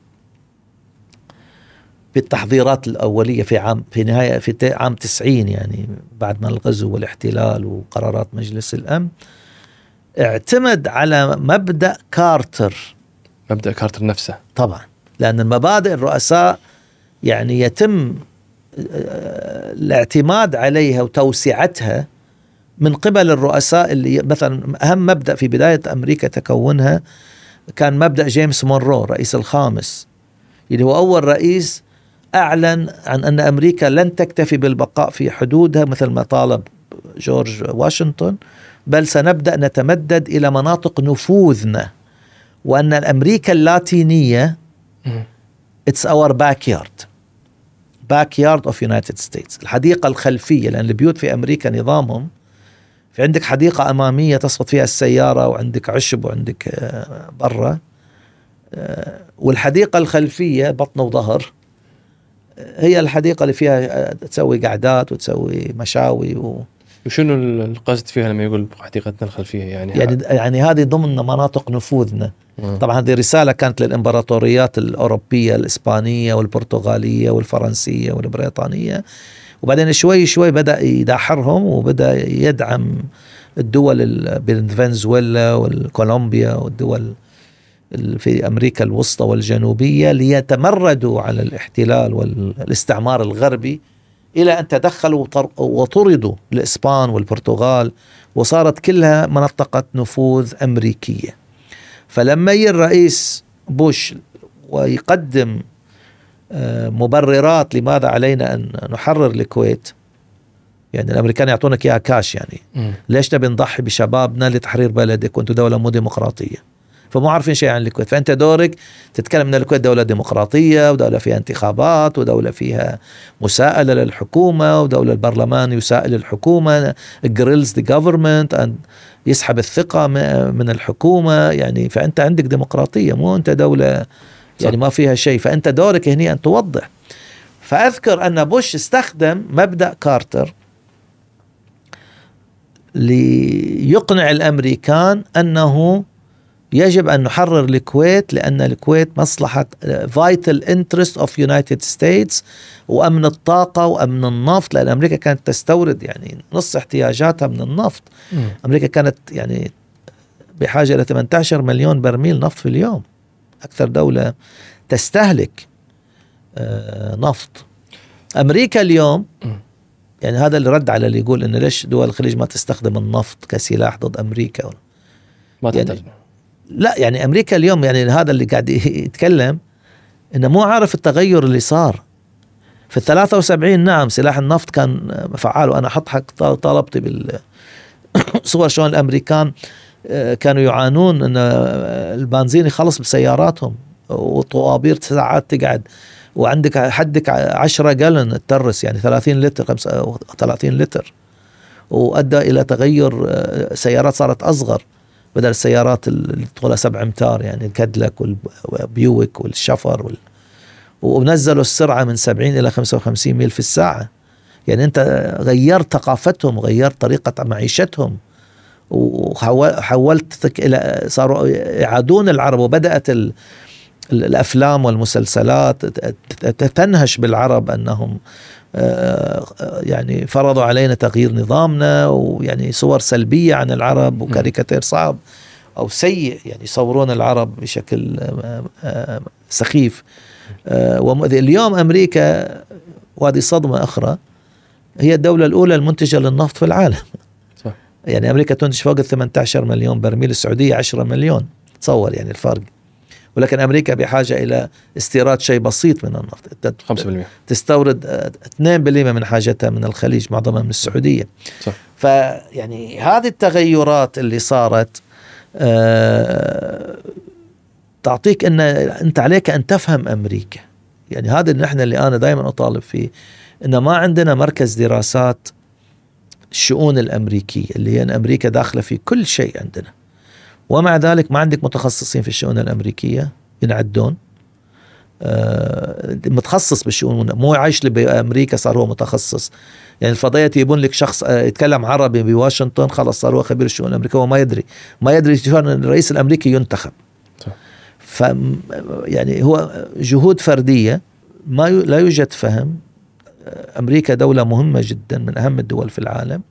بالتحضيرات الأولية في عام في نهاية في عام تسعين، يعني بعد ما الغزو والاحتلال وقرارات مجلس الأمن، اعتمد على مبدأ كارتر. مبدأ كارتر نفسه طبعا، لأن المبادئ الرؤساء يعني يتم الاعتماد عليها وتوسعتها من قبل الرؤساء. اللي مثلا أهم مبدأ في بداية أمريكا تكونها كان مبدأ جيمس مونرو، رئيس الخامس، اللي هو أول رئيس أعلن عن أن أمريكا لن تكتفي بالبقاء في حدودها مثل ما طالب جورج واشنطن، بل سنبدأ نتمدد إلى مناطق نفوذنا، وأن الأمريكا اللاتينية It's our backyard backyard of United States، الحديقة الخلفية. لأن البيوت في أمريكا نظامهم في عندك حديقة أمامية تصفت فيها السيارة وعندك عشب وعندك برا، والحديقة الخلفية بطن وظهر هي الحديقة اللي فيها تسوي قعدات وتسوي مشاوي و... وشنو القصد فيها لما يقول حديقتنا الخلفية؟ يعني يعني, يعني هذه ضمن مناطق نفوذنا. طبعا هذه رسالة كانت للإمبراطوريات الأوروبية، الإسبانية والبرتغالية والفرنسية والبريطانية، وبعدين شوي شوي بدأ يداحرهم وبدأ يدعم الدول بالفنزويلا والكولومبيا والدول في أمريكا الوسطى والجنوبية ليتمردوا على الاحتلال والاستعمار الغربي، إلى أن تدخلوا وطردوا الإسبان والبرتغال، وصارت كلها منطقة نفوذ أمريكية. فلما يجي الرئيس بوش ويقدم مبررات لماذا علينا أن نحرر الكويت، يعني الامريكان يعطونك اياها كاش يعني. م. ليش تبي نضحي بشبابنا لتحرير بلدك وانتم دوله مو ديمقراطيه؟ فمو عارفين شيء عن الكويت. فانت دورك تتكلم ان الكويت دوله ديمقراطيه ودوله فيها انتخابات ودوله فيها مساءله للحكومه ودوله البرلمان يسائل الحكومه جريلز ذا جوفرمنت ان يسحب الثقه من الحكومه يعني. فانت عندك ديمقراطيه مو انت دوله يعني ما فيها شيء. فانت دورك هنا ان توضح. فاذكر ان بوش استخدم مبدا كارتر ليقنع الامريكان انه يجب أن نحرر الكويت لأن الكويت مصلحة vital interest of United States وأمن الطاقة وأمن النفط. لأن أمريكا كانت تستورد يعني نص احتياجاتها من النفط. م. أمريكا كانت يعني بحاجة إلى ثمانية عشر مليون برميل نفط في اليوم، أكثر دولة تستهلك نفط. أمريكا اليوم يعني هذا اللي رد على اللي يقول إن ليش دول الخليج ما تستخدم النفط كسلاح ضد أمريكا ما يعني. لا يعني أمريكا اليوم يعني هذا اللي قاعد يتكلم إنه مو عارف التغير اللي صار في الثلاثة وسبعين. نعم سلاح النفط كان فعال، وأنا أحط حق طلبتي بالصور شلون الأمريكان كانوا يعانون إن البنزين يخلص بسياراتهم وطوابير ساعات تقعد وعندك حدك عشرة جالون الترس يعني ثلاثين لتر خمسة ثلاثين لتر، وأدى إلى تغير سيارات صارت أصغر بدل السيارات اللي طولها سبع امتار يعني الكادلك والبيويك والشفر وال... ونزلوا السرعة من سبعين إلى خمسة وخمسين ميل في الساعة. يعني أنت غيرت ثقافتهم، غيرت طريقة معيشتهم، وحولت إلى صاروا يعادون العرب. وبدأت ال... الأفلام والمسلسلات تتنهش بالعرب أنهم يعني فرضوا علينا تغيير نظامنا، ويعني صور سلبية عن العرب وكاريكاتير صعب أو سيء يعني يصورون العرب بشكل سخيف ومؤذي. اليوم أمريكا وهذه صدمة أخرى هي الدولة الأولى المنتجة للنفط في العالم. صح. يعني أمريكا تنتج فوق ثمانية عشر مليون برميل، السعودية عشرة مليون، تصور يعني الفرق. ولكن أمريكا بحاجة إلى استيراد شيء بسيط من النفط، خمسة بالمئة تستورد اثنين بالمئة من حاجتها من الخليج، معظمها من السعودية. صح. فيعني هذه التغيرات اللي صارت آه تعطيك أن أنت عليك أن تفهم أمريكا. يعني هذا اللي نحن اللي أنا دائما أطالب فيه، إن ما عندنا مركز دراسات الشؤون الأمريكية اللي هي أمريكا داخلة في كل شيء عندنا، ومع ذلك ما عندك متخصصين في الشؤون الأمريكية ينعدون. آه متخصص بالشؤون، مو عايش بأمريكا صار هو متخصص. يعني الفضائية يبون لك شخص آه يتكلم عربي بواشنطن، خلاص صار هو خبير الشؤون الأمريكية، وما يدري ما يدري شلون الرئيس الأمريكي ينتخب. ف يعني هو جهود فردية، ما ي... لا يوجد فهم. أمريكا دولة مهمة جدا، من أهم الدول في العالم،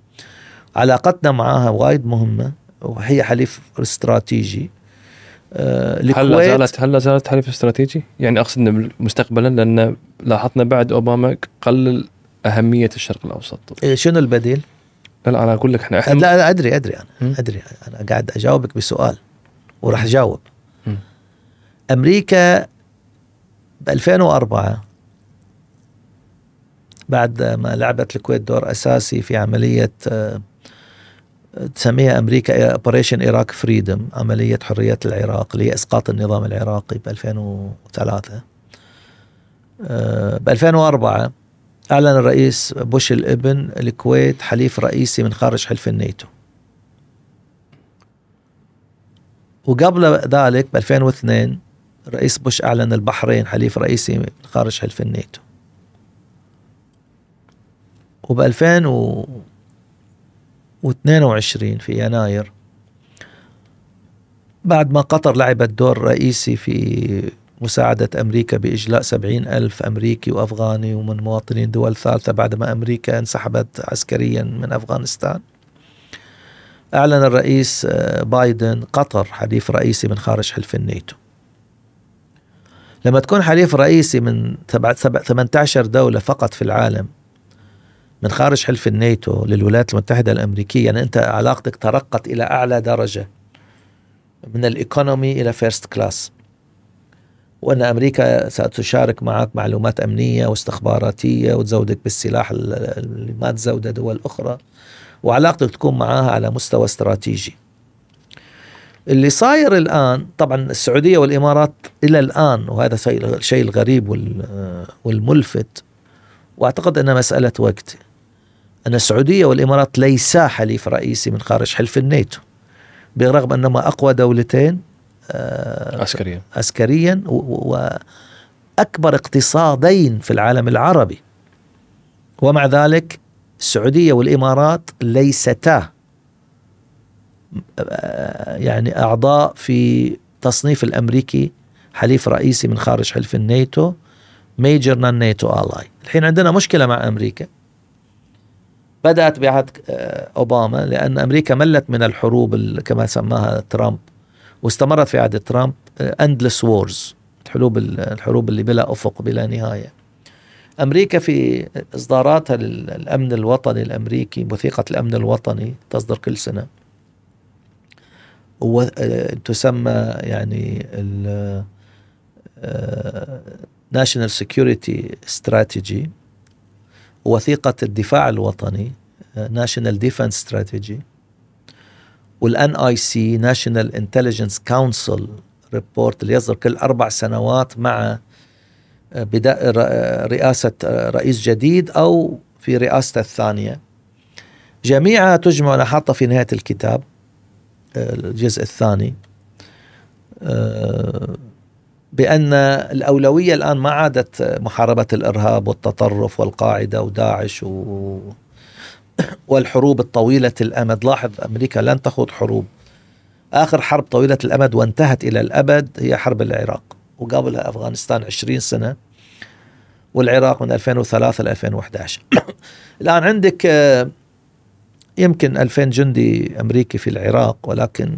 علاقتنا معها وايد مهمة، وهي حليف استراتيجي. آه هل لا زالت هل لا زالت حليف استراتيجي؟ يعني أقصد مستقبلا، لأن لاحظنا بعد أوباما قلل أهمية الشرق الأوسط. إيه شنو البديل؟ لا أنا أقول لك إحنا أحنا لا أدري أدري أنا أدري أنا قاعد أجاوبك بسؤال وراح أجاوب. م. أمريكا بألفين وأربعة بعد ما لعبت الكويت دور أساسي في عملية آه تسميها أمريكا Operation Iraq Freedom، عملية حرية العراق اللي هي إسقاط النظام العراقي بألفين وثلاثة. بألفين وأربعة أعلن الرئيس بوش الابن الكويت حليف رئيسي من خارج حلف الناتو، وقبل ذلك بألفين واثنين رئيس بوش أعلن البحرين حليف رئيسي من خارج حلف الناتو، وبألفين واثنين وعشرين في يناير بعد ما قطر لعبت دور رئيسي في مساعدة أمريكا بإجلاء سبعين ألف أمريكي وأفغاني ومن مواطنين دول ثالثة بعدما أمريكا انسحبت عسكريا من أفغانستان، أعلن الرئيس بايدن قطر حليف رئيسي من خارج حلف الناتو. لما تكون حليف رئيسي من ثمانية عشر دولة فقط في العالم من خارج حلف الناتو للولايات المتحدة الأمريكية، يعني أنت علاقتك ترقت إلى أعلى درجة من الإيكونومي إلى فيرست كلاس. وأن أمريكا ستشارك معك معلومات أمنية واستخباراتية وتزودك بالسلاح اللي ما تزوده دول أخرى، وعلاقتك تكون معها على مستوى استراتيجي. اللي صاير الآن طبعا السعودية والإمارات إلى الآن، وهذا شيء الغريب والملفت، وأعتقد أن مسألة وقت، أن السعودية والإمارات ليسا حليف رئيسي من خارج حلف الناتو، برغم أنهما أقوى دولتين عسكريا عسكريا وأكبر اقتصادين في العالم العربي، ومع ذلك السعودية والإمارات ليستا يعني أعضاء في تصنيف الأمريكي حليف رئيسي من خارج حلف الناتو، ميجر نون ناتو آلاي. الحين عندنا مشكلة مع أمريكا بدأت بعهد أوباما، لأن أمريكا ملت من الحروب كما سماها ترامب، واستمرت في عهد ترامب endless wars، الحروب الحروب اللي بلا أفق بلا نهاية. أمريكا في إصداراتها للأمن الوطني الأمريكي، وثيقة الأمن الوطني تصدر كل سنة، وتسمى يعني National Security Strategy، وثيقة الدفاع الوطني National Defense Strategy، والNIC National Intelligence Council Report اللي يصدر كل أربع سنوات مع بدء رئاسة رئيس جديد أو في رئاسته الثانية. جميعها تجمع، أنا حاطة في نهاية الكتاب الجزء الثاني، بأن الأولوية الآن ما عادت محاربة الإرهاب والتطرف والقاعدة وداعش و... والحروب الطويلة الأمد. لاحظ أمريكا لن تخوض حروب، آخر حرب طويلة الأمد وانتهت إلى الأبد هي حرب العراق، وقابلها أفغانستان عشرين سنة، والعراق من ألفين وثلاثة ل ألفين وأحد عشر. الآن عندك يمكن ألفين جندي أمريكي في العراق، ولكن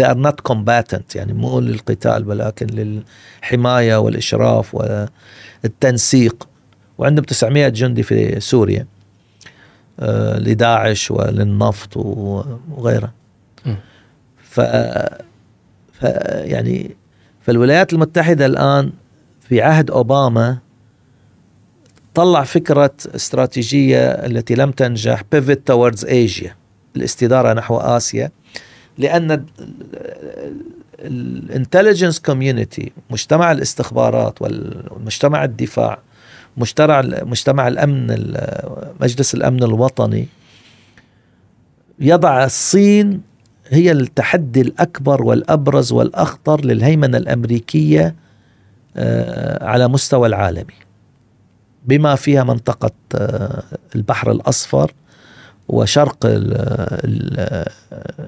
they are not combatant، يعني مو للقتال ولكن للحماية والإشراف والتنسيق. وعندهم تسعمائة جندي في سوريا لداعش وللنفط وغيره. ف... ف يعني فالولايات المتحدة الآن في عهد أوباما طلع فكرة استراتيجية التي لم تنجح، pivot towards Asia، الاستدارة نحو آسيا، لأن الانتليجنس كوميونيتي، مجتمع الاستخبارات والمجتمع الدفاع، مجتمع مجتمع الأمن، مجلس الأمن الوطني، يضع الصين هي التحدي الأكبر والأبرز والأخطر للهيمنة الأمريكية على مستوى العالمي، بما فيها منطقة البحر الأصفر وشرق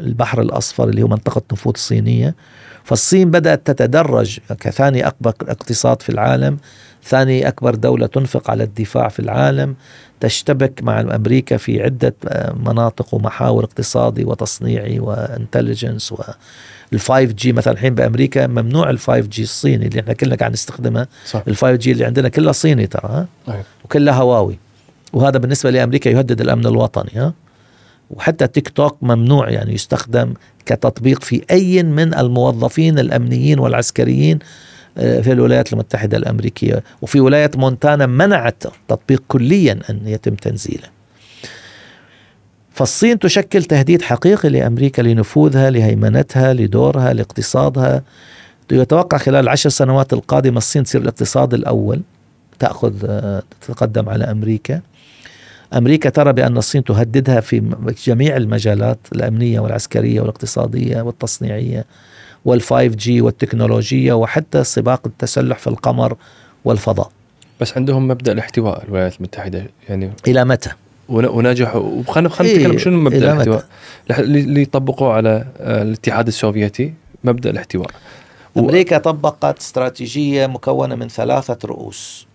البحر الأصفر اللي هو منطقة نفوذ صينية. فالصين بدأت تتدرج كثاني أكبر اقتصاد في العالم، ثاني أكبر دولة تنفق على الدفاع في العالم، تشتبك مع أمريكا في عدة مناطق ومحاور اقتصادي وتصنيعي وانتليجنس والفايف جي مثلا. الحين بأمريكا ممنوع الفايف جي الصيني اللي احنا كلنا قاعد نستخدمه، الفايف جي اللي عندنا كله صيني ترى، وكله هواوي، وهذا بالنسبة لأمريكا يهدد الأمن الوطني. ها؟ وحتى تيك توك ممنوع يعني يستخدم كتطبيق في أي من الموظفين الأمنيين والعسكريين في الولايات المتحدة الأمريكية. وفي ولاية مونتانا منعت تطبيق كليا أن يتم تنزيله. فالصين تشكل تهديد حقيقي لأمريكا، لنفوذها، لهيمنتها، لدورها، لاقتصادها. يتوقع خلال عشر سنوات القادمة الصين تصير الاقتصاد الأول، تأخذ تتقدم على أمريكا. أمريكا ترى بأن الصين تهددها في جميع المجالات الأمنية والعسكرية والاقتصادية والتصنيعية والفايف جي والتكنولوجية، وحتى سباق التسلح في القمر والفضاء. بس عندهم مبدأ الاحتواء الولايات المتحدة، يعني إلى متى؟ وناجحوا. وخلنا خلنا نتكلم إيه شنو مبدأ الاحتواء اللي طبقوه على الاتحاد السوفيتي، مبدأ الاحتواء. أمريكا و... طبقت استراتيجية مكونة من ثلاثة رؤوس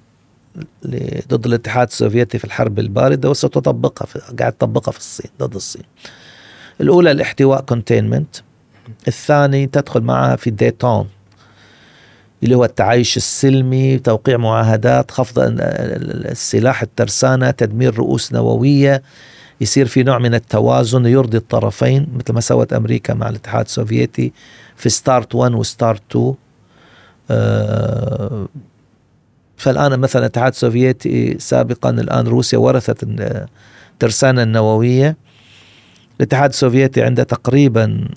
ضد الاتحاد السوفيتي في الحرب الباردة، وستطبقها في... قاعد تطبقها في الصين ضد الصين. الأولى الاحتواء containment، الثاني تدخل معها في ديتون اللي هو التعايش السلمي، توقيع معاهدات، خفض السلاح، الترسانة، تدمير رؤوس نووية، يصير في نوع من التوازن يرضي الطرفين، مثل ما سوت أمريكا مع الاتحاد السوفيتي في ستارت واحد وستارت اثنين. فالآن مثلا الاتحاد السوفيتي سابقا، الآن روسيا ورثت الترسانة النووية. الاتحاد السوفيتي عنده تقريبا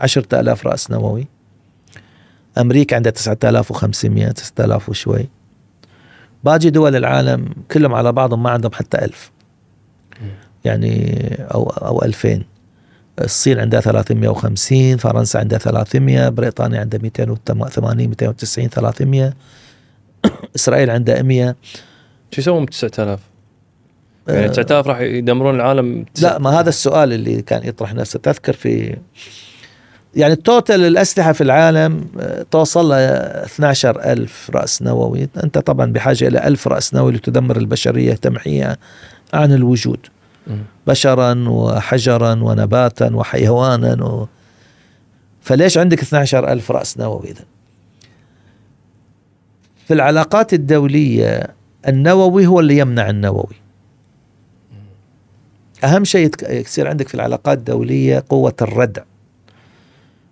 عشرة آلاف رأس نووي، أمريكا عندها تسعة آلاف وخمسمائة، تسعة آلاف وشوي، باقي دول العالم كلهم على بعضهم ما عندهم حتى ألف يعني أو أو ألفين. الصين عندها ثلاثمائة وخمسين، فرنسا عندها ثلاثمائة، بريطانيا عندها مئتين وثمانين، مئتين وتسعين، ثلاثمائة، إسرائيل عندها مئة. شو يسوون تسعة آلاف؟ يعني تسعة آلاف راح يدمرون العالم؟ لا، ما هذا السؤال اللي كان يطرح نفسه. تذكر في يعني التوتل الأسلحة في العالم توصل ل اثنا عشر ألف رأس نووي. أنت طبعا بحاجة إلى ألف رأس نووي لتدمر البشرية تمحيها عن الوجود، بشرا وحجرا ونباتا وحيوانا و... فليش عندك اثنا عشر ألف رأس نووي؟ إذن في العلاقات الدولية النووي هو اللي يمنع النووي. أهم شيء يصير عندك في العلاقات الدولية قوة الردع،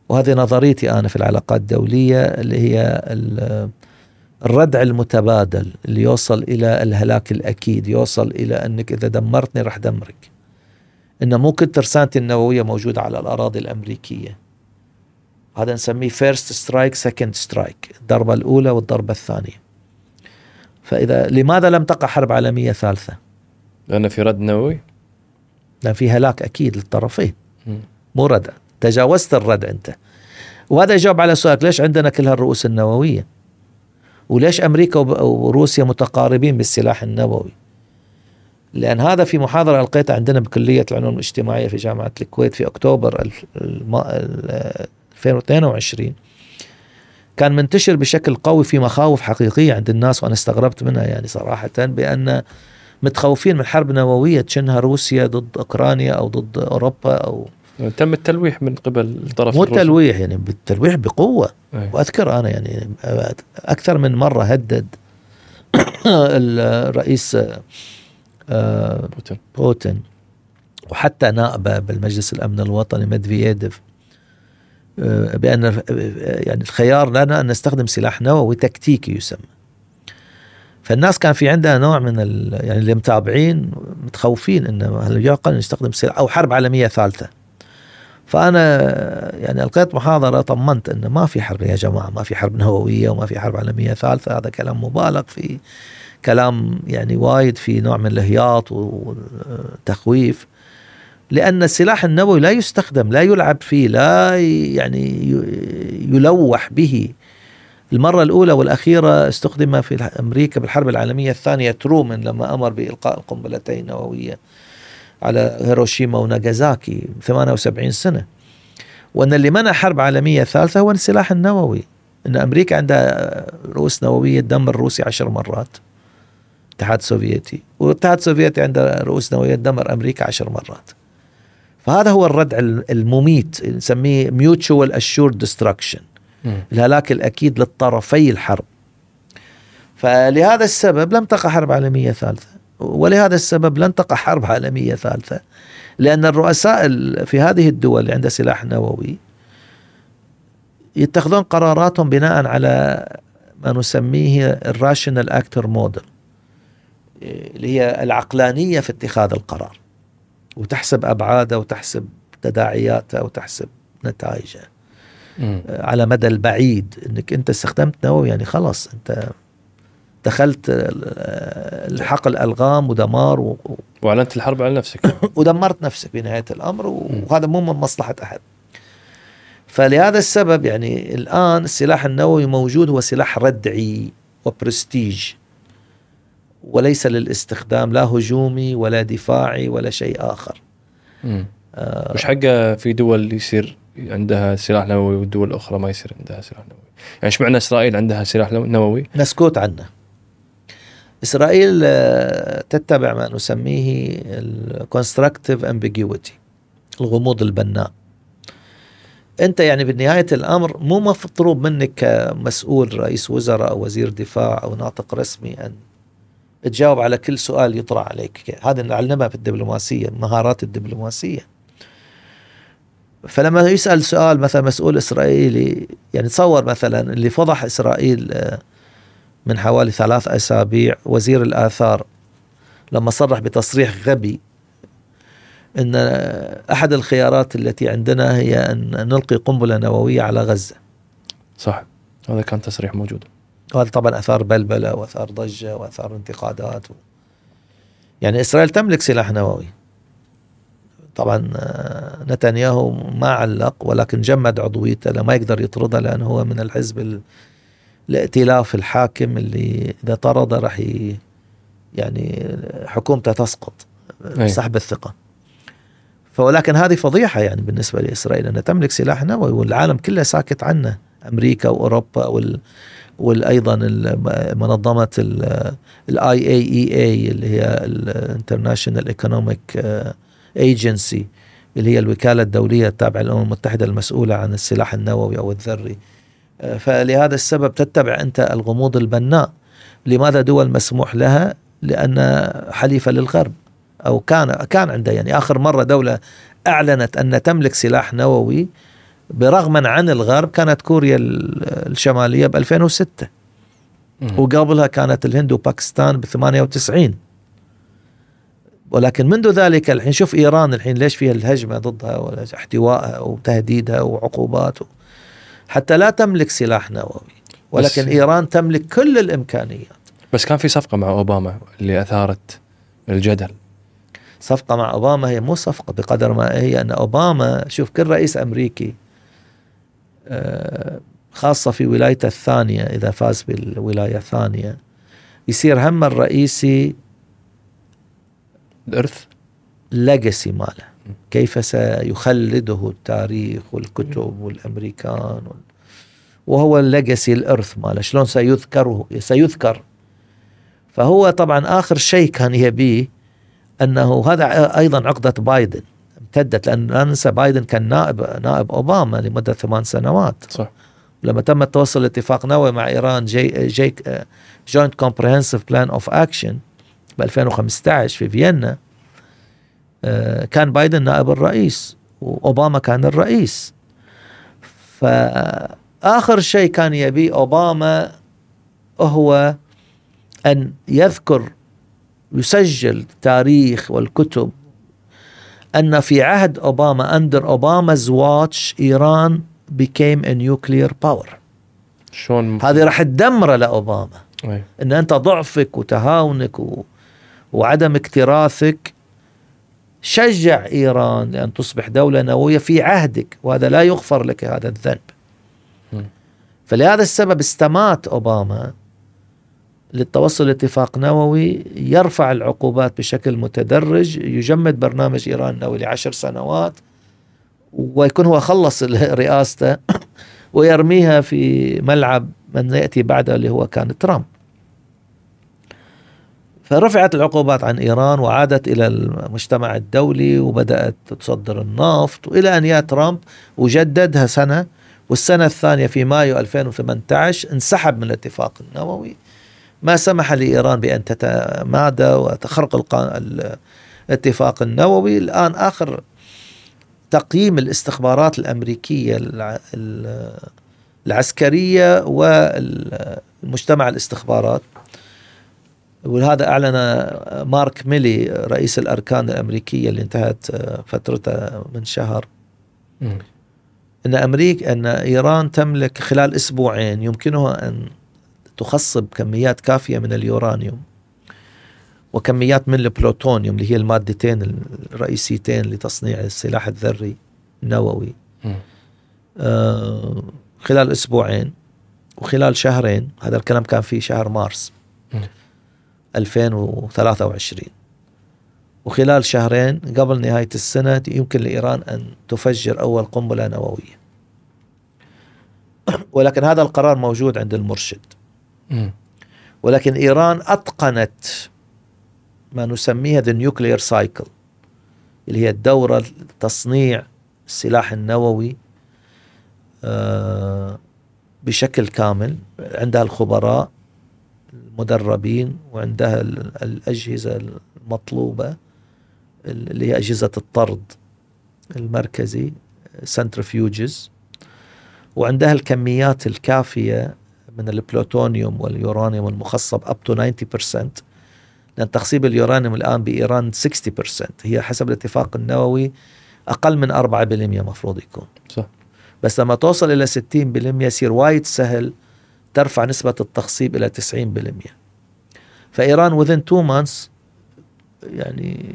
وهذه نظريتي أنا في العلاقات الدولية، اللي هي الردع المتبادل اللي يوصل إلى الهلاك الأكيد، يوصل إلى أنك إذا دمرتني رح دمرك. إنه ممكن ترسانتي النووية موجودة على الأراضي الأمريكية، هذا نسميه first strike second strike، الضربة الأولى والضربة الثانية. فإذا لماذا لم تقع حرب عالمية ثالثة؟ لأن في رد نووي، لأن في هلاك أكيد للطرفين، مو ردع، تجاوزت الردع أنت. وهذا يجاوب على سؤالك ليش عندنا كل هالرؤوس النووية، وليش أمريكا وروسيا متقاربين بالسلاح النووي. لأن هذا في محاضرة ألقيتها عندنا بكلية العلوم الاجتماعية في جامعة الكويت في أكتوبر ألفين واثنين وعشرين، كان منتشر بشكل قوي في مخاوف حقيقية عند الناس، وأنا استغربت منها يعني صراحة، بأن متخوفين من حرب نووية تشنها روسيا ضد أوكرانيا أو ضد أوروبا. أو تم التلويح من قبل الطرف الروسي، مو التلويح يعني، بالتلويح بقوة. أيه. وأذكر أنا يعني أكثر من مرة هدد الرئيس بوتين. بوتين وحتى نائبه بالمجلس الأمن الوطني ميدفيديف بأن يعني الخيار لنا أن نستخدم سلاح نووي تكتيكي يسمى. فالناس كان في عندها نوع من يعني اللي متابعين متخوفين إنه هل يعقل نستخدم سلاح أو حرب عالمية ثالثة. فأنا يعني ألقيت محاضرة طمنت أنه ما في حرب يا جماعة، ما في حرب نووية وما في حرب عالمية ثالثة، هذا كلام مبالغ فيه، كلام يعني وايد في نوع من الهياط وتخويف، لأن السلاح النووي لا يستخدم، لا يلعب فيه، لا يعني يلوح به. المرة الأولى والأخيرة استخدم في أمريكا بالحرب العالمية الثانية ترومان لما أمر بإلقاء القنبلتين النووية على هيروشيما وناغازاكي ثمانية وسبعين سنة. وأن اللي منع حرب عالمية ثالثة هو السلاح النووي، أن أمريكا عندها رؤوس نووية دمر روسيا عشر مرات، الاتحاد السوفيتي، والاتحاد السوفيتي عنده رؤوس نووية دمر أمريكا عشر مرات. فهذا هو الردع المميت، نسميه mutual assured destruction، الهلاك الأكيد للطرفي الحرب. فلهذا السبب لم تقع حرب عالمية ثالثة، ولهذا السبب لن تقع حرب عالمية ثالثة، لأن الرؤساء في هذه الدول اللي عندها سلاح نووي يتخذون قراراتهم بناء على ما نسميه الراشنال أكتر موديل، اللي هي العقلانية في اتخاذ القرار، وتحسب أبعاده وتحسب تداعياته وتحسب نتائجه على مدى البعيد. إنك أنت استخدمت نووي يعني خلاص أنت دخلت الحقل ألغام ودمار و... وأعلنت الحرب على نفسك ودمرت نفسك بنهاية الأمر، وهذا مو من مصلحة أحد. فلهذا السبب يعني الآن السلاح النووي موجود، هو سلاح ردعي وبرستيج، وليس للاستخدام لا هجومي ولا دفاعي ولا شيء آخر. آه مش حقه في دول يصير عندها سلاح نووي والدول الأخرى ما يصير عندها سلاح نووي. يعني شو معنى إسرائيل عندها سلاح نووي؟ نسكت عنه. إسرائيل تتبع ما نسميه constructive ambiguity، الغموض البناء. أنت يعني بالنهاية الأمر مو مطلوب منك كمسؤول رئيس وزراء أو وزير دفاع أو ناطق رسمي أن تجاوب على كل سؤال يطرح عليك. هذا نعلمها في الدبلوماسية، مهارات الدبلوماسية. فلما يسأل سؤال مثلا مسؤول إسرائيلي، يعني تصور مثلا اللي فضح إسرائيل من حوالي ثلاث أسابيع وزير الآثار لما صرح بتصريح غبي أن أحد الخيارات التي عندنا هي أن نلقي قنبلة نووية على غزة. صح، هذا كان تصريح موجود، وهذا طبعا أثار بلبلة وأثار ضجة وأثار انتقادات و... يعني إسرائيل تملك سلاح نووي. طبعا نتنياهو ما علق ولكن جمد عضويته، لا ما يقدر يطردها لأنه هو من الحزب الائتلاف الحاكم اللي إذا طرد رح ي... يعني حكومته تسقط بسحب الثقة. فولكن هذه فضيحة يعني بالنسبة لإسرائيل أنها تملك سلاح نووي والعالم كله ساكت عنه، أمريكا وأوروبا وال... والأيضا منظمة ال آي إيه إي إيه اللي هي International Economic Agency اللي هي الوكالة الدولية التابعة للأمم المتحدة المسؤولة عن السلاح النووي أو الذري. فلهذا السبب تتبع أنت الغموض البناء. لماذا دول مسموح لها؟ لأن حليفة للغرب، أو كان كان عندها يعني آخر مرة دولة أعلنت أن تملك سلاح نووي برغما عن الغرب كانت كوريا الشمالية ب ألفين وستة، وقبلها كانت الهند وباكستان ب ثمانية وتسعين. ولكن منذ ذلك الحين شوف إيران الحين ليش فيها الهجمة ضدها واحتوائها وتهديدها وعقوبات، حتى لا تملك سلاح نووي، ولكن إيران تملك كل الإمكانيات. بس كان في صفقة مع أوباما اللي أثارت الجدل. صفقة مع أوباما هي مو صفقة بقدر ما هي أن أوباما، شوف كل رئيس أمريكي خاصة في ولايته الثانية إذا فاز بالولاية الثانية يصير هم الرئيسي الإرث ليجاسي ماله، كيف سيخلده التاريخ والكتب والأمريكان، وهو الليجاسي الإرث ماله شلون سيذكره سيذكر. فهو طبعا آخر شيء كان يبيه أنه هذا أيضا عقدة بايدن امتدت، لأن لا ننسى بايدن كان نائب نائب أوباما لمدة ثمان سنوات. صح. لما تم توصل اتفاق نووي مع إيران جي جي جوينت كومبريهنسيف بلان أوف أكشن ب ألفين وخمسة عشر في فيينا، كان بايدن نائب الرئيس وأوباما كان الرئيس. فآخر شيء كان يبي أوباما هو أن يذكر يسجل تاريخ والكتب أن في عهد أوباما under Obama's watch إيران became a nuclear power. شون هذه راح تدمر لأوباما أي. إن أنت ضعفك وتهاونك و... وعدم اكتراثك شجع إيران لأن تصبح دولة نووية في عهدك، وهذا لا يغفر لك هذا الذنب. م. فلهذا السبب استمات أوباما للتوصل لاتفاق نووي يرفع العقوبات بشكل متدرج، يجمد برنامج إيران النووي لعشر سنوات ويكون هو خلص رئاسته ويرميها في ملعب من يأتي بعده اللي هو كان ترامب. فرفعت العقوبات عن إيران وعادت إلى المجتمع الدولي وبدأت تصدر النفط، وإلى أن يا ترامب وجددها سنة، والسنة الثانية في مايو ألفين وثمانية عشر انسحب من الاتفاق النووي، ما سمح لإيران بأن تتمادى وتخرق الاتفاق النووي. الآن آخر تقييم الاستخبارات الأمريكية العسكرية والمجتمع الاستخبارات، وهذا أعلن مارك ميلي رئيس الأركان الأمريكية اللي انتهت فترته من شهر، أن أمريكا أن إيران تملك خلال أسبوعين يمكنها أن تخصب كميات كافية من اليورانيوم وكميات من البلوتونيوم اللي هي المادتين الرئيسيتين لتصنيع السلاح الذري النووي آه خلال أسبوعين وخلال شهرين. هذا الكلام كان في شهر مارس م. ألفين وثلاثة وعشرين، وخلال شهرين قبل نهاية السنة يمكن لإيران أن تفجر أول قنبلة نووية. ولكن هذا القرار موجود عند المرشد. ولكن إيران أتقنت ما نسميه the nuclear cycle اللي هي الدورة لتصنيع السلاح النووي بشكل كامل، عندها الخبراء المدربين وعندها الأجهزة المطلوبة اللي هي أجهزة الطرد المركزي سنترفيوجز وعندها الكميات الكافية من البلوتونيوم واليورانيوم المخصب up to ninety percent، لأن تخصيب اليورانيوم الآن بإيران sixty percent، هي حسب الاتفاق النووي أقل من أربعة بالمئة مفروض يكون، صح. بس لما توصل إلى ستين بالمئة يصير وايد سهل ترفع نسبة التخصيب إلى تسعين بالمئة. فإيران within two months يعني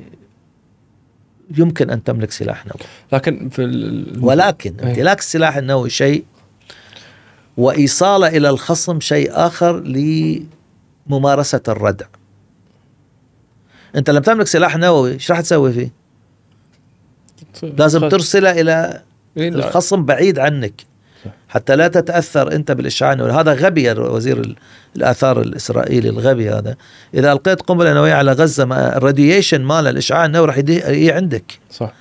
يمكن أن تملك سلاح نووي. لكن في ال... ولكن أيه. امتلاك السلاح النووي شيء، وإيصاله إلى الخصم شيء آخر لممارسة الردع. أنت لما تملك سلاح نووي إيش راح تسوي فيه؟ لازم ترسله إلى الخصم بعيد عنك حتى لا تتأثر أنت بالإشعاع النووي. هذا غبي وزير الآثار الإسرائيلي الغبي هذا، إذا ألقيت قنبلة نووية على غزة ما الراديشن ماله الإشعاع النووي راح يجي عندك، صح.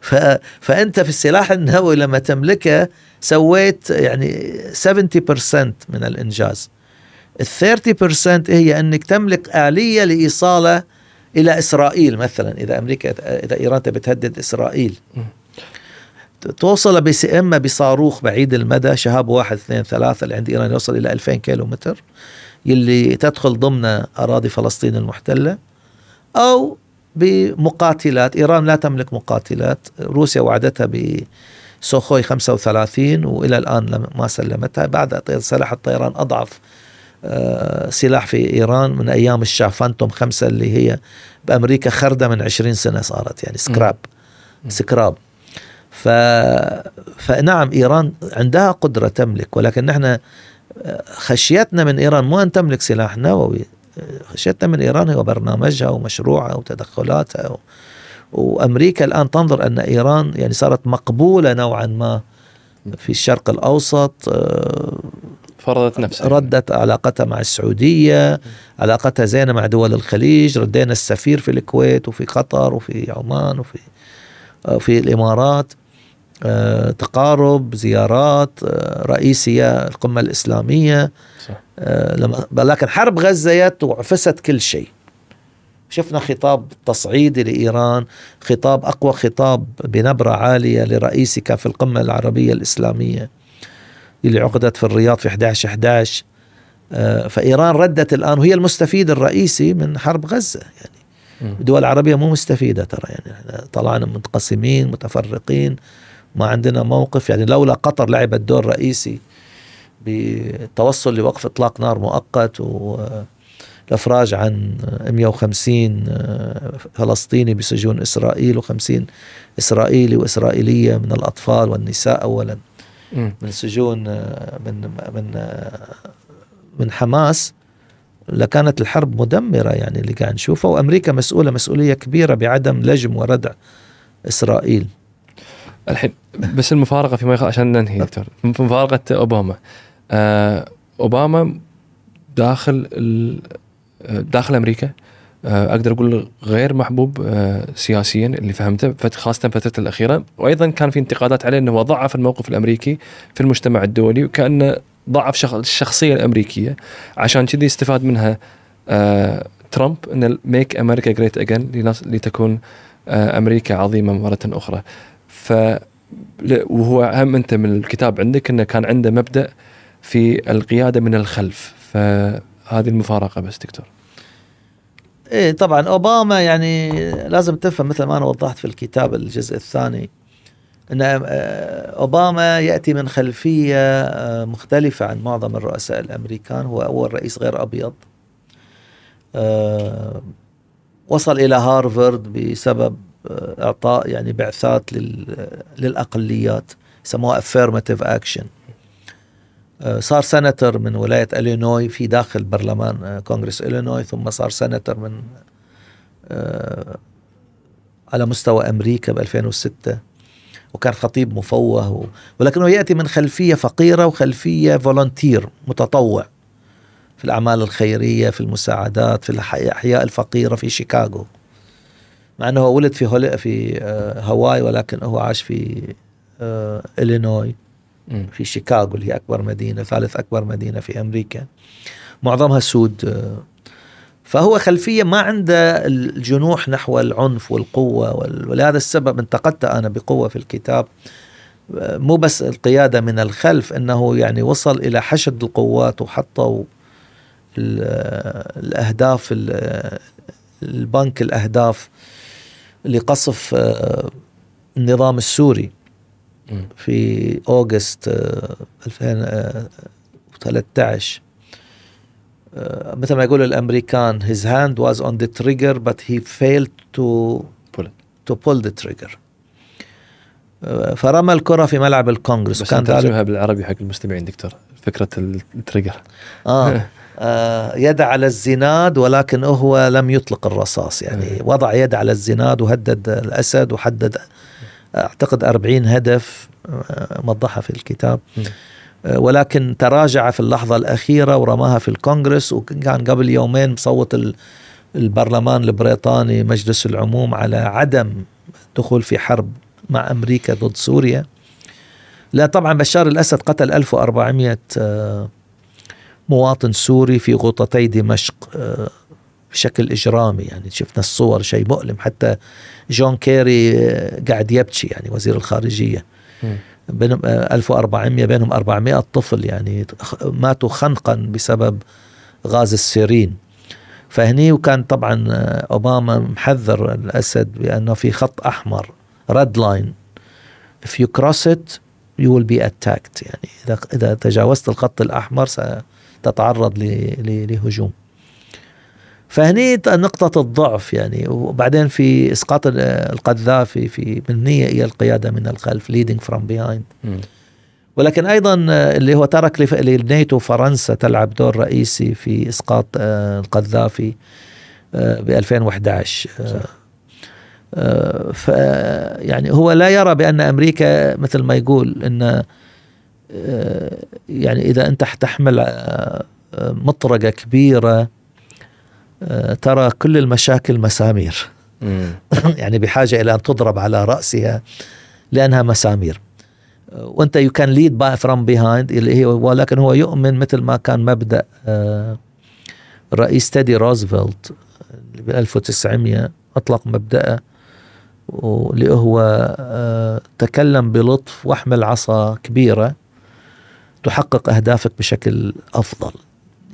ف... فأنت في السلاح النووي لما تملكه سويت يعني seventy percent من الإنجاز. ال thirty percent هي أنك تملك آلية لإيصاله إلى إسرائيل، مثلا إذا أمريكا إذا إيران بتهدد إسرائيل توصل بس إما بصاروخ بعيد المدى شهاب واحد اثنين ثلاثة اللي عند إيران يوصل إلى ألفين كيلومتر يلي تدخل ضمن أراضي فلسطين المحتلة، أو بمقاتلات. إيران لا تملك مقاتلات، روسيا وعدتها بسوخوي خمسة وثلاثين وإلى الآن ما سلمتها، بعد سلاح الطيران أضعف سلاح في إيران من أيام الشافانتوم خمسة اللي هي بأمريكا خردة من عشرين سنة صارت، يعني سكراب سكراب ف... فنعم إيران عندها قدرة تملك، ولكن نحن خشيتنا من إيران مو أن تملك سلاح نووي، خشيتنا من إيران هو برنامجها ومشروعها وتدخلاتها و... وأمريكا الآن تنظر أن إيران يعني صارت مقبولة نوعا ما في الشرق الأوسط، فرضت نفسها، ردت علاقتها مع السعودية، علاقتها زينة مع دول الخليج، ردينا السفير في الكويت وفي قطر وفي عمان وفي في الإمارات، آه، تقارب، زيارات، آه، رئيسية القمة الإسلامية، آه، لما لكن حرب غزة جت وعفست كل شيء. شفنا خطاب تصعيدي لإيران، خطاب أقوى خطاب بنبرة عالية لرئيسك في القمة العربية الإسلامية اللي عقدت في الرياض في أحد عشر أحد عشر. آه، فإيران ردت الآن وهي المستفيد الرئيسي من حرب غزة. يعني الدول العربية مو مستفيدة ترى، يعني احنا طلعنا منقسمين متفرقين ما عندنا موقف. يعني لولا قطر لعبت دور رئيسي بالتوصل لوقف اطلاق نار مؤقت والافراج عن مئة وخمسين فلسطيني بسجون اسرائيل وخمسين اسرائيلي واسرائيلية من الاطفال والنساء اولا من سجون من من من حماس، لكانت الحرب مدمرة يعني اللي قاعد نشوفه. وأمريكا مسؤولة مسؤولية كبيرة بعدم لجم وردع إسرائيل. الحين بس المفارقة فيما يخ... عشان ننهي دكتور، مفارقة أوباما. آه، أوباما داخل ال... داخل أمريكا آه، أقدر أقول غير محبوب آه، سياسيا اللي فهمته، خاصة فترة الأخيرة. وأيضا كان في انتقادات عليه أنه ضعف الموقف الأمريكي في المجتمع الدولي، وكأنه ضعف الشخصية الأمريكية. عشان كذي استفاد منها آه، ترامب أن make America great again لتكون آه، أمريكا عظيمة مرة أخرى. ف وهو أهم أنت من الكتاب عندك أنه كان عنده مبدأ في القيادة من الخلف. فهذه المفارقة بس دكتور. إيه طبعا أوباما يعني لازم تفهم مثل ما أنا وضحت في الكتاب الجزء الثاني أن أوباما يأتي من خلفية مختلفة عن معظم الرؤساء الأمريكان. هو أول رئيس غير أبيض، وصل إلى هارفارد بسبب إعطاء يعني بعثات للأقليات يسموها affirmative action. صار سنتر من ولاية إلينوي في داخل برلمان كونغرس إلينوي، ثم صار سنتر من على مستوى أمريكا بألفين وستة، وكان خطيب مفوه، ولكنه يأتي من خلفية فقيرة وخلفية فولنتير متطوع في الأعمال الخيرية في المساعدات في الأحياء الفقيرة في شيكاغو، مع أنه ولد في هولي في هاواي ولكن هو عاش في إلينوي في شيكاغو اللي هي أكبر مدينة ثالث أكبر مدينة في أمريكا معظمها سود. فهو خلفية ما عنده الجنوح نحو العنف والقوة، ولهذا السبب انتقدت أنا بقوة في الكتاب، مو بس القيادة من الخلف، أنه يعني وصل إلى حشد القوات وحطوا الأهداف البنك الأهداف لقصف النظام السوري في أغسطس ألفين وثلاثة عشر. مثل ما يقول الأمريكان his hand was on the trigger but he failed to pull, to pull the trigger. فرمى الكرة في ملعب الكونغرس. بس نترجمها بالعربي حق المستمعين دكتور، فكرة التريجر آه. آه يد على الزناد ولكن هو لم يطلق الرصاص، يعني وضع يد على الزناد وهدد الأسد وحدد أعتقد أربعين هدف موضحها في الكتاب، ولكن تراجع في اللحظة الأخيرة ورماها في الكونغرس. وكان قبل يومين بصوت البرلمان البريطاني مجلس العموم على عدم دخول في حرب مع أمريكا ضد سوريا. لا طبعا بشار الأسد قتل ألف وأربعمائة مواطن سوري في غوطتي دمشق بشكل إجرامي، يعني شفنا الصور شيء مؤلم، حتى جون كيري قاعد يبكي يعني وزير الخارجية. بينهم ألف وأربعمائة بينهم أربعمائة طفل يعني ماتوا خنقا بسبب غاز السيرين. فهني وكان طبعا أوباما محذر الأسد بأنه في خط أحمر red line if you cross it you will be attacked، يعني إذا إذا تجاوزت الخط الأحمر ستتعرض لهجوم. فهني نقطة الضعف يعني. وبعدين في إسقاط القذافي في بالنية هي القيادة من الخلف leading from behind. م. ولكن أيضا اللي هو ترك للناتو فرنسا تلعب دور رئيسي في إسقاط القذافي ب ألفين وأحد عشر. ف يعني هو لا يرى بأن أمريكا مثل ما يقول إن يعني إذا أنت تحمل مطرقة كبيرة ترى كل المشاكل مسامير يعني بحاجة إلى أن تضرب على رأسها لأنها مسامير، وأنت you can lead by from behind اللي هي. ولكن هو يؤمن مثل ما كان مبدأ رئيس تيدي روزفلت ب ألف وتسعمائة أطلق مبدأه، واللي هو تكلم بلطف واحمل عصا كبيرة تحقق أهدافك بشكل أفضل.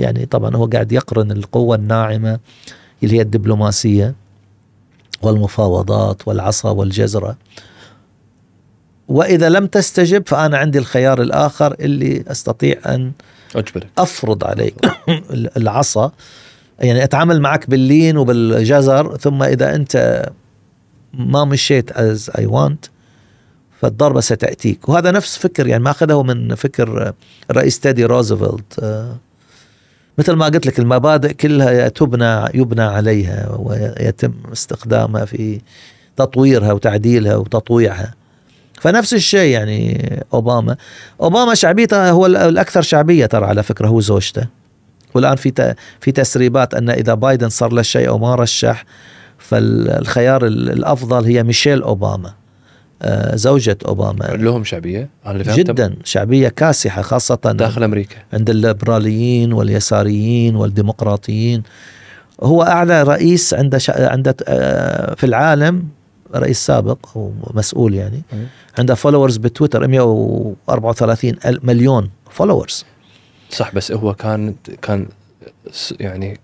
يعني طبعا هو قاعد يقرن القوة الناعمة اللي هي الدبلوماسية والمفاوضات والعصا والجزرة، وإذا لم تستجب فأنا عندي الخيار الآخر اللي أستطيع أن أجبرك أفرض عليك العصا، يعني أتعامل معك باللين وبالجزر، ثم إذا أنت ما مشيت as I want فالضربة ستأتيك. وهذا نفس فكر يعني ما أخذه من فكر الرئيس تيدي روزفلت. مثل ما قلت لك المبادئ كلها تبنى يبنى عليها ويتم استخدامها في تطويرها وتعديلها وتطويعها. فنفس الشيء يعني أوباما أوباما شعبيته هو الأكثر شعبية ترى على فكرة، هو زوجته. والآن في في تسريبات أن إذا بايدن صار له شيء أو ما رشح فالخيار الأفضل هي ميشيل أوباما زوجة أوباما. لهم شعبية جدا، شعبية كاسحة خاصة داخل أمريكا عند الليبراليين واليساريين والديمقراطيين. هو أعلى رئيس عنده عنده في العالم، رئيس سابق ومسؤول يعني، عنده فولورز بتويتر مئة وأربعة وثلاثين مليون فولورز. صح، بس هو كان كان يعني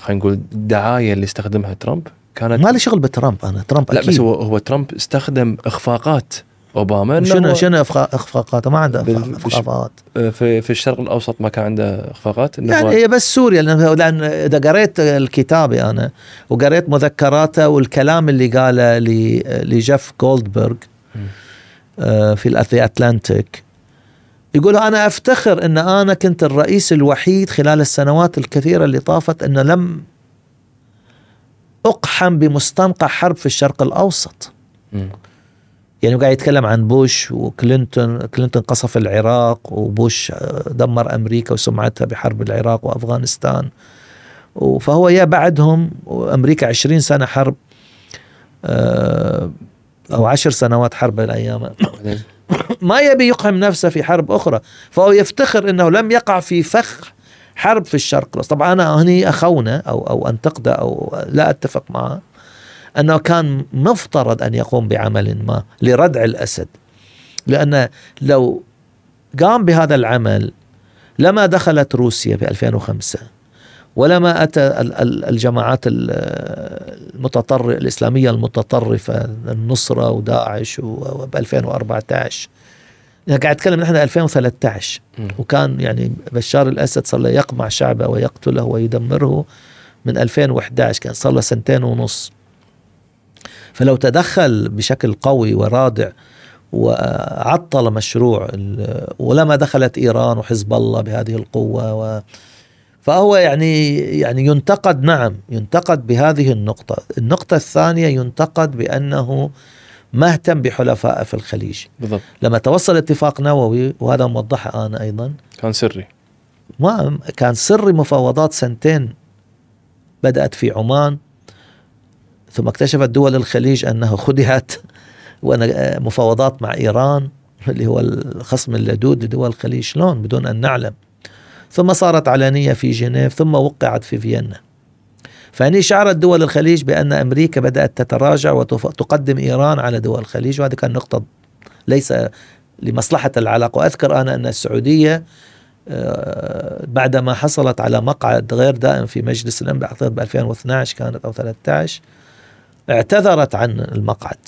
خلينا نقول الدعاية اللي استخدمها ترامب كانت ما لي شغل بترامب أنا ترامب لا أكيد. بس هو هو ترامب استخدم إخفاقات أوباما. شنو شنو إخفاقات؟ ما عنده إخفاقات في في الشرق الأوسط، ما كان عنده إخفاقات يعني. هي بس سوريا، لأن إذا قريت الكتابي أنا وقريت مذكراته والكلام اللي قاله لجيف جولدبرغ في الأتلانتيك، يقول أنا أفتخر أن أنا كنت الرئيس الوحيد خلال السنوات الكثيرة اللي طافت أن لم أقحم بمستنقع حرب في الشرق الأوسط. م. يعني قاعد يتكلم عن بوش وكلينتون، كلينتون قصف العراق وبوش دمر أمريكا وسمعتها بحرب العراق وأفغانستان، فهو يا بعدهم أمريكا عشرين سنة حرب أو عشر سنوات حرب الأيام ما يبي يقهم نفسه في حرب أخرى. فهو يفتخر أنه لم يقع في فخ حرب في الشرق. طبعا أنا هني أخونه أو أو أنتقده أو لا أتفق معه أنه كان مفترض أن يقوم بعمل ما لردع الأسد، لأن لو قام بهذا العمل لما دخلت روسيا في ألفين وخمسة ولما أتى الجماعات المتطر الإسلامية المتطرفة النصرة وداعش وب ألفين وأربعة عشر. قاعد أتكلم نحن ألفين وثلاثة عشر، وكان يعني بشار الأسد صار له يقمع شعبه ويقتله ويدمره من ألفين وأحد عشر، كان صار له سنتين ونص. فلو تدخل بشكل قوي ورادع وعطل مشروع، ولما دخلت إيران وحزب الله بهذه القوة و فهو يعني يعني ينتقد، نعم ينتقد بهذه النقطة. النقطة الثانية ينتقد بأنه ما اهتم بحلفائه في الخليج بالضبط. لما توصل اتفاق نووي، وهذا موضحه أنا أيضا، كان سري، ما كان سري، مفاوضات سنتين بدأت في عمان، ثم اكتشفت دول الخليج أنها خدعت، وأن مفاوضات مع إيران اللي هو الخصم اللدود لدول الخليج شلون بدون أن نعلم، ثم صارت علانية في جنيف، ثم وقعت في فيينا. فهني شعرت دول الخليج بأن أمريكا بدأت تتراجع وتقدم إيران على دول الخليج، وهذه كان نقطة ليس لمصلحة العلاقة. وأذكر أنا أن السعودية بعدما حصلت على مقعد غير دائم في مجلس الأمن ب ألفين واثنا عشر كانت أو ثلاثة عشر، اعتذرت عن المقعد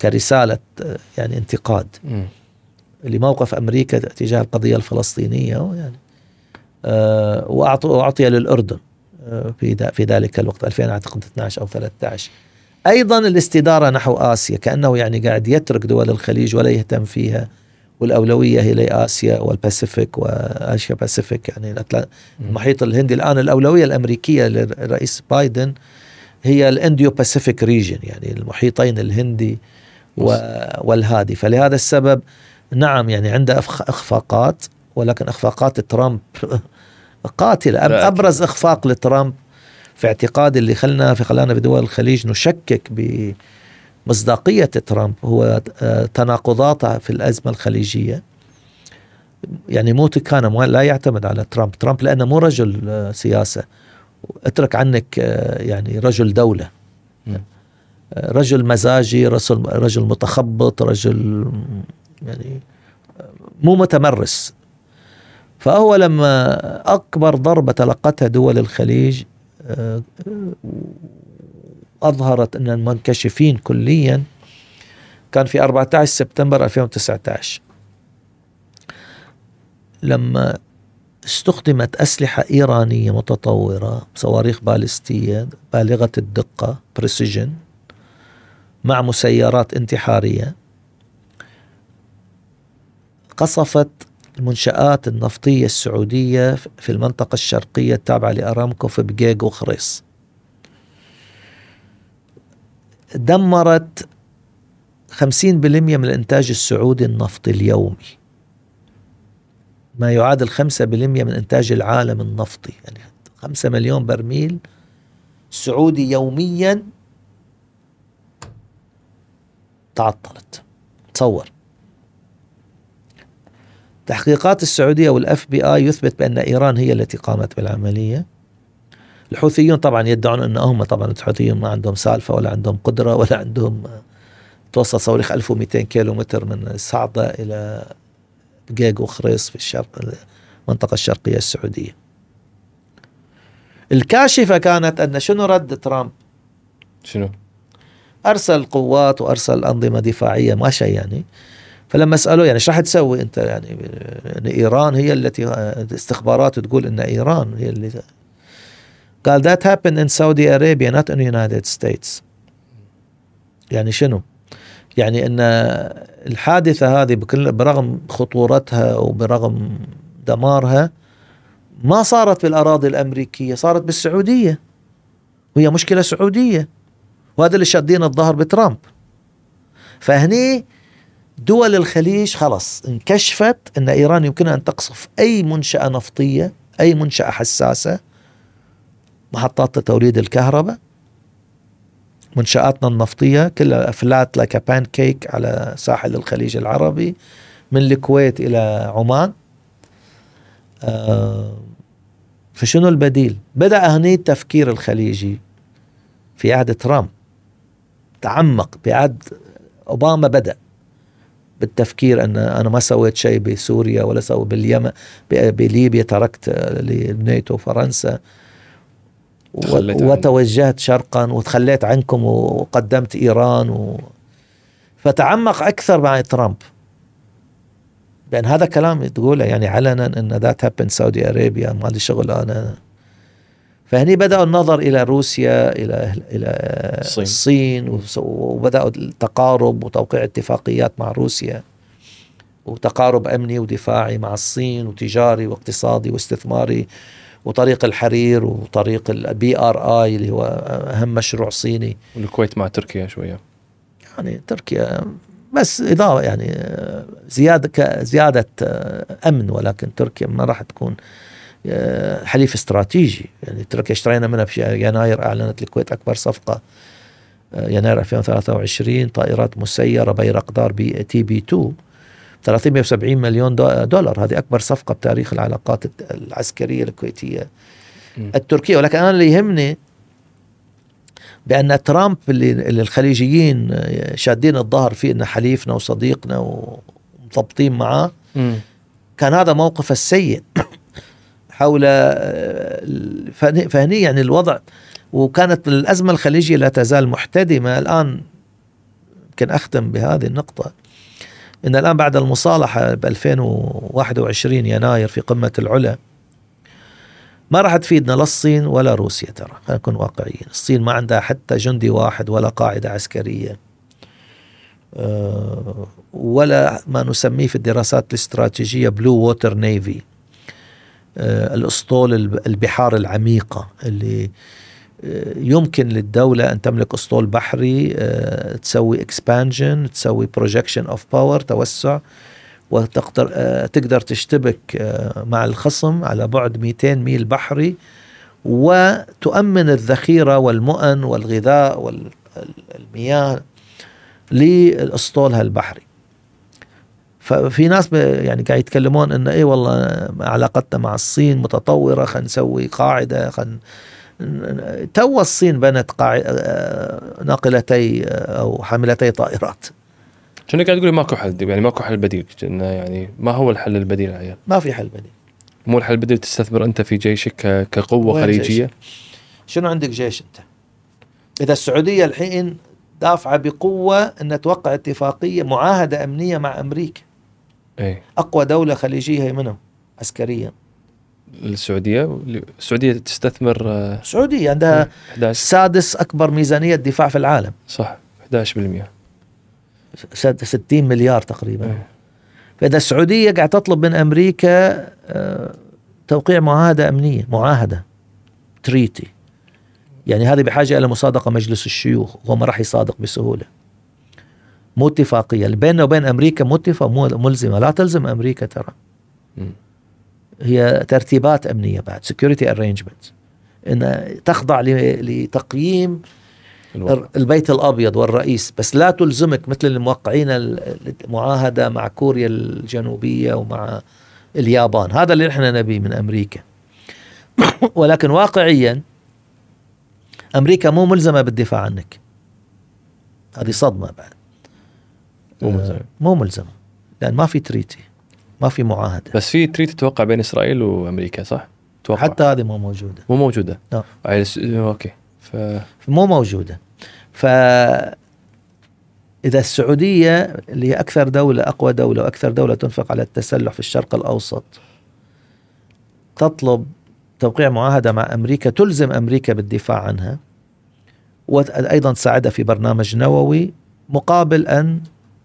كرسالة يعني انتقاد م. لموقف أمريكا تجاه القضية الفلسطينية يعني. أه وأعطي للأردن في في ذلك الوقت ألفين واثناشر أو ثلاثة عشر. أيضا الاستدارة نحو آسيا، كأنه يعني قاعد يترك دول الخليج ولا يهتم فيها، والأولوية هي لآسيا والباسيفيك وآسيا باسيفيك يعني المحيط الهندي. الآن الأولوية الأمريكية للرئيس بايدن هي الانديو باسيفيك ريجن، يعني المحيطين الهندي والهادي. فلهذا السبب نعم يعني عنده إخفاقات، ولكن إخفاقات ترامب قاتلة. أبرز إخفاق لترامب في اعتقاد اللي خلنا في خلانا في دول الخليج نشكك بمصداقية ترامب هو تناقضاته في الأزمة الخليجية. يعني موت كان لا يعتمد على ترامب ترامب لأنه مو رجل سياسة، اترك عنك يعني رجل دولة، رجل مزاجي، رجل متخبط، رجل يعني مو متمرس. فهو لما أكبر ضربة تلقتها دول الخليج أظهرت أن المنكشفين كليا كان في أربعة عشر سبتمبر ألفين وتسعة عشر، لما استخدمت أسلحة إيرانية متطورة، صواريخ باليستية بالغة الدقة بريسيجن مع مسيرات انتحارية، قصفت المنشآت النفطية السعودية في المنطقة الشرقية التابعة لأرامكو في بقيق وخريص، دمرت خمسين بالمئة من الإنتاج السعودي النفطي اليومي، ما يعادل خمسة بالمئة من إنتاج العالم النفطي، يعني خمسة مليون برميل سعودي يوميا تعطلت. تصور. تحقيقات السعودية والأف بي آي يثبت بأن إيران هي التي قامت بالعملية. الحوثيون طبعا يدعون أنهم طبعا الحوثيون ما عندهم سالفة ولا عندهم قدرة ولا عندهم، توصل صواريخ ألف ومئتين كيلومتر من الصعدة إلى بقيق وخريص في الشرق المنطقة الشرقية السعودية. الكاشفة كانت أن شنو رد ترامب؟ شنو؟ أرسل قوات وأرسل أنظمة دفاعية ما شيء يعني. فلما سألوا يعني شو راح تسوي أنت، يعني إن إيران هي التي استخبارات تقول أن إيران هي اللي، قال that happened in Saudi Arabia not in the United States. يعني شنو؟ يعني أن الحادثة هذه بكل برغم خطورتها وبرغم دمارها ما صارت بالأراضي الأمريكية، صارت بالسعودية، وهي مشكلة سعودية، وهذا اللي شادين الظهر بترامب. فهني دول الخليج خلص انكشفت أن إيران يمكنها أن تقصف أي منشأة نفطية، أي منشأة حساسة، محطات توليد الكهرباء، منشآتنا النفطية كلها أفلات لك بانكيك على ساحل الخليج العربي من الكويت إلى عمان. فشنو البديل؟ بدأ هني التفكير الخليجي في عهد ترامب، تعمق بعد أوباما، بدأ بالتفكير أن أنا ما سويت شيء بسوريا ولا سوي باليمن، بليبيا تركت للناتو وفرنسا وتوجهت شرقا وتخليت عنكم وقدمت إيران و... فتعمق أكثر مع ترامب، لأن هذا كلام تقوله يعني علنا أن that happened Saudi Arabia، ما لي شغل أنا. فهني بدأوا النظر إلى روسيا، إلى إلى الصين, الصين وبدأوا التقارب وتوقيع اتفاقيات مع روسيا، وتقارب أمني ودفاعي مع الصين، وتجاري واقتصادي واستثماري، وطريق الحرير، وطريق البي آر آي اللي هو أهم مشروع صيني، والكويت مع تركيا شوية، يعني تركيا بس إضافة يعني زيادة زيادة أمن، ولكن تركيا ما راح تكون حليف استراتيجي. يعني تركيا اشترينا منها في يناير، أعلنت الكويت أكبر صفقة يناير ألفين وثلاثة وعشرين طائرات مسيرة بيرقدار بي تي بي اثنين، ثلاثمائة وسبعين مليون دولار، هذه أكبر صفقة بتاريخ العلاقات العسكرية الكويتية التركية. ولكن أنا اللي يهمني بأن ترامب اللي الخليجيين شادين الظهر فيه إنه حليفنا وصديقنا ومضبطين معاه، كان هذا موقف السيء حول فهني يعني الوضع. وكانت الأزمة الخليجية لا تزال محتدمة الآن. يمكن أختم بهذه النقطة، إن الآن بعد المصالحة ب ألفين وواحد وعشرين يناير في قمة العلا ما راح تفيدنا لا الصين ولا روسيا. ترى خلينا نكون واقعيين، الصين ما عندها حتى جندي واحد ولا قاعدة عسكرية ولا ما نسميه في الدراسات الاستراتيجية بلو ووتر نيفي، الأسطول البحار العميقة اللي يمكن للدولة أن تملك أسطول بحري تسوي expansion، تسوي projection of power، توسع، وتقدر تقدر تشتبك مع الخصم على بعد مئتين ميل بحري، وتؤمن الذخيرة والمؤن والغذاء والمياه للأسطول هالبحري. ففي ناس يعني قاعد يتكلمون إن إيه والله علاقتنا مع الصين متطورة، خلينا نسوي قاعدة، خلينا تو الصين بنت ناقلتي أو حاملتي طائرات. شنو قاعد تقولي ماكو حل؟ يعني ماكو حل بديل، يعني ما هو الحل البديل عيال؟ ما في حل بديل. مو الحل البديل تستثمر أنت في جيشك كقوة خليجية؟ جيشك؟ شنو عندك جيش أنت؟ إذا السعودية الحين دافعة بقوة أن توقع اتفاقية معاهدة أمنية مع أمريكا، أي أقوى دولة خليجية هي منهم عسكريا السعودية. السعودية تستثمر، السعودية عندها سادس أكبر ميزانية دفاع في العالم، صح، أحد عشر بالمئة، ستين مليار تقريبا. أي. فإذا السعودية قاعد تطلب من أمريكا توقيع معاهدة أمنية، معاهدة تريتي، يعني هذه بحاجة إلى مصادقة مجلس الشيوخ، وهو ما راح يصادق بسهولة. مو اتفاقية بيننا وبين أمريكا، مو اتفاق، مو ملزمة، لا تلزم أمريكا ترى. م. هي ترتيبات أمنية بعد، security arrangements، إن تخضع لتقييم الوقع. البيت الأبيض والرئيس، بس لا تلزمك مثل الموقعين المعاهدة مع كوريا الجنوبية ومع اليابان. هذا اللي نحن نبيه من أمريكا. ولكن واقعيا أمريكا مو ملزمة بالدفاع عنك، هذه صدمة بعد. مو ملزمة، مو ملزمة، لأن ما في تريتي، ما في معاهدة. بس في تريتي تتوقع بين إسرائيل وأمريكا، صح؟ توقع. حتى هذه مو موجودة. مو موجودة. نعم. أوكي. ف... مو موجودة. فإذا السعودية اللي هي أكثر دولة، أقوى دولة، وأكثر دولة تنفق على التسلح في الشرق الأوسط، تطلب توقيع معاهدة مع أمريكا تلزم أمريكا بالدفاع عنها، وأيضا تساعدها في برنامج نووي، مقابل أن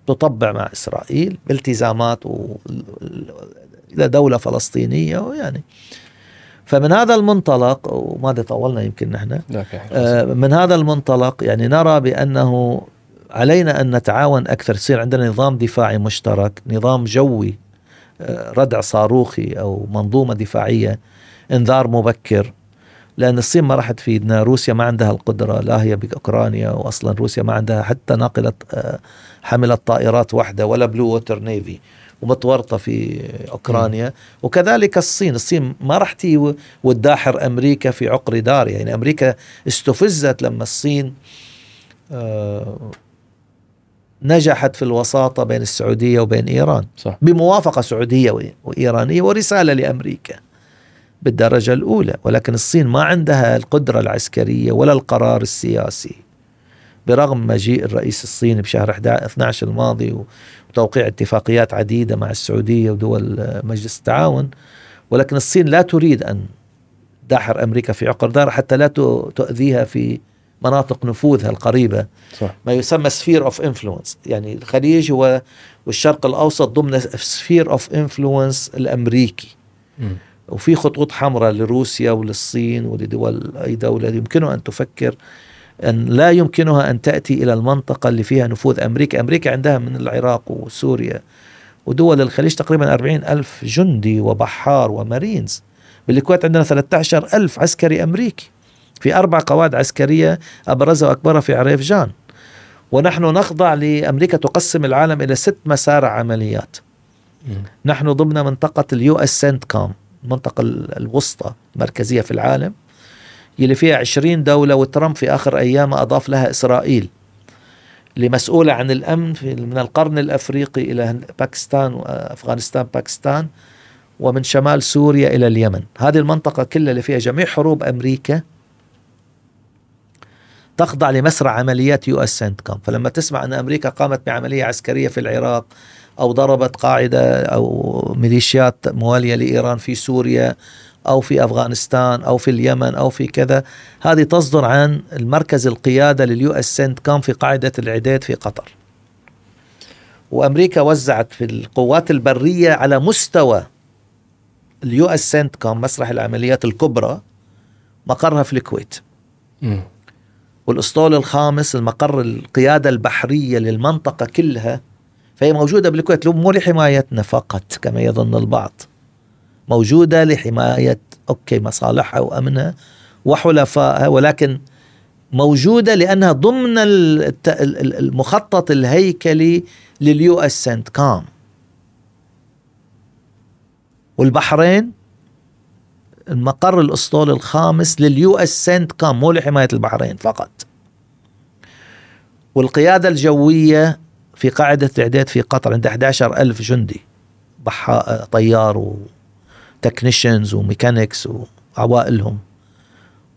تطبع مع إسرائيل بالتزامات و... إلى دولة فلسطينية. ويعني فمن هذا المنطلق، وماذا طولنا يمكن نحن آه من هذا المنطلق، يعني نرى بأنه علينا أن نتعاون أكثر، يصير عندنا نظام دفاعي مشترك، نظام جوي، آه ردع صاروخي أو منظومة دفاعية، انذار مبكر، لأن الصين ما راح تفيدنا، روسيا ما عندها القدرة، لا هي بأوكرانيا، وأصلا روسيا ما عندها حتى ناقلة آه حملت طائرات واحدة ولا بلو ووتر نيفي، ومتورطة في أوكرانيا. وكذلك الصين الصين ما راح تي وتداحر أمريكا في عقر دارها. يعني أمريكا استفزت لما الصين آه نجحت في الوساطة بين السعودية وبين إيران، صح. بموافقة سعودية وإيرانية ورسالة لأمريكا بالدرجة الأولى، ولكن الصين ما عندها القدرة العسكرية ولا القرار السياسي، برغم مجيء الرئيس الصيني بشهر اثنا عشر الماضي وتوقيع اتفاقيات عديدة مع السعودية ودول مجلس التعاون، ولكن الصين لا تريد أن تدحر أمريكا في عقر دارها حتى لا تؤذيها في مناطق نفوذها القريبة، صح. ما يسمى sphere of influence، يعني الخليج هو والشرق الأوسط ضمن sphere of influence الأمريكي. م. وفي خطوط حمراء لروسيا وللصين ولدول أي دولة يمكنها أن تفكر أن لا يمكنها أن تأتي إلى المنطقة اللي فيها نفوذ أمريكا. أمريكا عندها من العراق وسوريا ودول الخليج تقريبا أربعين ألف جندي وبحار ومارينز. بالكويت عندنا ثلاثة عشر ألف عسكري أمريكي في أربع قواد عسكرية أبرزها وأكبرها في عريفجان، ونحن نخضع لأمريكا تقسم العالم إلى ست مسارع عمليات. م. نحن ضمن منطقة اليو اس سنت كام، المنطقة الوسطى المركزية في العالم اللي فيها عشرين دولة، وترامب في آخر أيام أضاف لها إسرائيل لمسؤولة عن الأمن من القرن الأفريقي إلى باكستان وأفغانستان باكستان، ومن شمال سوريا إلى اليمن. هذه المنطقة كلها اللي فيها جميع حروب أمريكا تخضع لمسرع عمليات يو اس سنت كام. فلما تسمع أن أمريكا قامت بعملية عسكرية في العراق أو ضربت قاعدة أو ميليشيات موالية لإيران في سوريا أو في أفغانستان أو في اليمن أو في كذا، هذه تصدر عن المركز القيادة لليو اس سنت كام في قاعدة العداد في قطر. وأمريكا وزعت في القوات البرية على مستوى اليو اس سنت كام مسرح العمليات الكبرى مقرها في الكويت. م. والأسطول الخامس المقر القيادة البحرية للمنطقة كلها، فهي موجودة بالكويت مو لحمايتنا فقط كما يظن البعض، موجودة لحماية أوكي مصالحها وأمنها وحلفائها، ولكن موجودة لأنها ضمن المخطط الهيكلي لليو اس سنت كام. والبحرين المقر الأسطول الخامس لليو اس سنت كام مو لحماية البحرين فقط. والقيادة الجوية في قاعدة الإعداد في قطر عند أحد عشر ألف جندي بحا... طيار و تكنيشنز وميكانيكس وعوائلهم،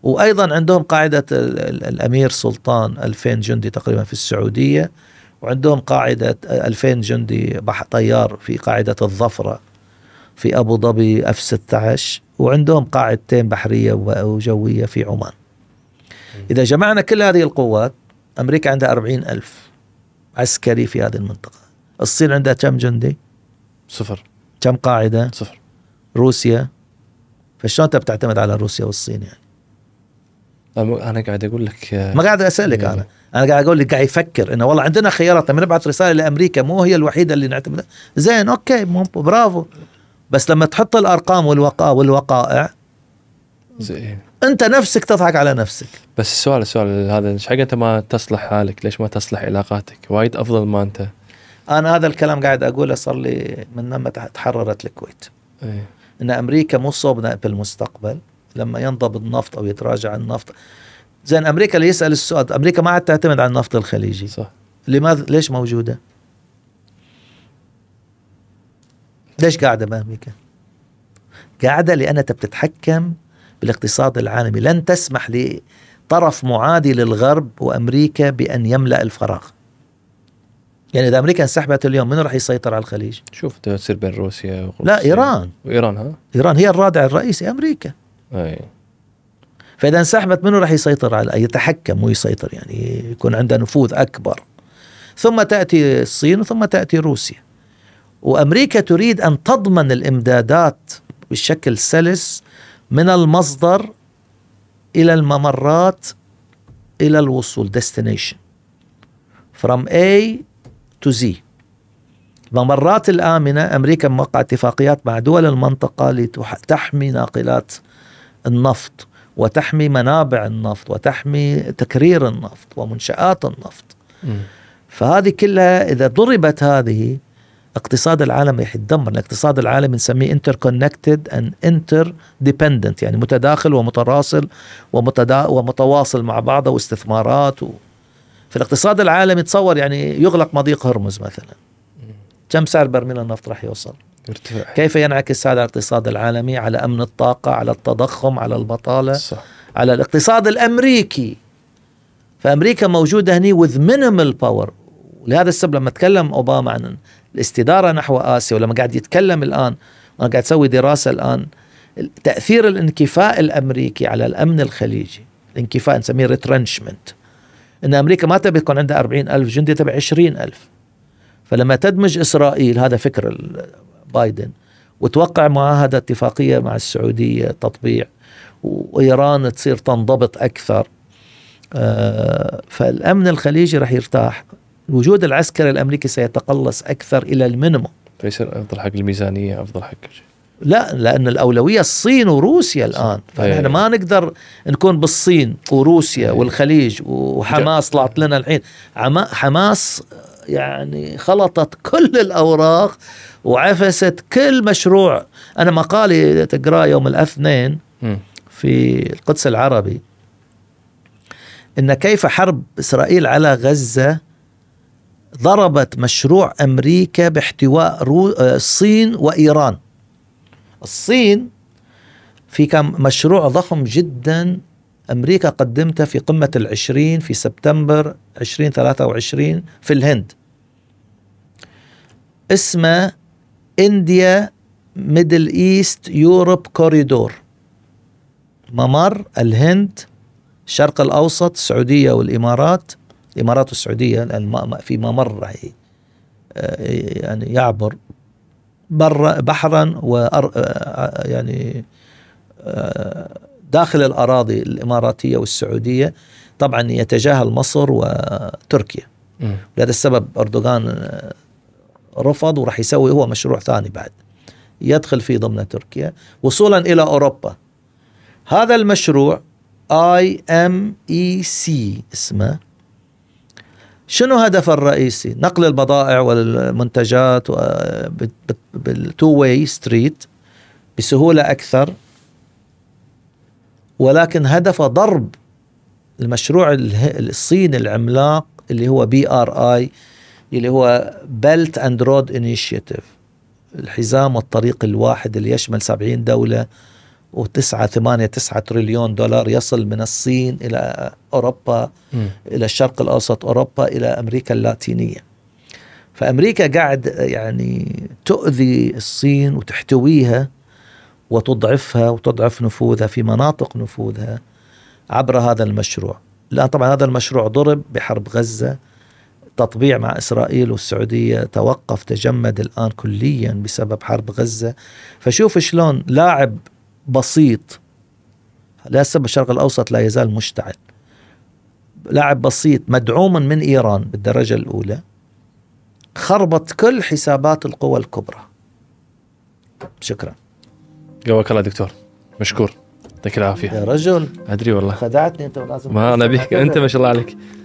وأيضا عندهم قاعدة الأمير سلطان ألفين جندي تقريبا في السعودية، وعندهم قاعدة ألفين جندي طيار في قاعدة الظفرة في أبو ظبي أف ستة عشر، وعندهم قاعدتين بحرية وجوية في عمان. إذا جمعنا كل هذه القوات، أمريكا عندها أربعين ألف عسكري في هذه المنطقة. الصين عندها كم جندي؟ صفر. كم قاعدة؟ صفر. روسيا، فشلون انت بتعتمد على روسيا والصين؟ يعني انا قاعد اقول لك، ما قاعد اسالك، انا انا قاعد اقول لك قاعد يفكر انه والله عندنا خيارات، لما نبعث رساله لامريكا مو هي الوحيده اللي نعتمدها. زين اوكي برافو، بس لما تحط الارقام والوقائع والوقائع زين انت نفسك تضحك على نفسك. بس السؤال السؤال هذا، ايش حق انت ما تصلح حالك؟ ليش ما تصلح علاقاتك؟ وايد افضل ما انت. انا هذا الكلام قاعد اقوله صار لي من لما تحررت الكويت، اي إن أمريكا مو صوبنا بالمستقبل لما ينضب النفط أو يتراجع النفط. زين أمريكا اللي يسأل السؤال، أمريكا ما عاد تعتمد على النفط الخليجي، صح. لماذا؟ ليش موجودة؟ ليش قاعدة بأمريكا؟ قاعدة لأنها بتتحكم بالاقتصاد العالمي، لن تسمح لطرف معادي للغرب وأمريكا بأن يملأ الفراغ. يعني إذا أمريكا انسحبت اليوم، من راح يسيطر على الخليج؟ شوف تصير بين روسيا لا إيران. وإيران ها؟ إيران هي الرادع الرئيسي أمريكا. أي. فإذا انسحبت، من راح يسيطر على يتحكم ويسيطر، يعني يكون عنده نفوذ أكبر. ثم تأتي الصين وثم تأتي روسيا. وأمريكا تريد أن تضمن الإمدادات بشكل سلس من المصدر إلى الممرات إلى الوصول، destination from A تزي. الممرات الآمنة، أمريكا موقعة اتفاقيات مع دول المنطقة لتحمي ناقلات النفط وتحمي منابع النفط وتحمي تكرير النفط ومنشآت النفط. م. فهذه كلها إذا ضربت هذه اقتصاد العالم راح يتدمر. الاقتصاد العالمي نسميه interconnected and interdependent، يعني متداخل ومتراصل ومتدا... ومتواصل مع بعضه، واستثمارات و... في الاقتصاد العالمي تصور يعني يغلق مضيق هرمز مثلا، كم سعر برميل النفط راح يوصل؟ ارتفاع. كيف ينعكس هذا الاقتصاد العالمي على أمن الطاقة، على التضخم، على البطالة؟ صح. على الاقتصاد الأمريكي، فأمريكا موجودة هني with minimal power. لهذا السبب لما تكلم أوباما عن الاستدارة نحو آسيا، ولما قاعد يتكلم الآن، وأنا قاعد أسوي دراسة الآن، تأثير الانكفاء الأمريكي على الأمن الخليجي، الانكفاء نسميه retrenchment، إن أمريكا ما تبي يكون عندها أربعين ألف جندي، تبي عشرين ألف. فلما تدمج إسرائيل، هذا فكر بايدن، وتوقع معاهدة اتفاقية مع السعودية تطبيع، وإيران تصير تنضبط أكثر، فالأمن الخليجي رح يرتاح، الوجود العسكري الأمريكي سيتقلص أكثر إلى المينيموم. فيصير أفضل حق الميزانية، أفضل حق لا، لأن الأولوية الصين وروسيا الآن، فإحنا ما نقدر نكون بالصين وروسيا والخليج وحماس. طلعت لنا الحين حماس يعني خلطت كل الأوراق وعفست كل مشروع. أنا مقالي تقرأ يوم الاثنين في القدس العربي، إن كيف حرب إسرائيل على غزة ضربت مشروع أمريكا باحتواء الصين وإيران. الصين في كم مشروع ضخم جدا أمريكا قدمته في قمة العشرين في سبتمبر عشرين ثلاثة وعشرين في الهند، اسمه إنديا ميدل إيست يوروب كوريدور، ممر الهند الشرق الأوسط، السعودية والإمارات، الإمارات والسعودية، لأن في ممر يعني يعبر بر بحرا و يعني داخل الأراضي الإماراتية والسعودية. طبعا يتجاهل مصر وتركيا، لهذا السبب أردوغان رفض، ورح يسوي هو مشروع ثاني بعد يدخل فيه ضمن تركيا وصولا إلى أوروبا. هذا المشروع آي إم إي سي اسمه، شنو هدف الرئيسي؟ نقل البضائع والمنتجات بالتووي ستريت بسهولة أكثر، ولكن هدف ضرب المشروع الصيني العملاق اللي هو بي آر آي، اللي هو Belt and Road Initiative، الحزام والطريق الواحد، اللي يشمل سبعين دولة وتسعة ثمانية تسعة تريليون دولار يصل من الصين إلى أوروبا، م. إلى الشرق الأوسط، أوروبا إلى أمريكا اللاتينية. فأمريكا قاعد يعني تؤذي الصين وتحتويها وتضعفها وتضعف نفوذها في مناطق نفوذها عبر هذا المشروع. لا طبعا هذا المشروع ضرب بحرب غزة، تطبيع مع إسرائيل والسعودية توقف، تجمد الآن كليا بسبب حرب غزة. فشوف شلون لاعب بسيط، لا سبب الشرق الأوسط لا يزال مشتعل، لاعب بسيط مدعوما من إيران بالدرجة الأولى، خربت كل حسابات القوى الكبرى. شكرا، جواك الله دكتور، مشكور، يعطيك العافية يا رجل. أدري والله خدعتني أنت، ولازم ما أنا بيك أنت ما شاء الله عليك.